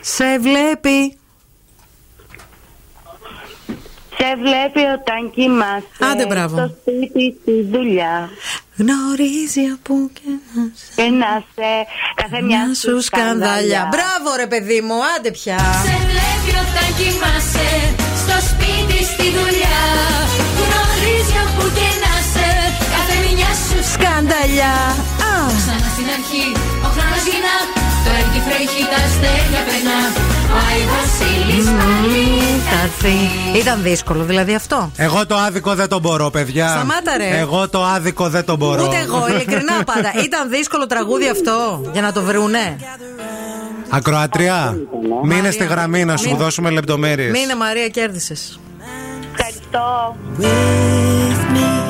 Σε βλέπει. Σε βλέπει όταν κοιμάσαι. Άντε μπράβο. Στο σπίτι στη δουλειά. Γνωρίζει από και να σε. Και να σε. Κάθε μια σου σκανδαλιά. Μπράβο ρε παιδί μου, άντε πια. Σε βλέπει όταν κοιμάσαι. Στο σπίτι στη δουλειά. Γνωρίζει από και να σε. Κάθε μια σου σκανδαλιά. Ξανά στην αρχή, ο χρόνος γυρνά. Το έρκυθρο έχει τα αστέρια περνά. Ήταν δύσκολο δηλαδή αυτό. Εγώ το άδικο δεν τον μπορώ, παιδιά. Σταμάτα ρε. Εγώ το άδικο δεν τον μπορώ. Ούτε εγώ, ειλικρινά πάντα. Ήταν δύσκολο τραγούδι αυτό για να το βρούνε. Ακροατριά, μείνε στη Γραμμή να σου δώσουμε λεπτομέρειες. Μείνε Μαρία, κέρδισες. Ευχαριστώ. Let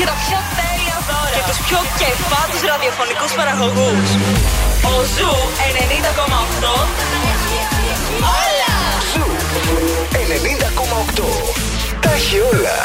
και τα πιο τέλεια δώρα και τους πιο κεφάτους ραδιοφωνικούς παραγωγούς. Ο Ζου ενενήντα κόμμα οκτώ. Όλα! Ζου ενενήντα κόμμα οκτώ. Τα έχει όλα.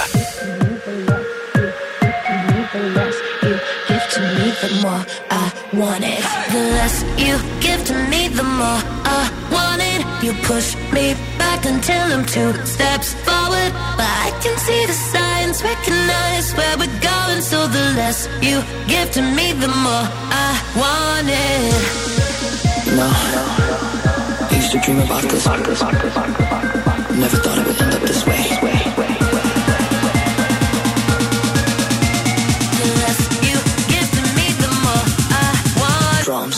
The more I want it, the less you give to me, the more I want it. You push me back until I'm two steps forward, but I can see the signs, recognize where we're going. So the less you give to me, the more I want it. No, I used to dream about this, never thought it would end up this way. Drums.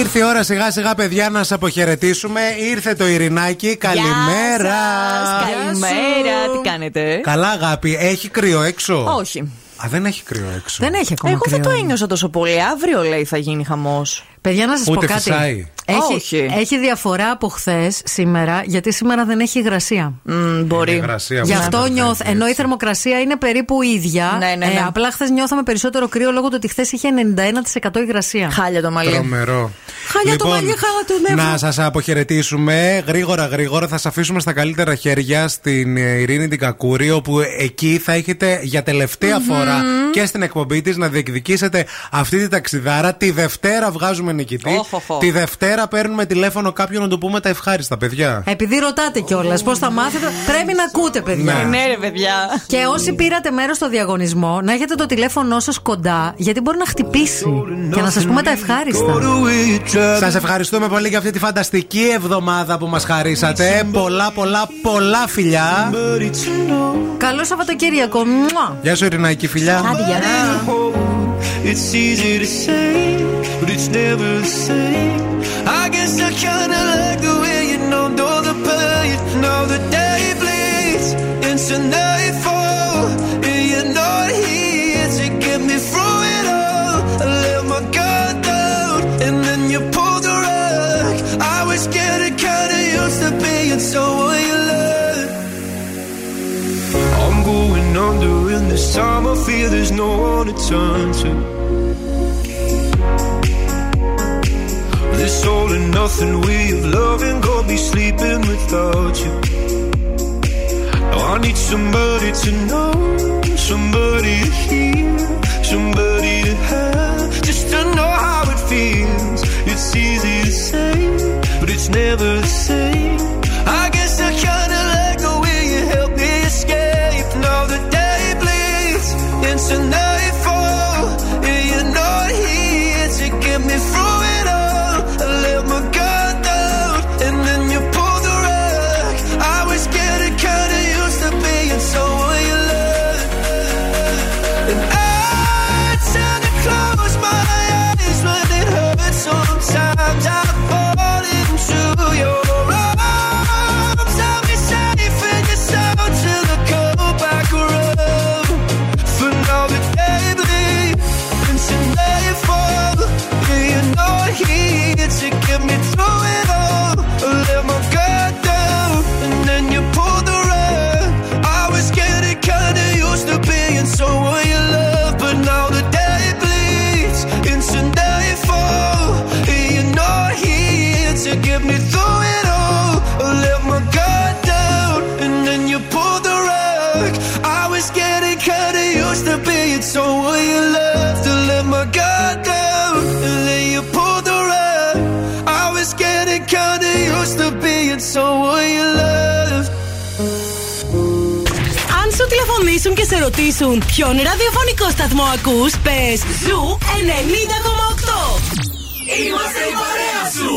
Ήρθε η ώρα σιγά σιγά, παιδιά, να σας αποχαιρετήσουμε. Ήρθε το Ειρηνάκι. Καλημέρα. Σας, καλημέρα, τι κάνετε? Καλά, αγάπη, έχει κρύο έξω? Όχι. Α, δεν έχει κρύο έξω. Δεν έχει ακόμα. Εγώ κρύο. Δεν το ένιωσα τόσο πολύ. Αύριο, λέει, θα γίνει χαμός. Παιδιά, να σας Ούτε πω κάτι. Έχει, Όχι. έχει διαφορά από χθες σήμερα, γιατί σήμερα δεν έχει υγρασία. Mm, μπορεί. Υγρασία, γι' αυτό ναι, νιώθω. Ενώ η θερμοκρασία είναι περίπου ίδια. Ναι, ναι, ναι. Ε, απλά χθες νιώθαμε περισσότερο κρύο λόγω του ότι χθες είχε ενενήντα ένα τοις εκατό υγρασία. Χάλια το μαλλί. Τρομερό. Χάλια λοιπόν, το μαλλί, χάλια το νεύμα. Να σας αποχαιρετήσουμε. Γρήγορα, γρήγορα θα σας αφήσουμε στα καλύτερα χέρια στην Ειρήνη την Κακούρη, όπου εκεί θα έχετε για τελευταία mm-hmm. φορά και στην εκπομπή της να διεκδικήσετε αυτή τη ταξιδάρα. Τη Δευτέρα βγάζουμε νικητή. Oh, oh, oh. Τη Δευτέρα παίρνουμε τηλέφωνο κάποιον να του πούμε τα ευχάριστα, παιδιά. Επειδή ρωτάτε κιόλας πώς θα μάθετε, πρέπει να ακούτε, παιδιά. Ναι, ναι, ρε, παιδιά. Και όσοι πήρατε μέρος στο διαγωνισμό, να έχετε το τηλέφωνό σας κοντά, γιατί μπορεί να χτυπήσει και να σας πούμε τα ευχάριστα. Σας ευχαριστούμε πολύ για αυτή τη φανταστική εβδομάδα που μας χαρίσατε. Πολλά, πολλά, πολλά φιλιά. Καλό Σαββατοκύριακο. Γεια σου, Ειρηναϊκή, φιλιά. I guess I kinda like the way you know, know the pain, know the day bleeds into nightfall, and you're not here to get me through it all. I let my guard down, and then you pulled the rug. I was getting kinda used to being someone you love. I'm going under, and this time I feel there's no one to turn to. This all and nothing way of loving, gonna be sleeping without you. Now I need somebody to know, somebody to hear, somebody to have, just to know how it feels. It's easy to say, but it's never the same. I guess I kinda like the way you help me escape. Now the day bleeds into nightfall, and you're not here to get me through it all. Safe in your sound till the cold back rub. For now the day γυρίσουν και σε ρωτήσουν ποιον ραδιοφωνικό σταθμό ακούς, πες Ζου ενενήντα κόμμα οκτώ. Είμαστε η παρέα σου.